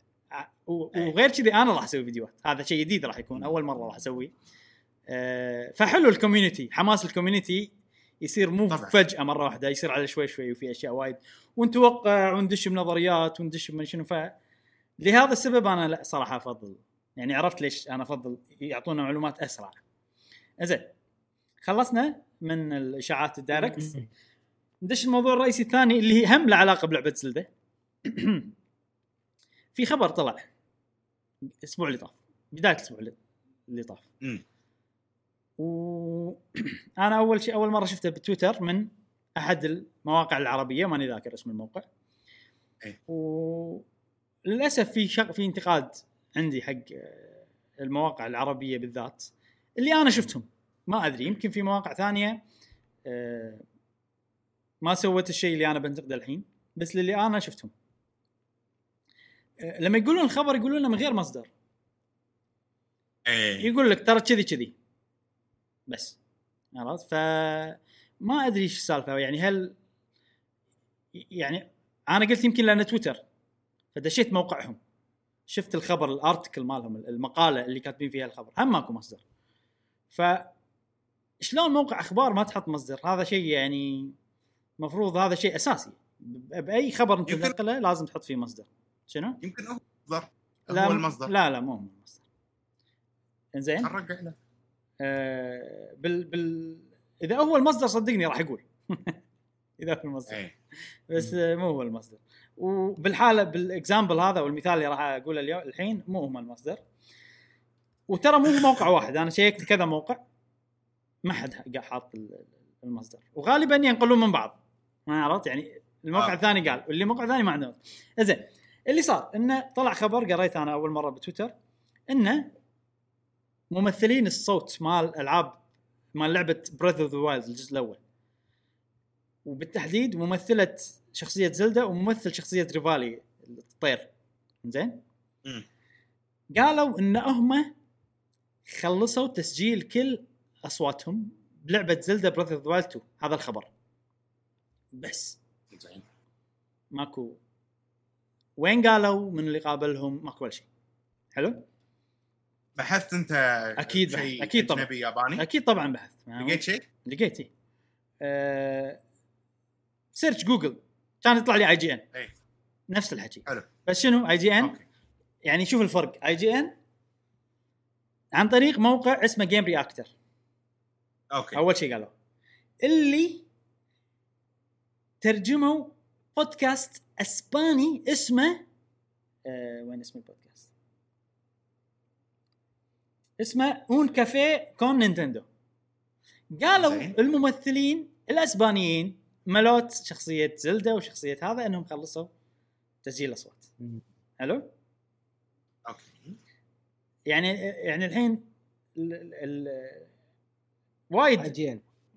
وغير كذي أنا راح أسوي فيديوهات هذا شيء جديد راح يكون أول مرة راح أسوي أه فحلو الكوميونتي حماس الكوميونتي يصير مو طبعا. فجأة مرة واحدة يصير على شوي شوي وفي أشياء وايد ونتوقع وندش بنظريات وندش من شنو ف لهذا السبب أنا لا صراحة أفضل يعني عرفت ليش أنا أفضل يعطونا معلومات أسرع إنزين خلصنا من الإشاعات الدايركت ندش الموضوع الرئيسي الثاني اللي هم له علاقة بلعبة زلدة في خبر طلع الأسبوع اللي طاف بداية الأسبوع اللي طاف وأنا أول شيء أول مرة شفته بتويتر من أحد المواقع العربية ماني ذاكر اسم الموقع وللأسف في شق في انتقاد عندي حق المواقع العربية بالذات اللي أنا شفتهم ما أدري يمكن في مواقع ثانية ما سوت الشيء اللي أنا بنتقده الحين بس للي أنا شفتهم لما يقولون الخبر يقولون لنا من غير مصدر يقول لك ترى كذي كذي بس عرفت فما أدري إيش السالفة يعني هل يعني أنا قلت يمكن لأن تويتر فدشيت موقعهم شفت الخبر الارتكل مالهم المقالة اللي كاتبين فيها الخبر هم ماكو مصدر فشلون موقع أخبار ما تحط مصدر هذا شيء يعني مفروض هذا شيء أساسي بأي خبر أنت تنقله لازم تحط فيه مصدر شنو يمكن هو مصدر هو المصدر لا لا مو المصدر إنزين رجعنا آه بال بال إذا هو المصدر صدقني راح أقول إذا هو المصدر بس مو هو المصدر وبالحالة بالإكزامبل هذا والمثال اللي راح أقوله اليوم الحين مو هو المصدر وترى مو موقع واحد أنا شيكت كذا موقع ما حد قاعد حاط المصدر وغالبا ينقلون من بعض ما عرفت يعني الموقع آه. الثاني قال واللي موقع ثاني ما عنده إنزين اللي صار إنه طلع خبر قريت أنا أول مرة بتويتر إنه ممثلين الصوت مال ألعاب مال لعبة Breath of the Wild الجزء الأول وبالتحديد ممثلة شخصية زلدة وممثل شخصية ريفالي الطير إنزين قالوا إن هم خلصوا تسجيل كل أصواتهم بلعبة زلدة Breath of the Wild تو هذا الخبر بس إنزين ماكو وين قالوا من اللي قابلهم ماكو شيء حلو بحثت انت اكيد بحث. اكيد طبعا ياباني اكيد طبعا بحثت لقيت شيء لقيتي أه... سيرش جوجل كان يطلع لي اي جي ان اي نفس الحكي بس شنو اي جي ان يعني شوف الفرق اي جي ان عن طريق موقع اسمه جيم رياكتر اوكي اول شيء قالوا اللي ترجموا بودكاست اسباني اسمه أه... وين اسم البودكاست اسمه اون كافيه كون نينتندو قالوا الممثلين الاسبانيين ملوت شخصيه زلدة وشخصيه هذا انهم خلصوا تسجيل اصوات حلو اوكي يعني يعني الحين ال ال وايد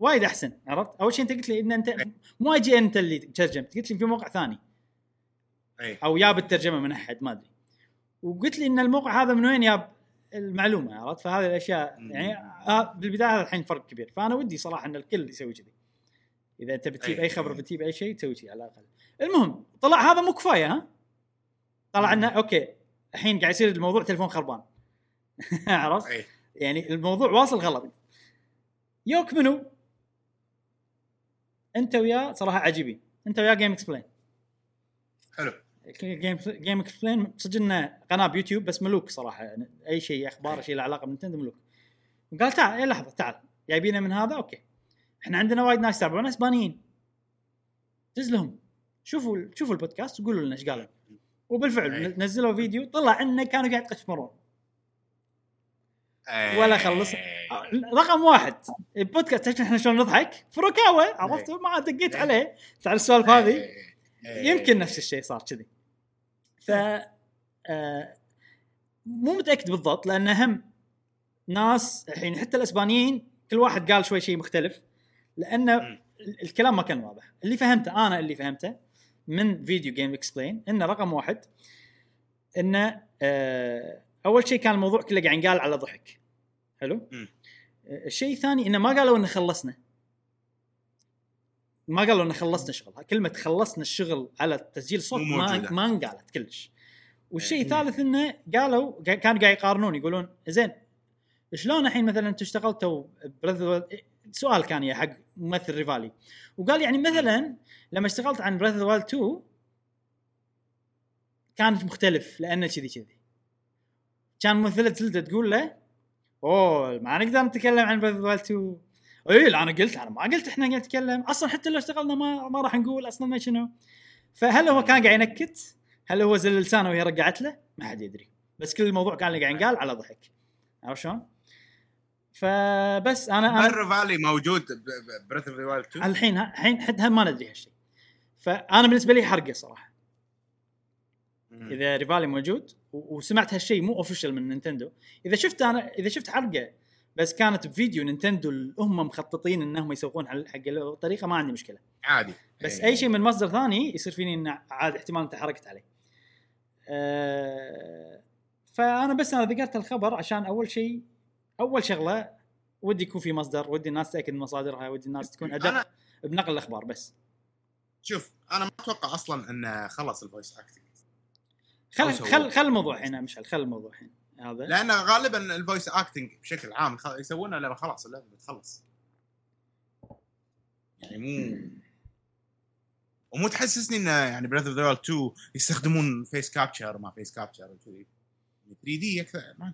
وايد احسن. عرفت اول شيء انت قلت لي ان انت مو اجي انت اللي ترجمت، قلت لي في موقع ثاني او ياب الترجمه من احد ما ادري، وقلت لي ان الموقع هذا من وين ياب المعلومه. عرفت فهذه الاشياء يعني بالبدايه هذا الحين فرق كبير. فانا ودي صراحه ان الكل يسوي كذي، اذا انت بتجيب اي خبر بتجيب اي شيء تسوي شيء على الاقل. المهم طلع هذا مو كفايه، ها طلع انه اوكي الحين قاعد يصير الموضوع تلفون خربان. عرفت يعني الموضوع واصل غلط. يوك منو انت ويا صراحه عجيبين، انت ويا جيم اكسبلين حلو. جيم جيم اكسبلين سجلنا قناه بيوتيوب بس ملوك صراحه، يعني اي شيء اخبار شيء له علاقه بنتندو ملوك. قال تعال يا لحظه تعال جايبينه من هذا، اوكي احنا عندنا وايد ناس يتابعون اسبانيين دز لهم شوفوا شوفوا البودكاست وقولوا لنا ايش قالوا. وبالفعل نزلوا فيديو طلع انه كانوا قاعد يقشمرون ولا خلص. رقم واحد البودكاست احنا شلون نضحك فروكاوه، عرفت ما دقيت عليه تعال السوالف هذه. يمكن نفس الشيء صار كذي، ف مو متاكد بالضبط لان هم ناس الحين حتى الاسبانيين كل واحد قال شوي شيء مختلف لان الكلام ما كان واضح. اللي فهمته انا اللي فهمته من فيديو جيم اكسبلين انه رقم واحد انه اول شيء كان الموضوع كله قاعد ينقال على ضحك حلو. الشيء الثاني انه ما قالوا انه خلصنا، ما قالوا انه خلصنا شغل، كلمه خلصنا الشغل على التسجيل صوت ما ما انقالت كلش. والشيء الثالث انه قالوا كانوا قاعد يقارنون يقولون زين شلون الحين مثلا انت اشتغلتوا بريث، سؤال كان يا حق ممثل ريفالي وقال يعني مثلا لما اشتغلت عن Breath of the Wild تو كانت مختلف لأنه كذي كذي. كان ممثلة زلدة تقول له أوه ما نقدر نتكلم عن Breath of the Wild تو. أيه أنا قلت أنا ما قلت إحنا قاعد نتكلم أصلا، حتى لو اشتغلنا ما ما راح نقول أصلا ما شنو. فهل هو كان قاعد ينكت؟ هل هو زل لسانه وهي رجعت له؟ ما حد يدري، بس كل الموضوع كان قاعد ينقال على ضحك. عارف شلون؟ فبس انا الريفالي موجود بريث اوف ذا وايلد تو الحين الحين حدها ما ندري هالشيء. فانا بالنسبه لي حرقه صراحه اذا ريفالي موجود وسمعت هالشيء مو اوفيشال من نينتندو. اذا شفت انا اذا شفت حرقه بس كانت بفيديو نينتندو اللي هم مخططين انهم يسوقون على حق الطريقه ما عندي مشكله عادي، بس اي شيء من مصدر ثاني يصير فيني عادي احتمال انت حركت عليه. أه فانا بس انا ذكرت الخبر عشان اول شيء اول شغله ودي يكون في مصدر، ودي الناس تاكد من مصادرها، ودي الناس تكون ادق بنقل الاخبار. بس شوف انا ما اتوقع اصلا ان خلص الفويس اكتنج، خل خل خل الموضوع هنا مش خل الموضوع هنا هذا، لان غالبا الفويس اكتنج بشكل عام يسوونه لما خلاص لازم تخلص يعني مو ومو تحسسني ان يعني Breath of the Wild تو يستخدمون فيس كابتشر ما فيس كابتشر وكذي ثري دي اكثر ما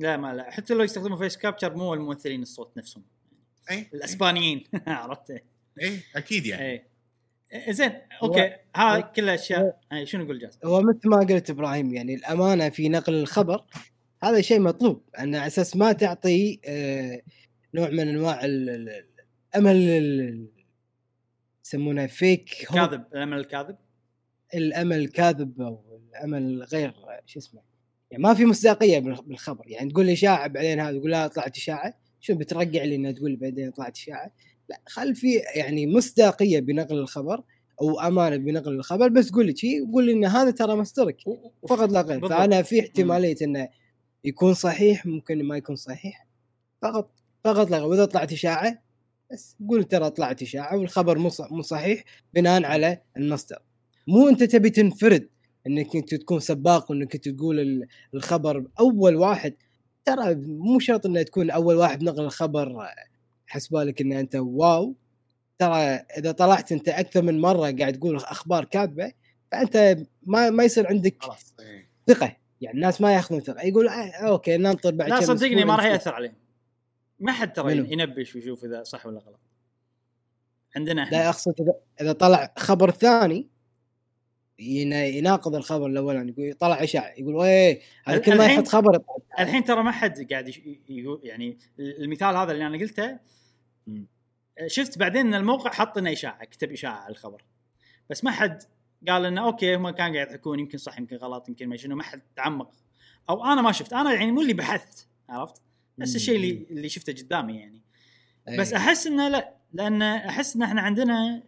لا ما لا حتى لو يستخدموا فيس كابتشر مو الممثلين الصوت نفسهم اي الاسبانيين. عرفت اي اكيد يعني اي زين اوكي و... هاي كل اشياء و... شنو نقول جاز هو مثل ما قلت ابراهيم يعني الامانه في نقل الخبر هذا شيء مطلوب ان على اساس ما تعطي آه نوع من انواع الامل يسمونه فيك كاذب، الامل الكاذب الامل الكاذب او الامل غير شو اسمه يعني ما في مصداقيه بالخبر. يعني تقول لي اشاعه بعدين هذا يقول لا طلعت اشاعه شو بترجع لي انه تقول بعدين طلعت اشاعه، لا خل في يعني مصداقيه بنقل الخبر او امانه بنقل الخبر، بس قول لي شيء وقول لي ان هذا ترى مصدرك فقط لا غير. فانا في احتماليه انه يكون صحيح ممكن ما يكون صحيح فقط فقط لا غير. واذا طلعت اشاعه بس قول ترى طلعت اشاعه والخبر مو صحيح بناء على المصدر، مو انت تبي تنفرد انك انت تكون سباق وانك تقول الخبر اول واحد. ترى مو شرط انك تكون اول واحد نقل الخبر حسبالك ان انت واو. ترى اذا طلعت انت اكثر من مره قاعد تقول اخبار كاذبه فانت ما ما يصير عندك ثقه، يعني الناس ما ياخذون ثقه يقول اوكي ننطر بعد لا صدقني ما راح ياثر عليهم ما حد ترى ينبش ويشوف اذا صح ولا غلط عندنا احنا. لا اقصد اذا طلع خبر ثاني يناقض الخبر الاول يعني يقول طلع اشاعه يقول ويه هذا كل ما يحط خبر. الحين ترى ما حد قاعد يقول يعني المثال هذا اللي انا قلته شفت بعدين ان الموقع حط لنا اشاعه كتب اشاعه على الخبر بس ما حد قال لنا اوكي هم كان قاعد يحكون يمكن صح يمكن غلط يمكن ما شنو، ما حد تعمق او انا ما شفت انا يعني مو اللي بحثت. عرفت نفس الشيء اللي اللي شفته قدامي يعني أيه. بس احس انه لا، لان احس ان احنا عندنا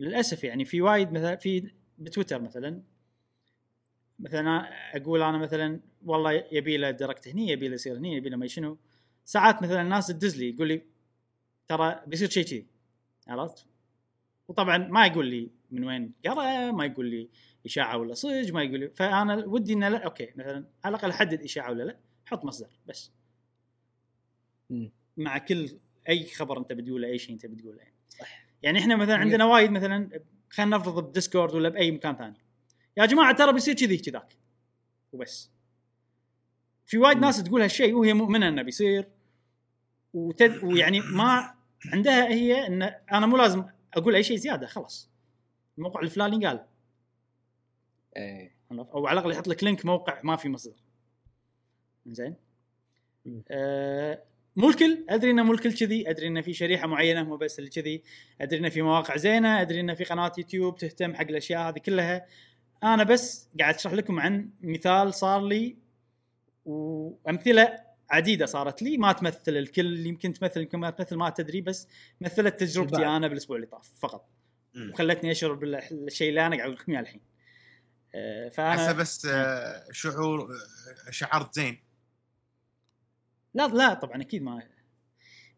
للاسف يعني في وايد مثلا في بتويتر مثلا مثلا اقول انا مثلا والله يبي له دايركت هني، يبي له يصير هني، يبي له ما شنو. ساعات مثلا الناس تدز لي يقول لي ترى بيصير شيء شيء، عرفت؟ وطبعا ما يقول لي من وين قرأ، ما يقول لي اشاعه ولا صج، ما يقول لي. فانا ودي انه لا اوكي مثلا على الاقل حدد اشاعه ولا لا، حط مصدر بس م. مع كل اي خبر انت بتقوله، اي شيء انت بتقوله يعني. صح. يعني احنا مثلا عندنا وايد مثلا خلينا نفرض بالديسكورد ولا باي مكان ثاني يا جماعه ترى بيصير كذي كذاك وبس. في وايد م. ناس تقول هالشيء وهي مؤمنه انه بيصير وتد... ويعني ما عندها هي ان انا مو لازم اقول اي شيء زياده، خلاص الموقع الفلاني قال اي، او على الاقل يحط لك لينك موقع ما في مصدر. زين آه، مو الكل ادري انه مو الكل كذي، ادري انه في شريحه معينه مو بس اللي كذي، ادري انه في مواقع زينه، ادري انه في قناه يوتيوب تهتم حق الاشياء هذه كلها. انا بس قاعد اشرح لكم عن مثال صار لي، وامثله عديده صارت لي ما تمثل الكل، يمكن تمثل يمكن ما تمثل ما تدري، بس مثلت تجربتي بقى. انا بالاسبوع اللي طاف فقط م. وخلتني اشعر بالشيء اللي انا قاعد اقول لكم اياه الحين. أه فانا بس أه شعور شعرت زين. لا لا طبعا اكيد ما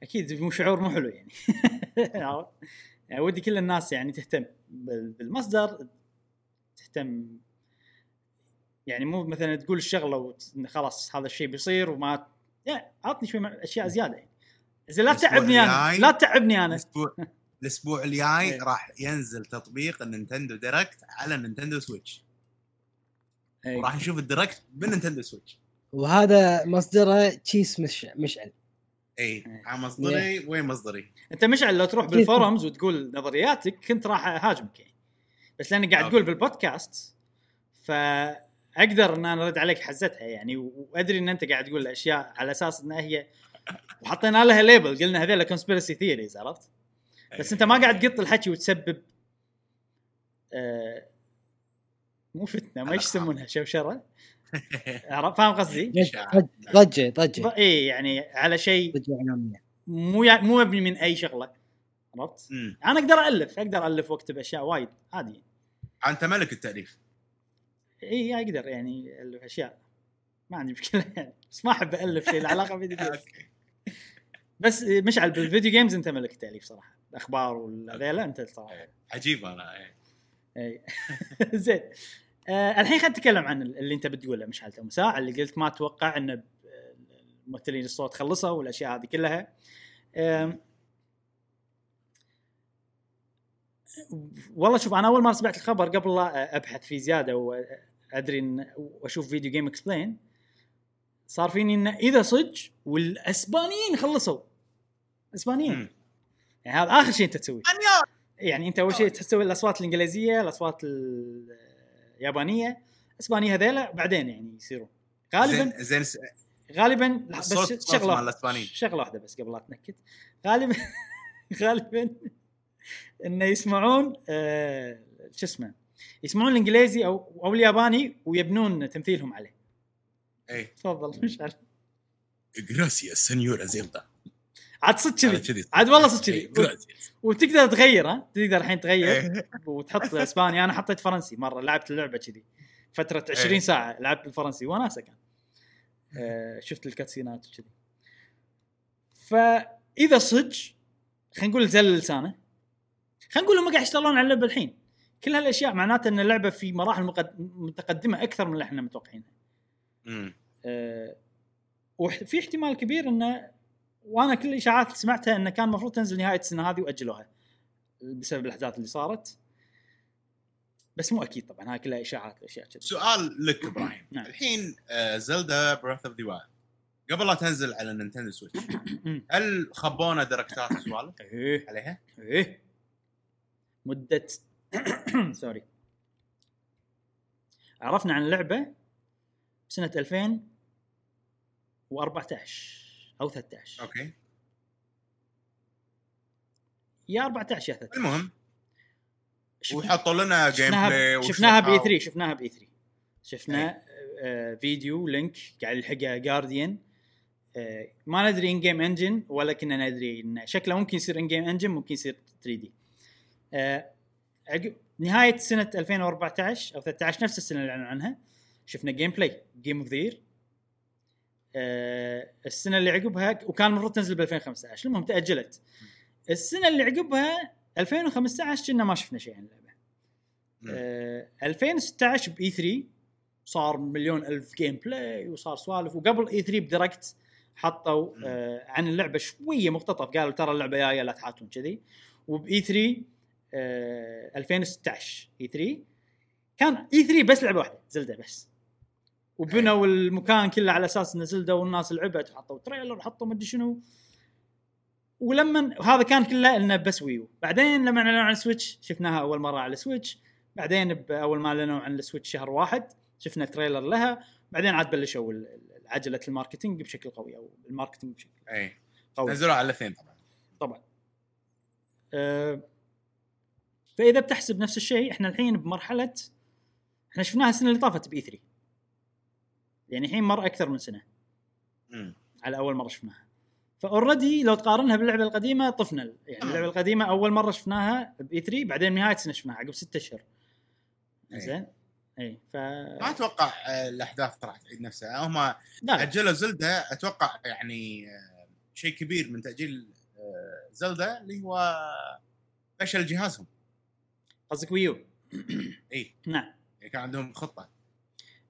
اكيد مو شعور مو حلو يعني. يعني ودي كل الناس يعني تهتم بالمصدر، تهتم يعني مو مثلا تقول الشغله وخلاص هذا الشيء بيصير وما يعني عطني شوي اشياء زياده يعني. اذا لا تعبني انا لا تعبني انا الاسبوع الاسبوع الجاي راح ينزل تطبيق النينتندو دايركت على نينتندو سويتش، وراح نشوف الدايركت من نينتندو سويتش، وهذا مصدره تشيس مش مشعل. اي على مصدري. وين مصدري انت مشعل؟ لو تروح بالفورمز وتقول نظرياتك كنت راح اهاجمك يعني، بس لاني قاعد اقول بالبودكاست ف اقدر ان انا ارد عليك حزتها يعني، وادري ان انت قاعد تقول الاشياء على اساس انها هي، وحطينا لها ليبل قلنا هذول كونسبيرسي ثيوريز، عرفت؟ بس انت ما قاعد تقط الحكي وتسبب آه مو فتنه، ما يسمونها شوشره، عرفت؟ فاهم قصدي؟ ضجه ضجه اي يعني على شيء مو مو مبني من اي شغله، عرفت؟ انا اقدر الف اقدر الف واكتب اشياء وايد عادي. انت ملك التاليف. اي اقدر يعني الف اشياء ما عندي مشكله يعني، بس ما احب الف شيء له علاقه بالفيديو جيمز. بس مشعل بالفيديو جيمز انت ملك التاليف صراحه، الاخبار والذيله انت صراحه عجيب. انا اي زين آه، الحين خلينا نتكلم عن اللي انت بتقوله مشعل تو مساء، اللي قلت ما اتوقع ان ممثلين الصوت خلصوا والاشياء هذه كلها آه. والله شوف انا اول ما سمعت الخبر قبل لا ابحث فيه زياده و أدري وأشوف فيديو جيم إكسبلين، صار فيني إن إذا صدق والإسبانيين خلصوا إسبانيين يعني هذا آخر شيء أنت تسوي يعني. أنت أول شيء تسوي الأصوات الإنجليزية، الأصوات اليابانية، إسبانية هذيلا بعدين يعني يصيرون غالبا زين س... غالبا بس شغلة شغلة واحدة بس قبل لا تنكت غالبا غالبا إنه يسمعون آه... شو اسمه يسمعون الانجليزي او او الياباني ويبنون تمثيلهم عليه. اي تفضل مشعل. غراسيا سينيورا زيلدا. عاد صدق كذي، عاد والله صدق كذي، وتقدر تغير ها تقدر الحين تغير وتحط اسباني. انا حطيت فرنسي مره، لعبت اللعبه كذي فتره عشرين ساعه لعبت بالفرنسي وناسه كان آه، شفت الكاتسينات كذي. فاذا صدق خلينا نقول زل لسانه، خلينا نقول هم قاعد يشتغلون على اللعبه الحين، كل هالاشياء معناته ان اللعبه في مراحل متقدمه اكثر من اللي احنا متوقعينها امم أه، وفي احتمال كبير انه، وانا كل الاشاعات اللي سمعتها انه كان مفروض تنزل نهايه السنه هذه واجلوها بسبب الاحداث اللي صارت، بس مو اكيد طبعا، هاي كلها اشاعات واشياء كذا. سؤال لك ابراهيم نعم. الحين زلدا براث اوف ذا وايلد قبل لا تنزل على نينتندو سويتش هل خبونا دركتات سؤال عليها؟ ايه مده سوري عرفنا عن اللعبة سنة ألفين وأربعتاشر أو ثلاثتاشر أوكي يا أربعتاشر يا ثلاثتاشر المهم وحطوا لنا جيم بلاي، شفناها بإي ثري شفناها بإي ثري شفنا آه فيديو لينك قاعد يلحقها جارديان ما ندري ان جيم انجن ولا كنا ندري ان شكله ممكن يصير ان جيم انجن، ممكن يصير ثري دي. نهايه سنه ألفين وأربعة عشر او ثلاثة عشر نفس السنه اللي اعلنوا عنها شفنا جيم بلاي جيم اوف ذا يير. السنه اللي عقبها وكان المفروض تنزل ب ألفين وخمسة عشر، المهم تاجلت. السنه اللي عقبها ألفين وخمسة عشر كنا ما شفنا شيء عن اللعبه. أه ألفين وستة عشر باي ثري صار مليون الف جيم بلاي وصار سوالف، وقبل اي ثري بدايركت حطوا آه عن اللعبه شويه مقتطف، قالوا ترى اللعبه جايه لا تحاتون كذي. وباي ثري آه ألفين وستة عشر اي ثري كان اي ثري بس لعبه واحده زلدة بس، وبنوا المكان كله على اساس ان زلدة، والناس لعبت وحطوا تريلر حطوا مدري شنو. ولما هذا كان كله انه بس ويو، بعدين لما اعلنوا عن السويتش شفناها اول مره على السويتش، بعدين اول ما اعلنوا عن السويتش شهر واحد شفنا تريلر لها، بعدين عاد بلشوا عجله الماركتينج بشكل قوي او الماركتينج بشكل اي قوي، نزلوا على الاثنين طبعا طبعا أه. فاذا بتحسب نفس الشيء احنا الحين بمرحله احنا شفناها السنه اللي طافت باي ثري، يعني الحين مر اكثر من سنه امم على اول مره شفناها. فاوريدي لو تقارنها باللعبه القديمه طفنا، يعني اللعبه القديمه اول مره شفناها باي ثري بعدين نهايه السنه شفناها عقب ستة اشهر. زين اي ف ما اتوقع الاحداث راح تعيد نفسها، هم اجلوا زلدة اتوقع يعني شيء كبير من تاجيل زلدة اللي هو فشل جهازهم. قصدك ويو؟ اي نعم كان عندهم خطه،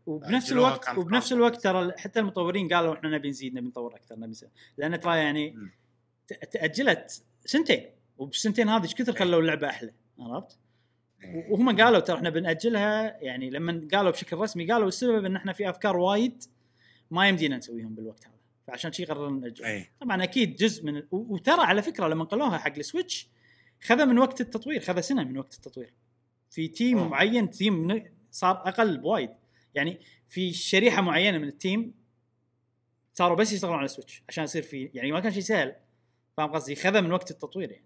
وبنفس الوقت وبنفس الوقت ترى حتى المطورين قالوا احنا نبي نزيد نبي نطور اكثر نبي نزيد. لان ترى يعني م. تاجلت سنتين، وبالسنتين هذه ايش كثر خلوا اللعبه احلى، عرفت؟ وهم قالوا ترى احنا بنأجلها، يعني لما قالوا بشكل رسمي قالوا السبب ان احنا في افكار وايد ما يمدينا نسويهم بالوقت هذا، فعشان شي قررنا نأجل. طبعا اكيد جزء من ال... وترى على فكره لما قالوها حق السويتش خذا من وقت التطوير، خذا سنه من وقت التطوير في تيم أوه. معين، تيم صار اقل بوايد، يعني في شريحه معينه من التيم صاروا بس يشتغلون على السويتش عشان يصير في، يعني ما كان شيء سهل، فاهم قصدي؟ خذا من وقت التطوير يعني.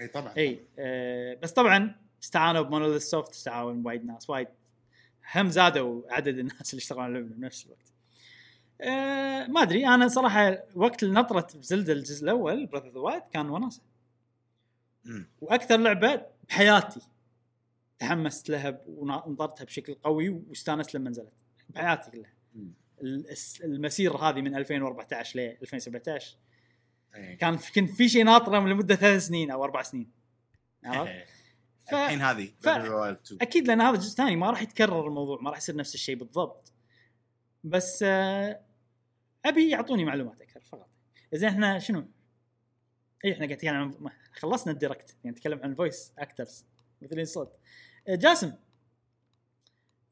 اي طبعا اي آه بس طبعا استعانوا بمونوليث سوفت، استعانوا وايد ناس وايد، هم زادوا عدد الناس اللي اشتغلوا على اللعبه بنفس الوقت. أه ما ادري انا صراحه وقت النطره بزلدة الجزء الاول بريث اوف ذا وايلد كان وناسه، واكثر لعبه بحياتي تحمست لها ونطرتها بشكل قوي واستانست لما نزلت بحياتي كلها. المسيره هذه من ألفين وأربعة عشر ل ألفين وسبعة عشر كان كان في شيء ناطره لمده ثلاث سنين او اربع سنين، عرفت؟ ف... الحين هذه اكيد لان هذا جزء ثاني ما راح يتكرر الموضوع، ما راح يصير نفس الشيء بالضبط، بس ابي يعطوني معلومات اكثر فقط. اذا احنا شنو اي احنا قاعدين يعني خلصنا الديركت، يعني نتكلم عن فويس اكترز مثلين صوت جاسم.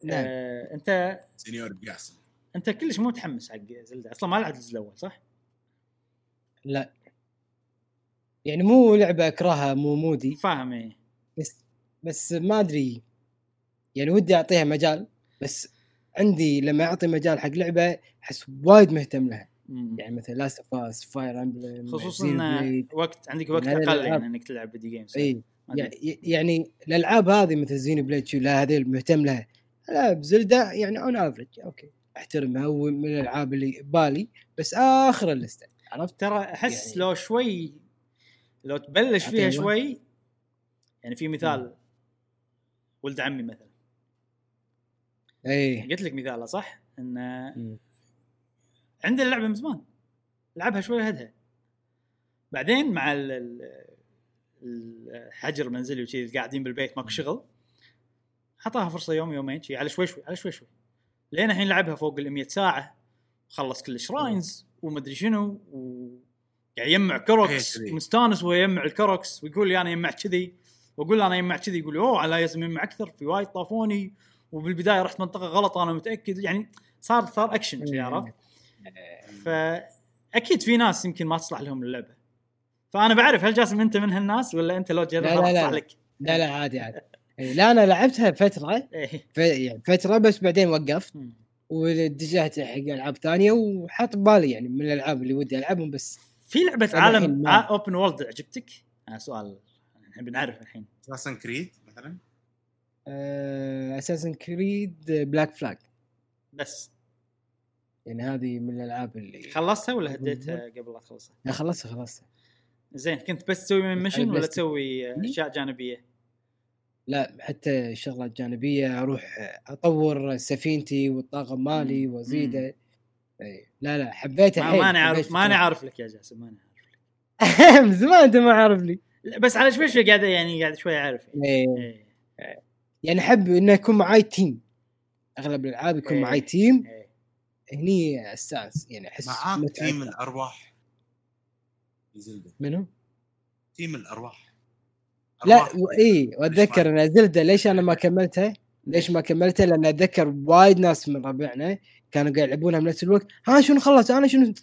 نعم. آه، انت سينيور جاسم انت كلش مو متحمس حق زلدة اصلا، ما لعبت الجزء الاول صح؟ لا يعني مو لعبه اكرهها، مو مودي فاهمه، بس بس ما ادري يعني ودي اعطيها مجال، بس عندي لما اعطي مجال حق لعبه احس وايد مهتم لها. مم. يعني مثل لاست اوف اس، فاير امبلم، خصوصا وقت عندك وقت اقل يعني انك تلعب فيديو جيمز. اي يعني الالعاب هذه مثل زين بليد شو لا هذه مهتم لها، العاب زلدة يعني اون افريج اوكي احترمها من الالعاب اللي بالي، بس اخر اللسته عرفت؟ ترى احس يعني لو شوي لو تبلش فيها شوي، يعني في مثال م. ولد عمي مثلا اي قلت لك مثاله صح ان عند اللعبه من زمان لعبها شوي هدها، بعدين مع الحجر منزلي وشي قاعدين بالبيت ماكو شغل حطاها فرصه يوم يومين شي على شوي شوي على شوي شوي لين الحين لعبها فوق المية ساعه، خلص كل الشراينز ومدري شنو، وقاعد يجمع كروكس مستانس ويجمع الكروكس ويقول لي انا يجمعت كذي واقول انا يجمع كذي، يقول اوه على لازم يجمع اكثر، في وايد طافوني وبالبدايه رحت منطقه غلط انا متاكد، يعني صار صار اكشن عرفت؟ فاكيد في ناس يمكن ما تصلح لهم اللعبه، فانا بعرف هل جاسم انت من هالناس ولا انت لو جربت تصلح لك؟ لا لا عادي عادي لا انا لعبتها فتره ف... يعني فتره بس بعدين وقفت واتجهت حق العاب ثانيه، وحط بالي يعني من الالعاب اللي ودي العبهم. بس في لعبه عالم اوبن وورلد عجبتك؟ انا سؤال احنا بنعرف الحين. اساسن كريد مثلا اساسن كريد بلاك فلاج بس يعني هذه من الألعاب اللي خلصتها ولا هديتها قبل لا تخلصها؟ لا خلصتها خلصتها. زين كنت بس تسوي من ميشن ولا تسوي أشياء جانبية؟ لا حتى الشغلات الجانبية أروح أطور سفينتي والطاقم مالي وزيدة. لا لا حبيتها حيل. ما نعرف ما نعرف لك يا جاسم ما نعرف. من زمان أنت ما عارف لي. بس على شوي شوي قاعد يعني قاعد شوي أعرف. يعني يعني أحب إنه يكون معاي تيم. أغلب الألعاب يكون معاي تيم. هني أساس يعني أحس. معاك تيم الأرواح. زلدة. منو؟ تيم الأرواح. لا إيه وأتذكر أنا زلدة ليش أنا ما كملتها ليش ما كملتها لأن أتذكر وايد ناس من ربعنا كانوا قاعد يلعبونها من نفس الوقت ها شنو خلص أنا شنو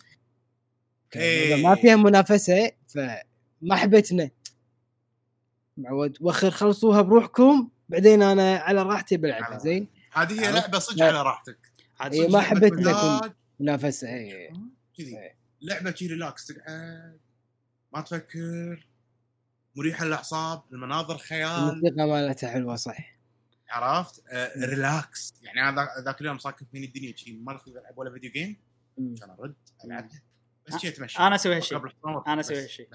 إيه. ما فيها منافسة فما حبيتنا معود وخير خلصوها بروحكم بعدين أنا على راحتي بلعبها زين هذه هي لعبة صج على راحتك إيه ما حبيتنا منافسة إيه كذي لعبة كذي ريلاكس تقعد ما تفكر مريحة للأعصاب المناظر خيال الموسيقى مالتها حلوة صح عرفت آه ريلاكس يعني أنا ذاك اليوم ساكت من الدنيا شيء ما رحت ألعب ولا فيديو جيم كان أرد ألعب بس شيء تمشي أنا أسوي هالشيء أنا أسوي هالشيء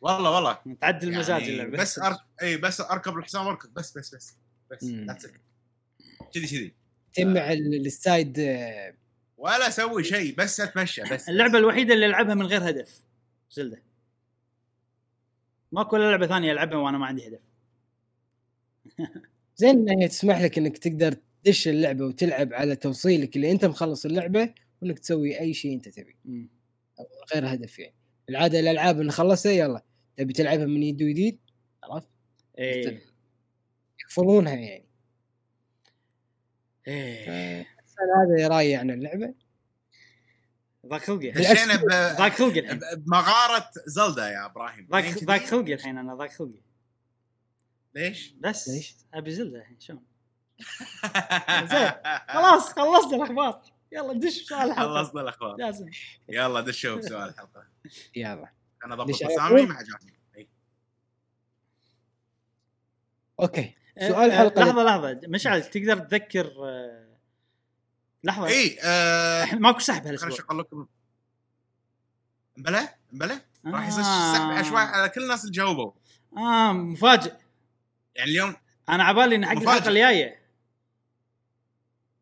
والله والله متعدل المزاج يعني اللعبة بس أرك أي بس أركب الحصان وأركض بس بس بس بس كذي كذي تجمع السايد ولا أسوي شيء بس أتمشى بس اللعبة الوحيدة اللي ألعبها من غير هدف زلدة ما كل لعبة ثانية ألعبها وأنا ما عندي هدف زين إنها تسمح لك إنك تقدر تدش اللعبة وتلعب على توصيلك اللي أنت مخلص اللعبة وإنك تسوي أي شيء أنت تبي أو غير هدف يعني العادة الألعاب نخلصها يلا تبي تلعبها من يد ويد عرفت إيه يقفلونها يعني إيه هذا يراي عن اللعبة ذاك خلقي الحين ذاك خلقي بمغارة زلدة يا إبراهيم ذاك ذاك خلقي الحين أنا ذاك خلقي ليش بس ليش أبي زلدة الحين شلون خلاص خلصنا الأخبار يلا دش سؤال الحلقة خلصنا الأخبار لازم يلا دشوا بسؤال الحلقة يلا أنا ضبط سامي ما عجبني أوكي سؤال الحلقة لحظة لحظة مشعل تقدر تذكر لحظة اي آه ماكو سحب هالاسبوع خليني اقول لكم بلا بلا راح يصير سحب عشوائي على كل الناس اللي جاوبوا اه مفاجئ يعني اليوم انا عبالي ان حق الحلقه الجايه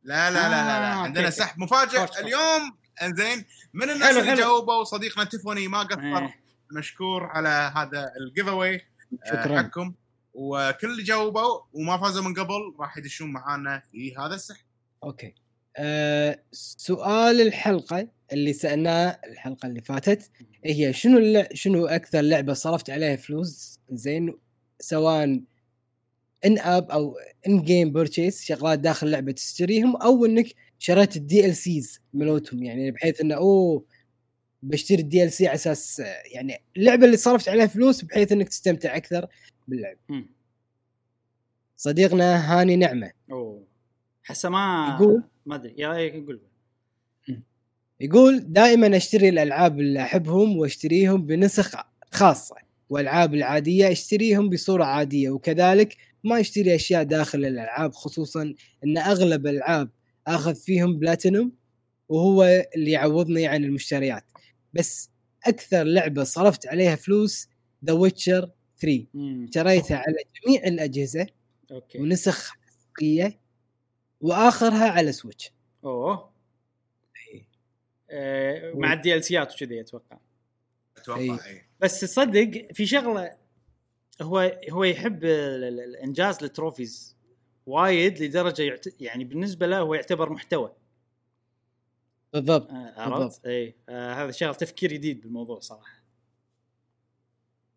لا لا آه لا لا عندنا سحب مفاجئ خلص خلص. اليوم انزين من الناس حلو اللي جاوبوا صديقنا تيفوني ما قصر آه. مشكور على هذا الجيف اواي شكرا لكم وكل اللي جاوبوا وما فازوا من قبل راح يدشون معانا في هذا السحب اوكي أه سؤال الحلقة اللي سألناه الحلقة اللي فاتت هي شنو اللع... شنو أكثر لعبة صرفت عليها فلوس زين سواء إن أب أو إن جيم بورتشيس شغلات داخل لعبة تشتريهم أو إنك شريت الدي إل سيز ملوتهم يعني بحيث إنه أوه بشتري الدي إل سي على أساس يعني اللعبة اللي صرفت عليها فلوس بحيث إنك تستمتع أكثر باللعب صديقنا هاني نعمة أوه حسا ما يقول ما أدري يا رأيك يقول يقول دائما أشتري الألعاب اللي أحبهم وأشتريهم بنسخ خاصة والألعاب العادية أشتريهم بصورة عادية وكذلك ما أشتري أشياء داخل الألعاب خصوصا أن أغلب الألعاب أخذ فيهم بلاتينوم وهو اللي يعوضني عن المشتريات بس أكثر لعبة صرفت عليها فلوس The Witcher ثري اشتريتها على جميع الأجهزة أوكي. ونسخ حقيقية وآخرها على سويتش. أوه. إيه. أه مع الدي إل سيات وكذي أتوقع. أتوقع. إيه. بس صدق في شغلة هو هو يحب الإنجاز للتروفيز وايد لدرجة يعت... يعني بالنسبة له هو يعتبر محتوى. بالضبط. آه بالضبط. إيه آه هذا شغل تفكير جديد بالموضوع صراحة.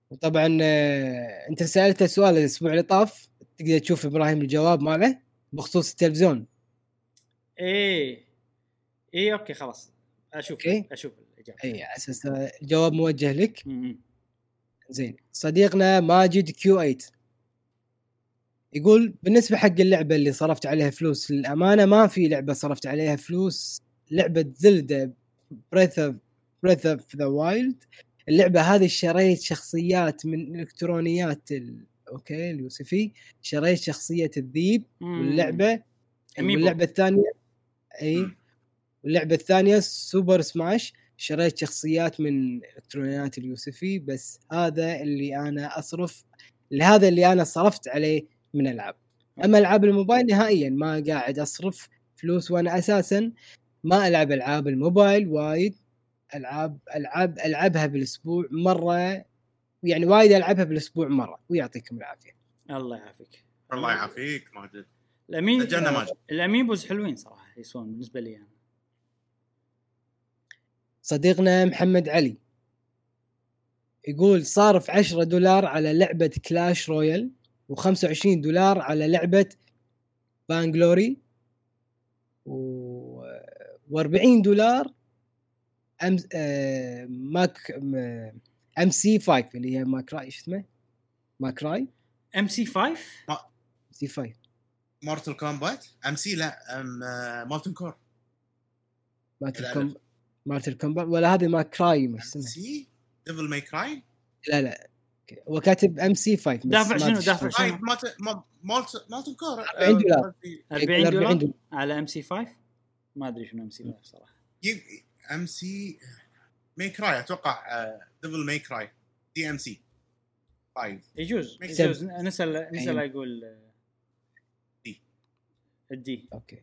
وطبعًا آه أنت سألت سؤال الأسبوع اللي طاف تقدر تشوف إبراهيم الجواب ماله. بخصوص التلفزيون ايه ايه اوكي خلاص اشوف إيه؟ اشوف الاجابه اي اساس الجواب موجه لك م-م. زين صديقنا ماجد كيو ثمانية يقول بالنسبه حق اللعبه اللي صرفت عليها فلوس للامانه ما في لعبه صرفت عليها فلوس لعبه زلدة بريث اوف بريث اوف ذا وايلد اللعبه هذه شريت شخصيات من الكترونيات ال... اوكي اليوسفي شريت شخصيه الذيب واللعبه واللعبه الثانيه اي واللعبة الثانية سوبر سماش، شريت شخصيات من إلكترونيات اليوسفي، بس هذا اللي أنا أصرف، لهذا اللي أنا صرفت عليه من ألعاب. أما ألعاب الموبايل نهائيا ما قاعد أصرف فلوس، وأنا أساسا ما ألعب ألعاب الموبايل وايد. ألعاب ألعاب ألعبها بالأسبوع مرة، يعني وايد ألعبها بالأسبوع مرة. ويعطيكم العافية. الله يعافيك. الله يعافيك ماجد. الأمين ماجد. الأميبوز حلوين صراحة يسوون بالنسبة لي يعني. صديقنا محمد علي يقول صارف عشرة دولار على لعبة كلاش رويال، وخمسة وعشرين دولار على لعبة بانجلوري، واربعين دولار أم آه ماك أم سي فايف اللي هي ماكراي. إيش اسمه؟ ماكراي أم سي فايف سي فايف مارتل كومبات أم سي لا أم مارتن كور مارتل كوم مارتل كومبات ولا هذه ماكراي مش اسمه سي ديفل ماكراي لا لا وكاتب أم سي فايف دافع شنو دافع شنو مارت مارت مارتن كور أربعين دولار أربعين دولار على أم سي فايف ما أدري شنو أم سي فايف صراحة ام سي ماكراي اتوقع ديفل ماكراي دي ام سي خمسة يجوز يجوز نسال نسال يقول دي الدي اوكي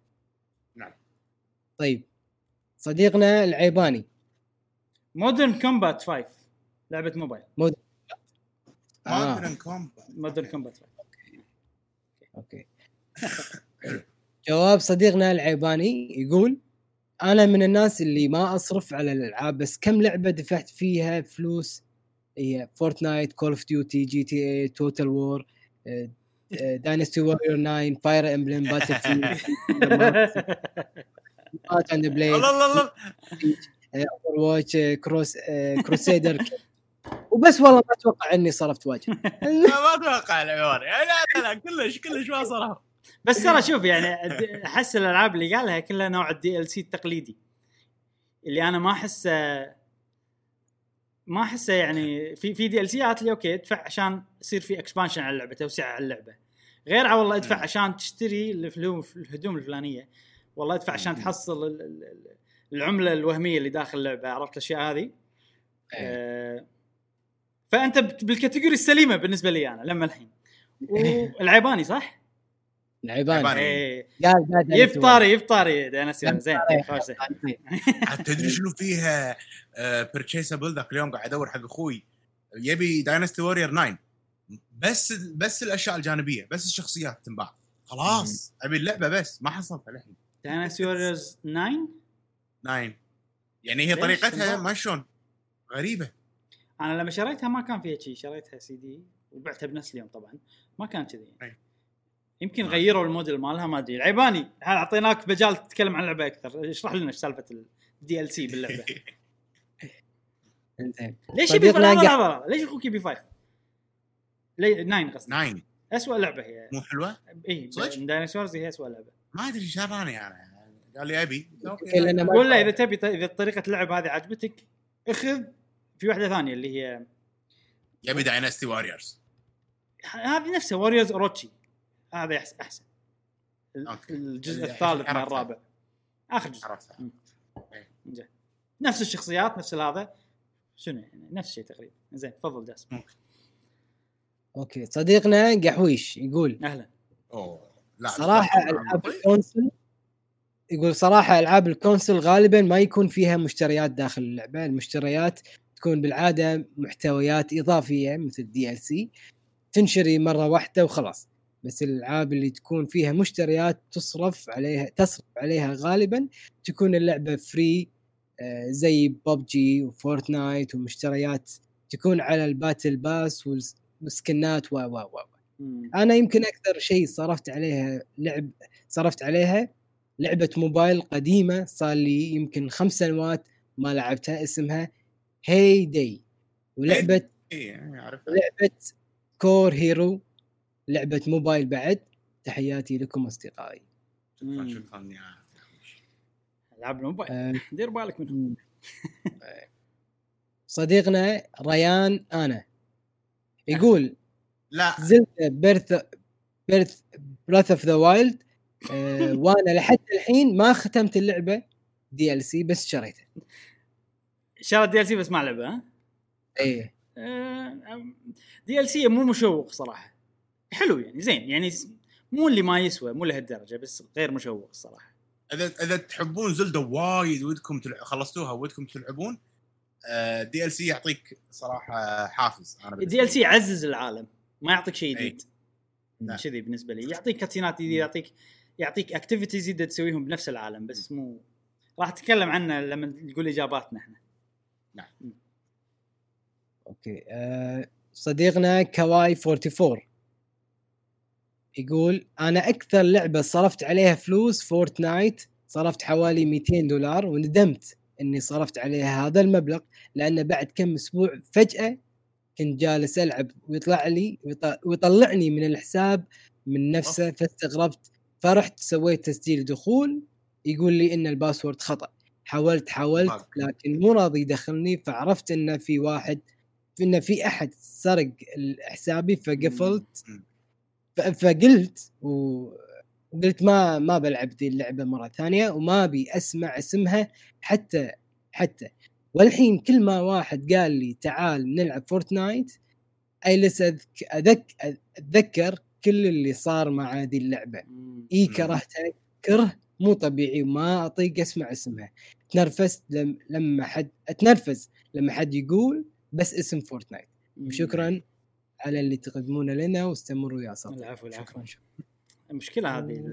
نعم. طيب صديقنا العيباني مودرن كومبات خمسة لعبه موبايل مودرن آه. كومبات مودرن كومبات اوكي اوكي جواب صديقنا العيباني يقول أنا من الناس اللي ما أصرف على الألعاب، بس كم لعبة دفعت فيها فلوس هي فورتنايت، كول اوف ديوتي، جي تي اي، توتال وور، داينستي وورير ناين، فاير امبلم، باتل فيلد، بات اند بلاي، الله اوفر واتش، كروس كروسيدر، وبس. والله ما أتوقع إني صرفت واجد. ما أتوقع العيار لا لا كلش كلش ما صرف. بس ترى شوف يعني احس الالعاب اللي قالها كلها نوع الدي ال سي التقليدي اللي انا ما احسه ما احسه يعني في في دي ال سيات اللي اوكي ادفع عشان يصير في اكسبانشن على اللعبه توسعه على اللعبه غير على والله ادفع عشان تشتري الهدوم الفلانيه والله ادفع عشان تحصل العمله الوهميه اللي داخل اللعبه عرفت الاشياء هذه أه فانت بالكاتيجوري السليمه بالنسبه لي انا لما الحين والعيباني صح العيبان ايه يفطاري يفطاري ده انا سير زين تدري شنو فيها بيرتشيسبل ذاك اليوم قاعد ادور حق اخوي يبي داينستي وورير ناين بس بس الاشياء الجانبيه بس الشخصيات تنباع خلاص ابي اللعبه بس ما حصلت الحين داينستي وورير ناين يعني هي طريقتها ما شلون غريبه انا لما شريتها ما كان فيها شيء شريتها سي دي وبعتها بنفس اليوم طبعا ما كانت كذي يمكن غيروا الموديل مالها ما ادري العيباني هل اعطيناك مجال تتكلم عن اللعبه اكثر اشرح لنا ايش سالفه الدي ال سي باللعبه انزين ليش يبي فايف ليش اخوك يبي فايف ليه ناين قصدي ناين اسوء لعبه هي مو حلوه اي دايناصورز هي اسوء لعبه ما ادري شراني انا قال لي ابي ولا اذا تبي اذا طريقه اللعب هذه عجبتك اخذ في واحده ثانيه اللي هي يبي دايناستي واريورز هذه نفسها واريورز اوروتشي هذا أحسن أحسن الجزء الثالث من الرابع آخر جزء نفس الشخصيات نفس هذا شنو يعني نفس الشيء تقريبا زين تفضل جاسم أوكي صديقنا قحويش يقول أهلا أوه. لا صراحة ألعاب الكونسل يقول صراحة ألعاب الكونسل غالبا ما يكون فيها مشتريات داخل اللعبة المشتريات تكون بالعادة محتويات إضافية مثل دي إل سي تنشري مرة واحدة وخلاص بس الألعاب اللي تكون فيها مشتريات تصرف عليها تصرف عليها غالباً تكون اللعبة فري زي ببجي وفورتنايت ومشتريات تكون على الباتل باس والسكنات و و و أنا يمكن أكثر شيء صرفت عليها لعب صرفت عليها لعبة موبايل قديمة صار لي يمكن خمس سنوات ما لعبتها اسمها هاي داي ولعبة لعبة كور هيرو لعبة موبايل بعد تحياتي لكم أصدقائي. شكراً شكراً يا لعب موبايل دير بالك منهم. صديقنا ريان أنا يقول لا زلت بيرث بيرث Breath of the Wild وأنا لحد الحين ما ختمت اللعبة دي ال سي بس شريته. شريت دي ال سي بس ما لعبه. ها ايه دي ال سي مو مشوق صراحه، حلو يعني زين يعني، مو اللي ما يسوى، مو لهالدرجه، بس غير مشوق الصراحه. اذا اذا تحبون زلدة وايد ودكم تلع... خلصتوها ودكم تلعبون دي ال سي، يعطيك صراحه حافز. انا دي ال سي يعزز العالم، ما يعطيك شيء جديد كذي بالنسبه لي، يعطيك كاتسينات جديده، يعطيك يعطيك اكتيفيتيز جديده تسويهم بنفس العالم، بس مو راح اتكلم عنه لما نقول اجاباتنا احنا. نعم اوكي. أه صديقنا كواي أربعة وأربعين يقول انا اكثر لعبه صرفت عليها فلوس فورتنايت، صرفت حوالي مئتين دولار وندمت اني صرفت عليها هذا المبلغ، لانه بعد كم اسبوع فجاه كنت جالس العب ويطلع لي ويطلعني من الحساب من نفسه، فاستغربت، فرحت سويت تسجيل دخول يقول لي ان الباسورد خطأ، حاولت حاولت لكن مو راضي يدخلني، فعرفت ان في واحد ان في احد سرق حسابي، فقفلت فقلت وقلت ما ما بلعب ذي اللعبه مره ثانيه وما ابي اسمع اسمها حتى حتى والحين كل ما واحد قال لي تعال نلعب فورتنايت اجلس أذك... أذك... اتذكر كل اللي صار مع ذي اللعبه. اي كرهتها كره مو طبيعي، ما اطيق اسمع اسمها، تنرفزت لم... لما حد اتنرفز لما حد يقول بس اسم فورتنايت. وشكرا على اللي تقدمونه لنا واستمروا يا صاحبي. العفو العفو. المشكله هذه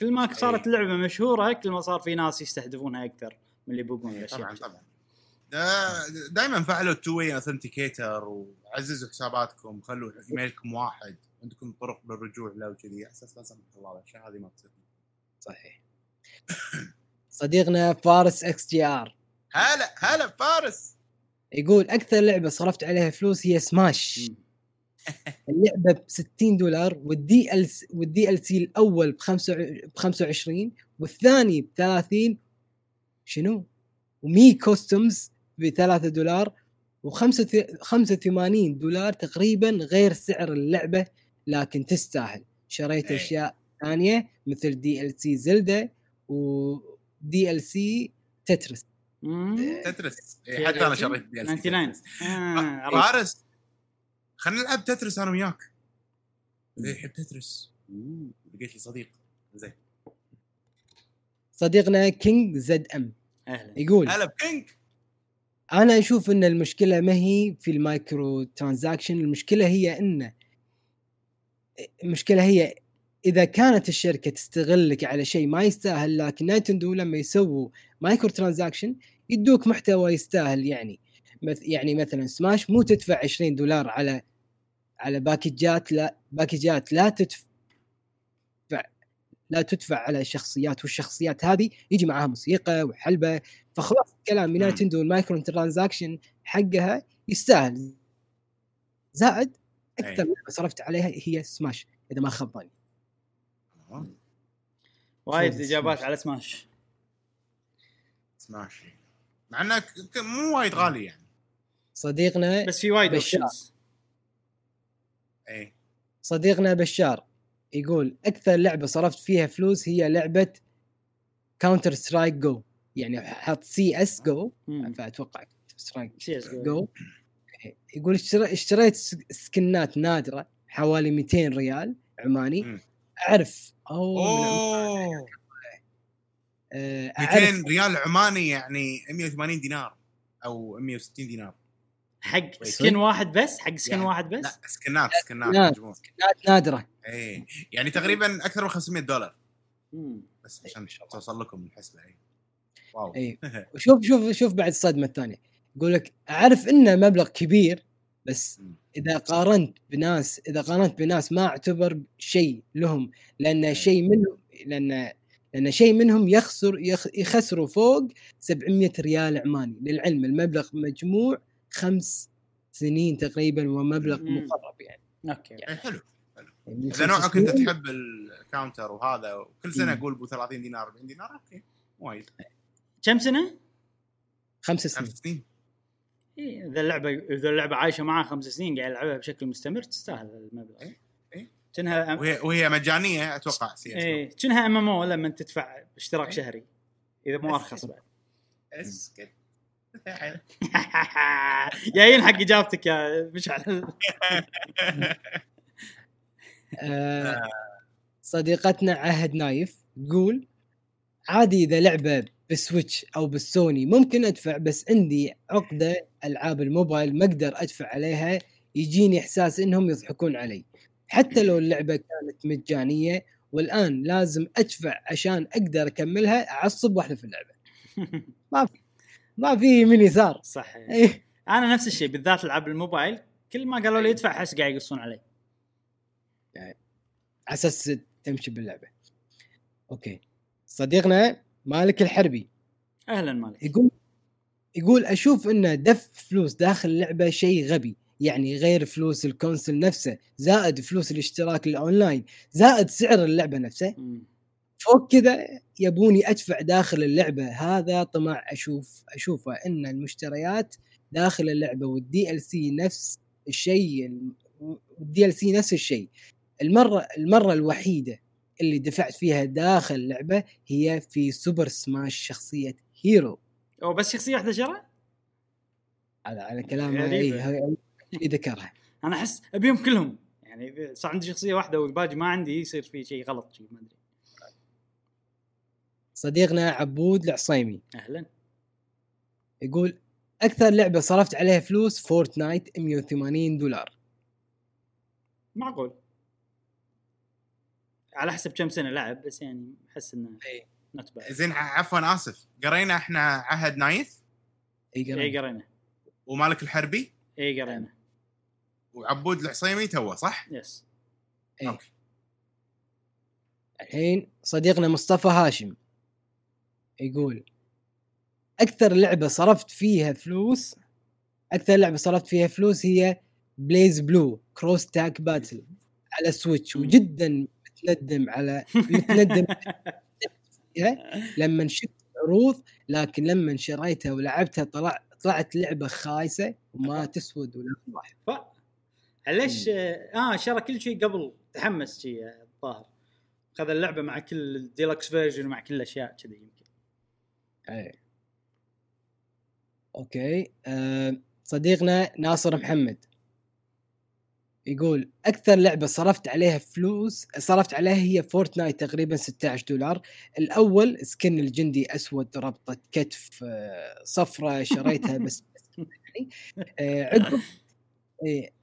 كل ما صارت لعبه مشهوره كل ما صار في ناس يستهدفونها اكثر من اللي يبغون الاشياء. طبعا طبعا دا دائما فعلوا توي اثنتيكيتر وعززوا حساباتكم، خلوا ايميلكم واحد، عندكم طرق للرجوع له وكذي، اساس لازم الله الشيء هذه ما تصير. صحيح. صديقنا فارس اكس جي ار، هلا هلا فارس، يقول اكثر لعبه صرفت عليها فلوس هي سماش. اللعبه ب ستين دولار والدي ال والدي ال سي الاول ب خمسة وعشرين والثاني ب ثلاثين شنو، ومي كوستمز ب ثلاثة دولار وخمسة وثمانين دولار تقريبا غير سعر اللعبه، لكن تستاهل. شريت اشياء ثانيه مثل دي ال سي زلدا ودي ال سي تترس. تترس حتى انا شريت دي ال سي تسعة وتسعين. فارس خلينا نلعب تترس انا وياك، اذا يحب تترس. لقيت لي صديق زين. صديقنا كينج زد ام أهلا. يقول هلا كينج، انا اشوف ان المشكله ما هي في المايكرو ترانزاكشن، المشكله هي ان المشكله هي اذا كانت الشركه تستغلك على شيء ما يستاهل. لكن نينتندو لما يسووا مايكرو ترانزاكشن يدوك محتوى يستاهل، يعني يعني مثلا سماش مو تدفع عشرين دولار على على باكجات، لا باكجات لا تدفع لا تدفع على شخصيات، والشخصيات هذه يجي معها موسيقى وحلبة، فخلاص كلام من نينتندو المايكرو ترانزاكشن حقها يستاهل. زائد اكثر ما صرفت عليها هي سماش اذا ما خباني. وايد اجابات على سماش سماش مع انها مو وايد غالي يعني. صديقنا بس في وايد بشار، اي صديقنا بشار يقول اكثر لعبه صرفت فيها فلوس هي لعبه كاونتر سترايك جو، يعني حط سي اس جو، فاتوقع سترايك جو. يقول اشتريت سكنات نادره حوالي مئتين ريال عماني. مم. اعرف او مئتين ريال عماني يعني مئة وثمانين دينار او مئة وستين دينار حق سكن واحد بس، حق سكن يعني واحد بس. لا سكنات سكنات مجموعة سكنات نادرة، اي يعني تقريبا اكثر من خمسمئة دولار. امم بس عشان توصل لكم الحسبة. اي واو. اي وشوف شوف شوف بعد الصدمة الثانية، يقول لك اعرف انه مبلغ كبير بس اذا قارنت بناس اذا قارنت بناس ما اعتبر شيء لهم، لان شيء منهم لان لأن شيء منهم يخسر يخ... يخسروا فوق سبعمئة ريال عماني. للعلم المبلغ مجموع خمس سنين تقريبا ومبلغ مقرب يعني. أوكي. يعني. حلو. إذا نوعك أنت تحب الكاونتر وهذا، وكل سنة أقول بو ثلاثين دينار أربعين دينار. أوكي. وايد. كم سنة؟ خمس سنين. خمس سنين. إيه إذا اللعبة إذا اللعبة عايشة معها خمس سنين قاعد ألعبها بشكل مستمر تستاهل المبلغ. إيه. كنها أم... وهي وهي مجانيه اتوقع سي اس. اي كنها ام ام او لما تدفع اشتراك شهري اذا مو ارخص بعد. اسكت جايين حق اجابتك يا مشعل. صديقتنا عهد نايف تقول عادي إذا لعبة بالسويتش أو بالسوني ممكن أدفع، بس عندي عقدة ألعاب الموبايل ما أقدر أدفع عليها، يجيني إحساس إنهم يضحكون علي حتى لو اللعبة كانت مجانية، والآن لازم أدفع عشان أقدر أكملها، أعصب واحدة في اللعبة. ما في ما في من يسار صحيح. أيه. أنا نفس الشيء بالذات ألعاب الموبايل، كل ما قالوا لي أدفع حس قاعد يقصون علي يعني أساس تمشي باللعبة. أوكي صديقنا مالك الحربي، أهلا مالك، يقول يقول أشوف إن دفع فلوس داخل اللعبة شيء غبي، يعني غير فلوس الكونسل نفسه زائد فلوس الاشتراك الأونلاين زائد سعر اللعبة نفسها، فوق كذا يبوني أدفع داخل اللعبة، هذا طمع أشوف أشوفه إن المشتريات داخل اللعبة والدي ال سي نفس الشيء، والدي ال سي نفس الشيء. المرة المرة الوحيدة اللي دفعت فيها داخل اللعبة هي في سوبر سماش شخصية هيرو، أو بس شخصية واحدة شرى على على كلامه إيه يذكرها. أنا أحس أبيهم كلهم يعني، صار عندي شخصية واحدة والباقي ما عندي، يصير في شيء غلط شيء ما أدري. صديقنا عبود العصيمي، أهلا، يقول أكثر لعبة صرفت عليها فلوس فورتنايت مية وثمانين دولار. معقول على حسب كم سنة لعب، بس يعني أحس إنه نتبع. زين عفوا آسف، قرينا إحنا عهد نايث إيه قرينا. إيه قرينا ومالك الحربي إيه قرينا وعبود العصيمي توا صح؟ يس إيه. أوكي الحين صديقنا مصطفى هاشم يقول أكثر لعبة صرفت فيها فلوس أكثر لعبة صرفت فيها فلوس هي بليز بلو كروس تاك باتل على سويتش، وجدا متندم على متندم لما شفت عروض، لكن لما شريتها ولعبتها طلع طلعت لعبة خايسة وما تسود ولا واحد. فعلش آه شرى كل شيء قبل تحمس شيء الظاهر، خذ اللعبة مع كل الديلكس فيرجن ومع كل الأشياء كذا يمكن. أي. أوكي أه صديقنا ناصر محمد يقول أكثر لعبة صرفت عليها فلوس صرفت عليها هي فورتنايت تقريبا ستة عشر دولار. الأول سكن الجندي أسود ربطة كتف صفرة شريتها بس يعني عقب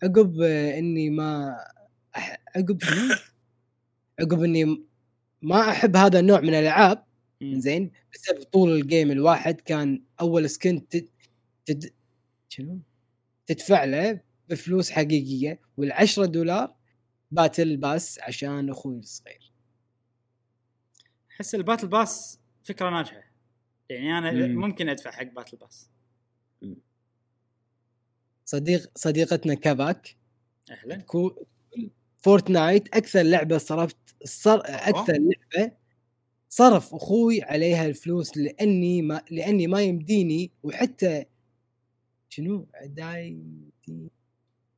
عقب إني ما عقب عقب إني ما أحب هذا النوع من الألعاب زين، بسبب طول الجيم الواحد كان أول سكن تد... تد... تدفع له بفلوس حقيقية، والعشرة دولار باتل باس عشان أخوي الصغير. حس الباتل باس فكرة ناجحة يعني، أنا مم. ممكن أدفع حق باتل باس. مم. صديق صديقتنا كاباك، أهلا، كو... فورتنايت أكثر لعبة صرفت صر... أكثر لعبة صرف أخوي عليها الفلوس، لأني ما لأني ما يمديني وحتى شنو داي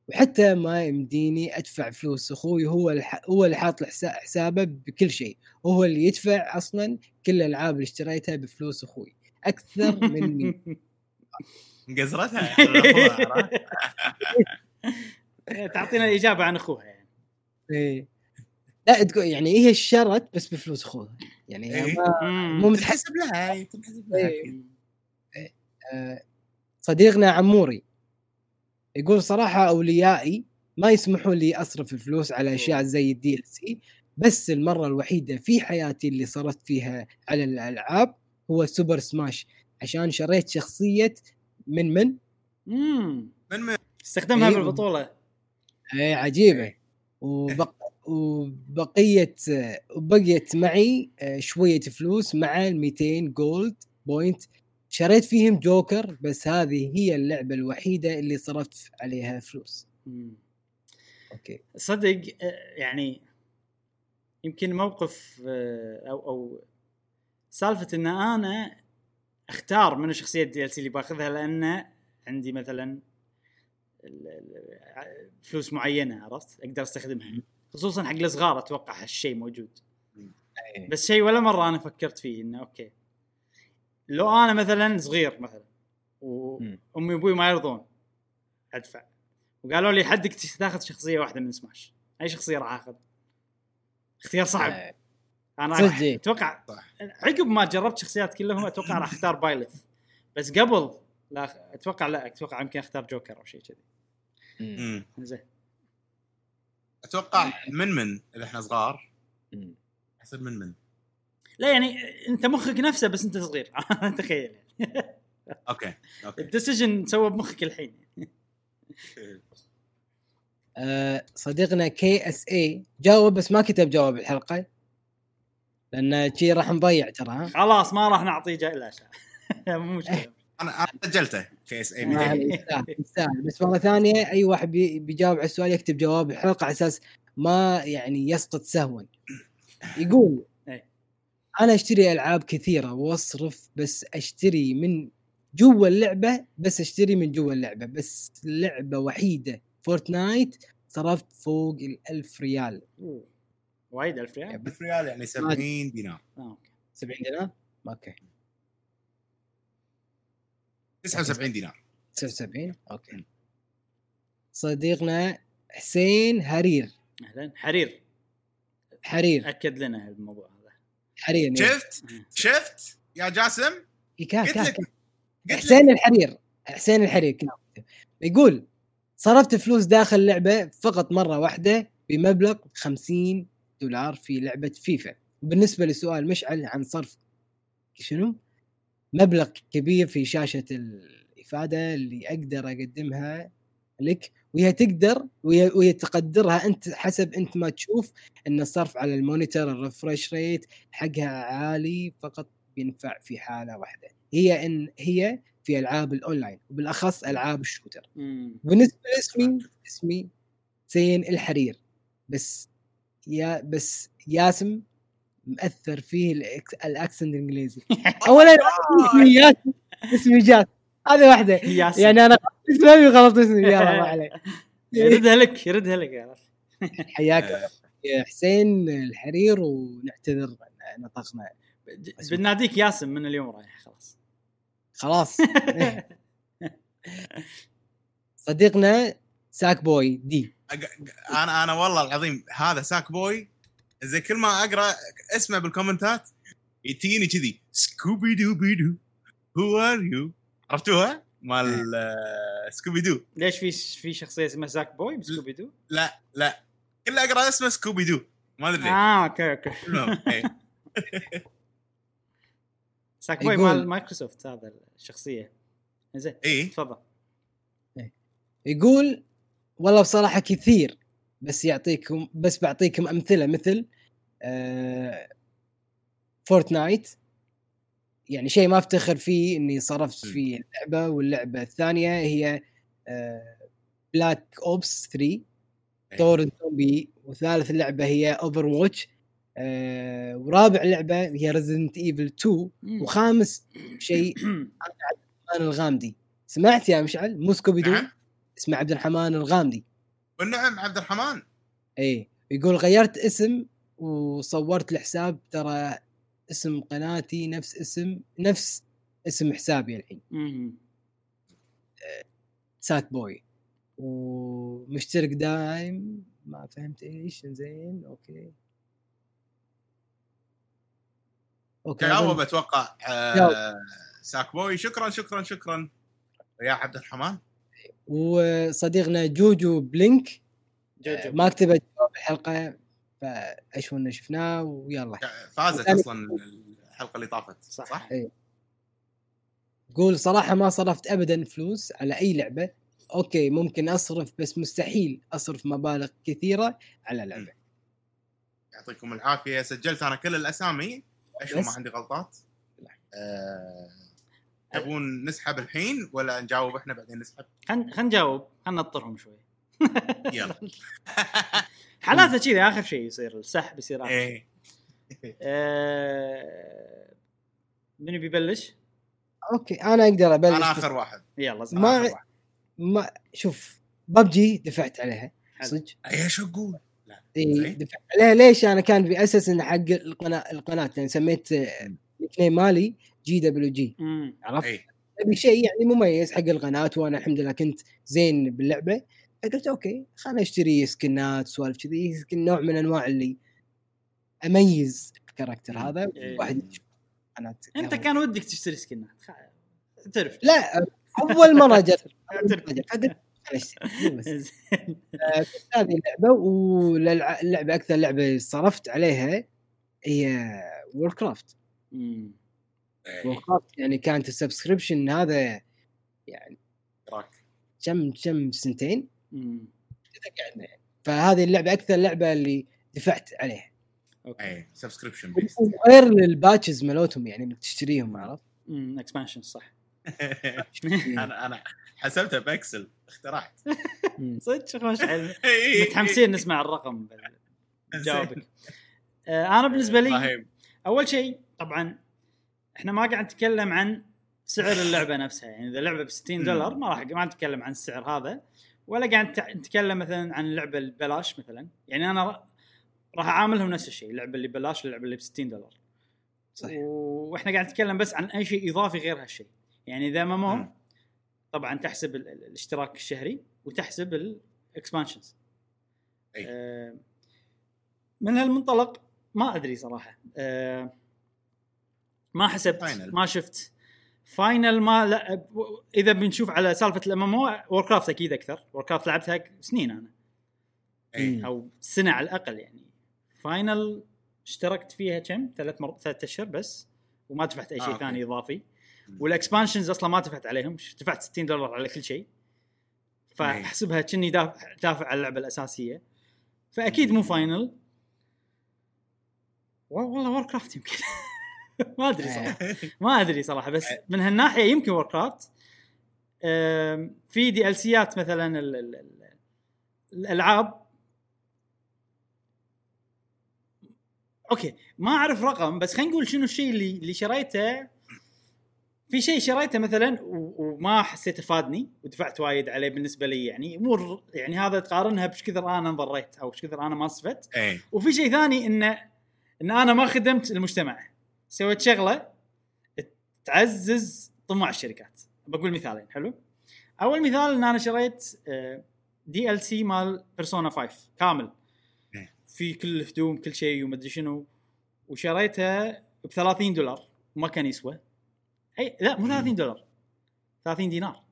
وحتى ما يمديني أدفع فلوس أخوي، هو الح... هو اللي حاط حسابه بكل شيء، وهو اللي يدفع أصلاً كل الألعاب اللي اشتريتها بفلوس أخوي أكثر من مين قزرتها. تعطينا إجابة عن أخوها يعني إيه لا تقول يعني إيه الشرط بس بفلوس أخوها يعني إيه؟ ما... مو متحسب لها هاي تتحسب لها إيه. إيه. آه. صديقنا عموري يقول صراحة أوليائي ما يسمحوا لي أصرف الفلوس على أشياء زي الدي ال سي، بس المرة الوحيدة في حياتي اللي صرفت فيها على الألعاب هو سوبر سماش، عشان شريت شخصية من من مم. من من استخدمها بالبطولة إيه عجيبة، وبق... وبقيت وبقيت معي شوية فلوس مع مئتين جولد بوينت شريت فيهم جوكر، بس هذه هي اللعبة الوحيدة اللي صرفت عليها فلوس. مم. أوكي. صدق يعني يمكن موقف أو أو سالفة إن أنا أختار من الشخصية الدي إل سي اللي باخذها، لأن عندي مثلا فلوس معينة عرفت أقدر أستخدمها، خصوصا حق الصغار أتوقع هالشيء موجود. مم. بس شيء ولا مرة أنا فكرت فيه إنه أوكي لو انا مثلا صغير مثلا وامي وابوي ما يرضون ادفع وقالوا لي حدك تاخذ شخصيه واحده من سماش، اي شخصيه راح اخذ؟ اختيار صعب. انا اتوقع عقب ما جربت شخصيات كلهم اتوقع راح اختار بايلث، بس قبل لا اتوقع لا اتوقع يمكن اختار جوكر او شيء كذي. امم زين اتوقع من من اللي احنا صغار حسب من من لا يعني انت مخك نفسه بس انت صغير تخيل يعني. اوكي اوكي الديسيجن سوى بمخك الحين. صديقنا كي اس اي جاوب بس ما كتب جواب الحلقه لان شيء راح نضيع ترى، خلاص ما راح نعطيه جائزه. مو مشكله انا سجلته كي اس اي ميتين، بس مره ثانيه اي واحد بيجاوب على السؤال يكتب جواب الحلقه على اساس ما يعني يسقط سهوا. يقول انا اشتري العاب كثيره واصرف، بس اشتري من جوا اللعبه بس اشتري من جوا اللعبه بس لعبه وحيده فورتنايت صرفت فوق الألف ريال. وايد ألف ريال؟ ألف ريال يعني سبعين دينار. سبعين دينار؟ أوكي. تسعة وسبعين دينار. تسعة وسبعين؟ أوكي. صديقنا حسين هرير. أهلاً حرير. حرير. أكد لنا هالموضوع هذا. حرير. شفت؟ شفت يا جاسم؟ قلت حسين الحرير. حسين الحرير كنا. يقول صرفت فلوس داخل لعبة فقط مرة واحدة بمبلغ خمسين دولار في لعبة فيفا. بالنسبة لسؤال مشعل عن صرف شنو مبلغ كبير في شاشة الإفادة اللي أقدر أقدمها لك، وهي تقدر وهي تقدرها أنت حسب أنت ما تشوف أن الصرف على المونيتور الريفرش ريت حقها عالي فقط بينفع في حالة واحدة، هي إن هي في ألعاب الأونلاين وبالأخص ألعاب الشوتر. بالنسبة لاسمي اسمي زين الحرير، بس يا بس ياسم مأثر فيه الأكسنت الإنجليزي. أولا اسمي ياسم اسمي جاس، هذا واحدة يعني أنا اسمي غلط اسمي يا الله عليك. يردها لك يردها لك يا رف. حياك حسين الحرير ونعتذر نطقنا، بناديك ياسم من اليوم رايح خلاص خلاص. صديقنا ساك بوي دي، انا انا والله العظيم هذا ساك بوي زي كل ما اقرا اسمه بالكومنتات يتيني كذي سكوبي دو بيدو هو ار يو، عرفتوها مال سكوبي دو؟ ليش في في شخصيه اسمها ساك بوي بسكوبي دو؟ لا لا كل اقرا اسمه سكوبي دو ما ادري. اه اوكي اوكي ساك بوي مال مايكروسوفت هذا الشخصية. زين إيه؟ تفضل. إيه. يقول والله بصراحة كثير، بس يعطيكم بس بعطيكم أمثلة مثل آه فورتنايت، يعني شيء ما افتخر فيه إني صرفت فيه اللعبة، واللعبة الثانية هي آه بلاك أوبس ثري تورنت زومبي، وثالث لعبة هي أوفر ووتش، آه، ورابع لعبة هي ريزيدنت ايفل اثنين، وخامس شيء عبد الرحمن الغامدي. سمعت يا مشعل موسكو بدون نعم. اسمه عبد الرحمن الغامدي. والنعم عبد الرحمن. اي يقول غيرت اسم وصورت الحساب، ترى اسم قناتي نفس اسم نفس اسم حسابي الحين. آه، سات بوي ومشترك دايم ما فهمت ايش. زين اوكي جاوب أتوقع آه ساك بوي. شكرا شكرا شكرا يا عبد الرحمن. وصديقنا جوجو بلينك جوجو. ما كتبت الحلقة فأشوفنا شفناه ويلا فازت أصلا الحلقة اللي طافت صح, صح؟ ايه. قول صراحة ما صرفت أبدا فلوس على أي لعبة، أوكي ممكن أصرف بس مستحيل أصرف مبالغ كثيرة على لعبة. يعطيكم العافية. سجلت أنا كل الأسامي أشوف ما عندي غلطات. أه... تبون نسحب الحين ولا نجاوب إحنا بعدين نسحب؟ خن خن جاوب خن نطرهم شوي. يلا. حالاتها كذي آخر شيء يصير السحب يصير آخر. إيه. أه... منو بيبلش؟ أوكي أنا أقدر أبلش. أنا آخر واحد. يلا. ما واحد. ما شوف ببجي دفعت عليها. صدق. أيه شو أقول؟ إيه ليه ليش أنا كان بأساس إن حق القناة القناة يعني سميت نيكني مالي جي دبليو جي عرفت ابي شيء يعني مميز حق القناه وانا الحمد لله كنت زين باللعبه قلت اوكي خلنا اشتري سكنات سوالف كذي سكن نوع من انواع اللي اميز الكاركتر هذا واحد انا انت كان ودك تشتري سكنات تعرف لا اول مره جت تعرف بس هذه اللعبه واللعبه اكثر لعبه صرفت عليها هي ووركرافت ووركرافت يعني كانت السبسكريبشن هذا يعني كم كم سنتين كذا قعدنا يعني فهذه اللعبه اكثر لعبه اللي دفعت عليها اوكي سبسكريبشن بيست غير الباتشز مالتهم يعني انك تشتريهم عرفت امم اكسبانشن صح انا انا حسبتها باكسل اخترعت صدق خوش حلو متحمسين نسمع الرقم جوابك انا بالنسبه لي اول شيء طبعا احنا ما قاعد نتكلم عن سعر اللعبه نفسها يعني اذا لعبه ب ستين دولار ما راح ما نتكلم عن السعر هذا ولا قاعد نتكلم مثلا عن اللعبه البلاش مثلا يعني انا راح اعاملهم نفس الشيء اللعبه اللي ببلاش واللعبه اللي ب ستين دولار صحيح واحنا قاعد نتكلم بس عن اي شيء اضافي غير هالشيء يعني اذا ما مو طبعا تحسب الاشتراك الشهري وتحسب الاكسبانشنز أه من هالمنطلق ما ادري صراحه أه ما حسبت Final. ما شفت فاينل ما لا اذا بنشوف على سالفه الامامو ووركرافت اكيد اكثر ووركرافت لعبتها سنين انا أي. او سنه على الاقل يعني فاينل اشتركت فيها كم ثلاث مرات ثلاث اشهر بس وما دفعت اي شيء آه. ثاني اضافي والاكسبانشنز اصلا ما دفعت عليهم دفعت ستين دولار على كل شيء فاحسبها كني دافع دافع على اللعبه الاساسيه فاكيد مو فاينل والله ووركرافت يمكن ما ادري صراحه ما ادري صراحه بس من هالناحيه يمكن ووركرافت في دي ال سيات مثلا ال ال ال الالعاب اوكي ما اعرف رقم بس خلينا نقول شنو الشيء اللي اللي شريته في شيء شريته مثلا وما حسيت فادني ودفعت وايد عليه بالنسبه لي يعني مو يعني هذا تقارنها بش كثر انا انضريت او ايش كثر انا ما استفدت وفي شيء ثاني ان ان انا ما خدمت المجتمع سويت شغله تعزز طموح الشركات بقول مثالين حلو اول مثال ان انا شريت دي ال سي مال بيرسونا خمسة كامل في كل هدوم كل شيء وما ادري شنو وشريتها ب ثلاثين دولار وما كان يسوى اي لا مو ثلاثين دولار ثلاثين دينار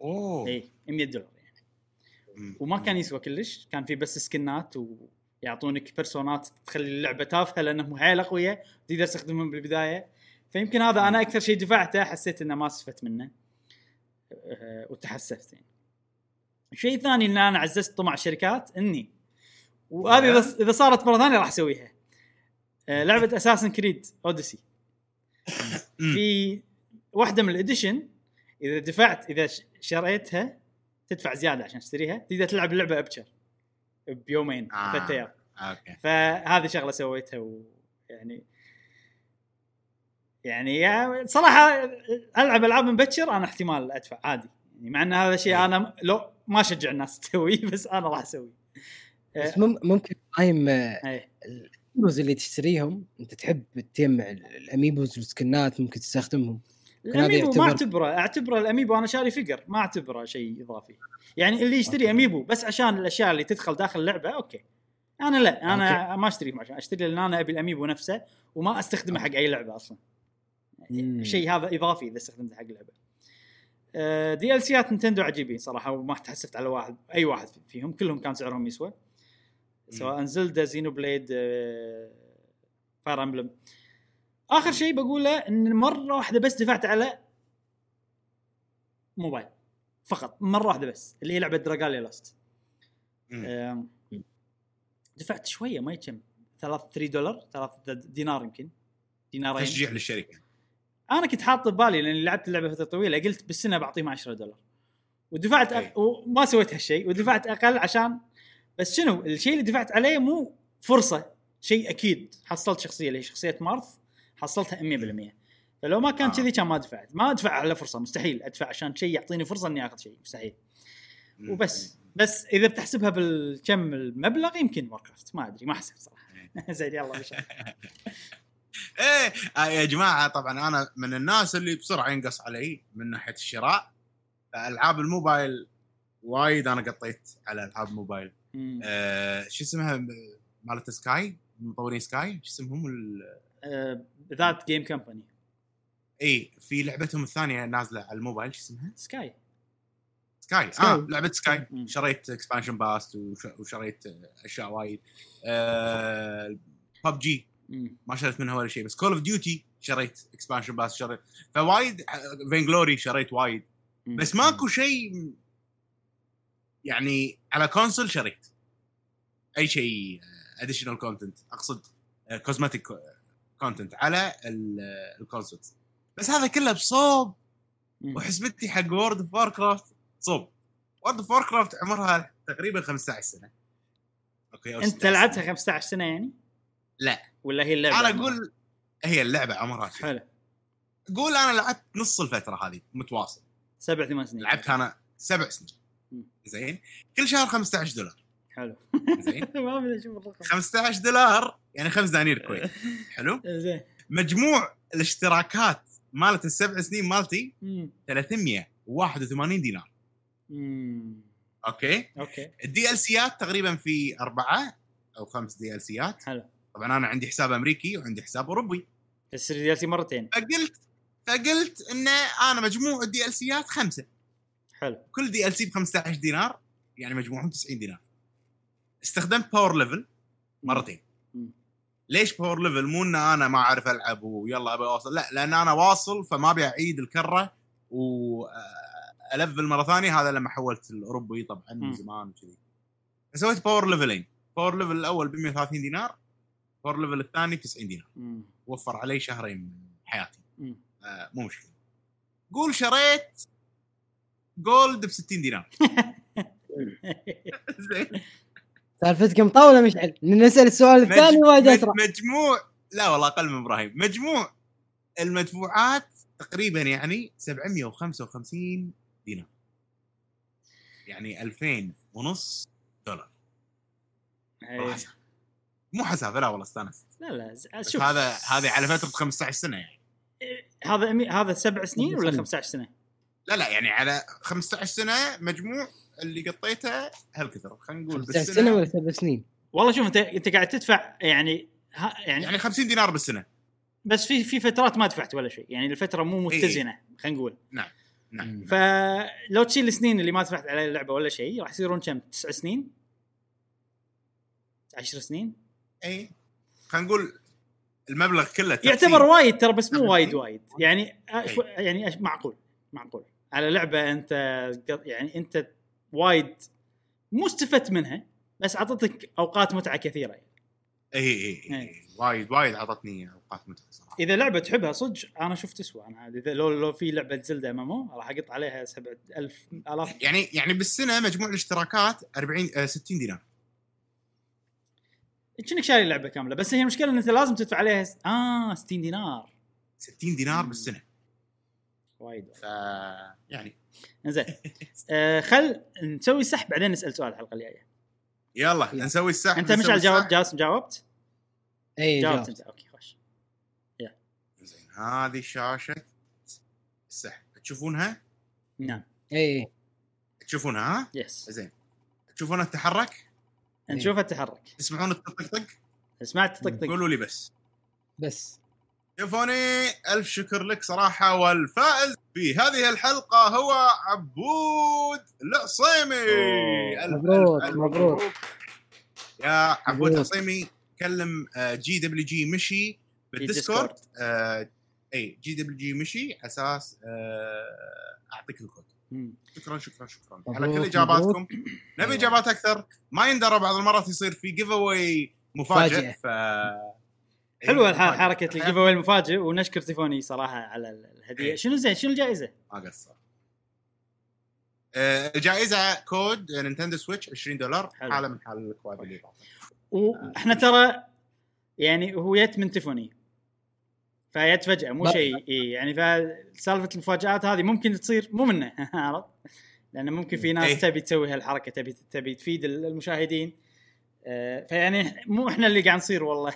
اوه اي مية دولار يعني وما كان يسوى كلش كان في بس سكنات ويعطونك بيرسونات تخلي اللعبه تافهه لانهم حيل قويه تقدر تستخدمهم بالبدايه فيمكن هذا انا اكثر شيء دفعته حسيت انه ما استفدت منه أه وتحسفت يعني شيء ثاني ان انا عززت طمع شركات اني وهذه اذا صارت مره ثانيه راح اسويها أه لعبه اساسن كريد اوديسي في واحدة من الإديشن إذا دفعت إذا شريتها تدفع زيادة عشان تشتريها تقدر تلعب اللعبة أبشر بيومين آه. فتيار أوكي. فهذه شغلة سويتها ويعني يعني صراحة ألعب ألعاب مبكر أنا احتمال أدفع عادي يعني مع أن هذا شيء أنا لو ما شجع الناس تسويه بس أنا راح أسويه بس ممكن أيم الاميبوز اللي تشتريهم انت تحب تجمع الاميبوز والسكنات ممكن تستخدمهم الاميبو ما اعتبره اعتبره الاميبو انا شاري فيجر ما اعتبره شيء اضافي يعني اللي يشتري أوكي. اميبو بس عشان الاشياء اللي تدخل داخل اللعبه اوكي انا لا انا أوكي. ما اشتريه عشان اشتري لان انا ابي الاميبو نفسه وما استخدمه حق اي لعبه اصلا يعني شيء هذا اضافي اذا استخدمته حق لعبه أه دي ال سيات نينتندو عجيبين صراحه وما تحسفت على واحد اي واحد فيهم كلهم كان سعرهم يسوى سواء زلدا زينوبليد فاير امبلم اخر شيء بقوله ان مره واحده بس دفعت على موبايل فقط مره واحده بس اللي هي لعبه دراغاليا لاست دفعت شويه ما يتم ثلاثة دولار ثلاثة دينار يمكن دينارين تشجيع للشركه انا كنت حاطه ببالي لان لعبت اللعبه فتره طويله قلت بالسنه بعطيهم عشرة دولار ودفعت أق... وما سويت هالشيء ودفعت اقل عشان بس شنو الشيء اللي دفعت عليه مو فرصه شيء اكيد حصلت شخصيه اللي هي شخصيه مارث حصلتها مية بالمية فلو ما كان كذي آه. كان ما دفعت ما ادفع على فرصه مستحيل ادفع عشان شيء يعطيني فرصه اني اخذ شيء مستحيل وبس بس اذا بتحسبها بالكم المبلغ يمكن ووركرافت ما ادري ما احسب صراحه زين يلا مش ايه يا جماعه، طبعا انا من الناس اللي بسرعه ينقص علي من ناحيه الشراء العاب الموبايل وايد. انا قطيت على العاب موبايل آه، شو اسمها مالت سكاي، مطورين سكاي شو اسمهم ذات جيم كمباني، اي في لعبتهم الثانيه نازله على الموبايل شو اسمها سكاي سكاي اه لعبه سكاي. مم. شريت اكسبانشن باست وشريت اشياء وايد آه، ببجي ما شريت منها ولا شيء، بس كول اوف ديوتي شريت اكسبانشن باست شريت فوايد، فينغلوري شريت وايد، بس ماكو شيء يعني على كونسول شريت اي شيء اديشنال كونتنت، اقصد كوزماتيك كونتنت على الكونسول، بس هذا كله بصوب. وحسبتي حق وورد اوف واركرافت صوب، وورد اوف واركرافت عمرها تقريبا خمسة عشر سنة اوكي، أو انت لعبتها خمسة عشر سنة يعني؟ لا ولا هي اللعبه، انا اقول هي اللعبه عمرها حلو، قول انا لعبت نص الفتره هذه متواصل سبع ثمان سنين، لعبت انا سبع سنين زين، كل شهر خمسة عشر دولار حلو زين ما بدي اشوف الرقم خمسة عشر دولار يعني خمسة دنانير كويت حلو زين. مجموع الاشتراكات مالت السبع سنين مالتي ثلاثمية وواحد وثمانين دينار اوكي اوكي. الدي ال سيات تقريبا في اربعه او خمس دي ال سيات حلو، طبعا انا عندي حساب امريكي وعندي حساب اوروبي، بس الدي ال سي مرتين، فقلت فقلت ان انا مجموع الدي ال سيات خمسه حلو، كل دي ال سي ب خمسة عشر دينار يعني مجموعهم تسعين دينار. استخدمت باور ليفل مرتين. مم. ليش باور ليفل؟ مو ان انا ما اعرف العب ويلا ابي اوصل، لا لان انا واصل فما ابي اعيد الكره والفل مره ثانيه، هذا لما حولت الاوروبي طبعا من زمان وكذي. سويت باور ليفلين، باور ليفل الاول ب مية وثلاثين دينار، باور ليفل الثاني ب تسعين دينار. مم. وفر علي شهرين من حياتي. آه مو مشكله. قول شريت جولد ب ستين دينار زين سالفتك مطوله مشعل، نسال السؤال الثاني وايد اسرع. مجموع لا والله اقل من ابراهيم، مجموع المدفوعات تقريبا يعني سبعمية وخمسة وخمسين دينار يعني ألفين ونص دولار. مو حساب لا والله استانست، لا لا شوف هذا هذه على فتره خمسة عشر سنة يعني، هذا هذا سبع سنين ولا خمسة عشر سنة؟ لا لا يعني على خمسة عشر سنة مجموع اللي قطيته هالكثر، خلينا نقول بالسنه سنه ولا سبع سنين. والله شوف انت انت قاعد تدفع يعني يعني يعني خمسين دينار بالسنه، بس في في فترات ما دفعت ولا شيء يعني، الفتره مو متزنه. إيه. خلينا نقول نعم نعم. فلو تشيل السنين اللي ما دفعت على اللعبه ولا شيء راح يصيرون كم؟ تسع سنين عشر سنين. اي خلينا نقول المبلغ كله تحسين. يعتبر وايد ترى، بس مو وايد وايد يعني. أشو... يعني أش... معقول معقول على لعبه انت يعني انت وايد مستفدت منها، بس عطتك اوقات متعه كثيره يعني. اي اي, أي. أي. وايد وايد عطتني اوقات متعه صراحه. اذا لعبه تحبها صدق انا شفت تسوى، انا عادي لو لو في لعبه زلدة امامه راح اقط عليها سبعة آلاف يعني يعني بالسنه مجموع الاشتراكات أربعين ستين دينار كأنك شاري اللعبه كامله، بس هي المشكله ان انت لازم تدفع عليها اه ستين دينار ستين دينار بالسنه وايد ف... يعني انزين آه خل نسوي سحب بعدين نسأل سؤال الحلقة الجاية. يلا نسوي السحب. انت مش على جاوب جاسم جاوبت؟ اي جاوبت انت اوكي خوش. يلا زين هذه شاشة السحب تشوفونها؟ نعم اي تشوفونها؟ يس زين تشوفونها تتحرك؟ نشوفها تتحرك. تسمعون الطقطق؟ سمعت الطقطق. قولوا لي بس بس تليفوني. ألف شكر لك صراحة. والفائز في هذه الحلقة هو عبود العصيمي. مبروك مبروك يا عبود العصيمي. كلم جي دبليو جي مشي بالديسكورد، اي جي دبليو جي مشي على اساس اعطيك الكود. شكرا شكرا شكرا على كل اجاباتكم. نبي اجابات اكثر، ما يندرى بعض المرات يصير في جيف اواي مفاجئ ف حلوة الحركة الجيف أواي المفاجئ. ونشكر تيفوني صراحة على الهدية. شنو زين شنو الجائزة؟ ما قصر. الجائزة كود نينتندو سويتش عشرين دولار حالة من حال الكواب اللي بعضها. وإحنا ترى يعني هو يت من تيفوني فيت فجأة مو شيء إيه يعني، فسالفة المفاجآت هذه ممكن تصير مو منه عرض لأن ممكن في ناس تبي تسوي هالحركة، تبي تبي تفيد المشاهدين، فيعني مو إحنا اللي قاعد نصير والله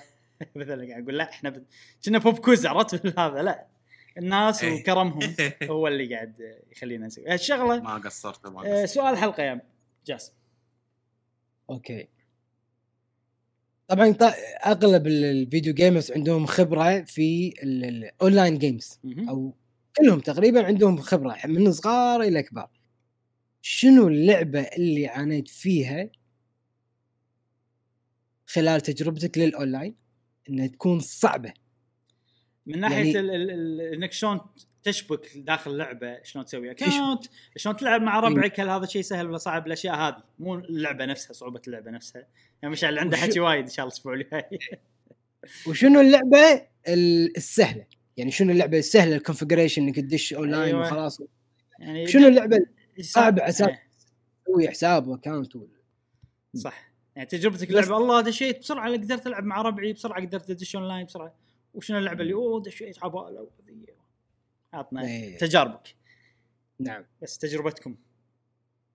مثلا قاعد اقول لا احنا ب... كنا بوب كوز عرفت هذا لا الناس أيه. وكرمهم هو اللي قاعد يخلينا نسوي هالشغله ما قصرت ما قصرت. سؤال حلقه يا جاسم اوكي طبعا اغلب الفيديو جيمرز عندهم خبره في الاونلاين جيمز او كلهم تقريبا عندهم خبره من صغار الى كبار. شنو اللعبه اللي عانيت فيها خلال تجربتك للاونلاين انها تكون صعبه من ناحيه يعني انك شلون تشبك داخل لعبه شلون تسوي اكونت شلون تلعب مع ربعك هل هذا شيء سهل ولا صعب الاشياء هذه مو اللعبه نفسها صعوبه اللعبه نفسها يعني مش اللي عنده حكي وايد ان شاء الله الاسبوع الجاي. وشنو اللعبه السهله يعني شنو اللعبه السهله الكونفيجريشن انك تدش اونلاين أيوة. وخلاص يعني شنو اللعبه صعبه اساس تسوي حساب واكونت صح يعني تجربتك لعبه الله دشيت بسرعه قدرت العب مع ربعي بسرعه قدرت ادش اونلاين بسرعه وشنو اللعبه اللي اوه دشيت عباله وقضيه عطنا أيه. تجاربك نعم بس تجربتكم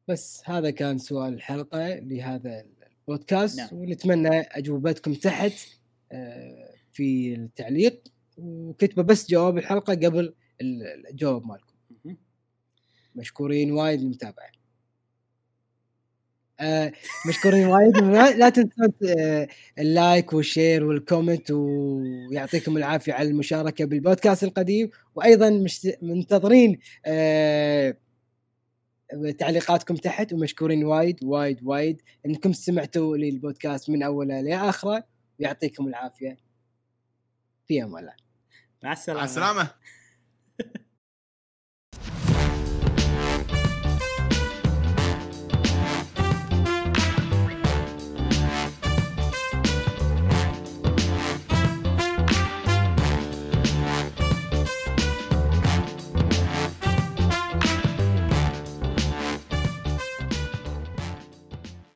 بس هذا كان سؤال الحلقة لهذا البودكاست نعم. ونتمنى أجوبتكم تحت في التعليق وكتبوا بس جواب الحلقة قبل الجواب مالكم م- مشكورين وايد للمتابعة مشكورين وايد لا تنسوا اللايك والشير والكومنت ويعطيكم العافية على المشاركة بالبودكاست القديم وأيضا منتظرين تعليقاتكم تحت ومشكورين وايد وايد وايد أنكم سمعتوا للبودكاست من أوله لآخره ويعطيكم العافية في أمان الله مع السلامة.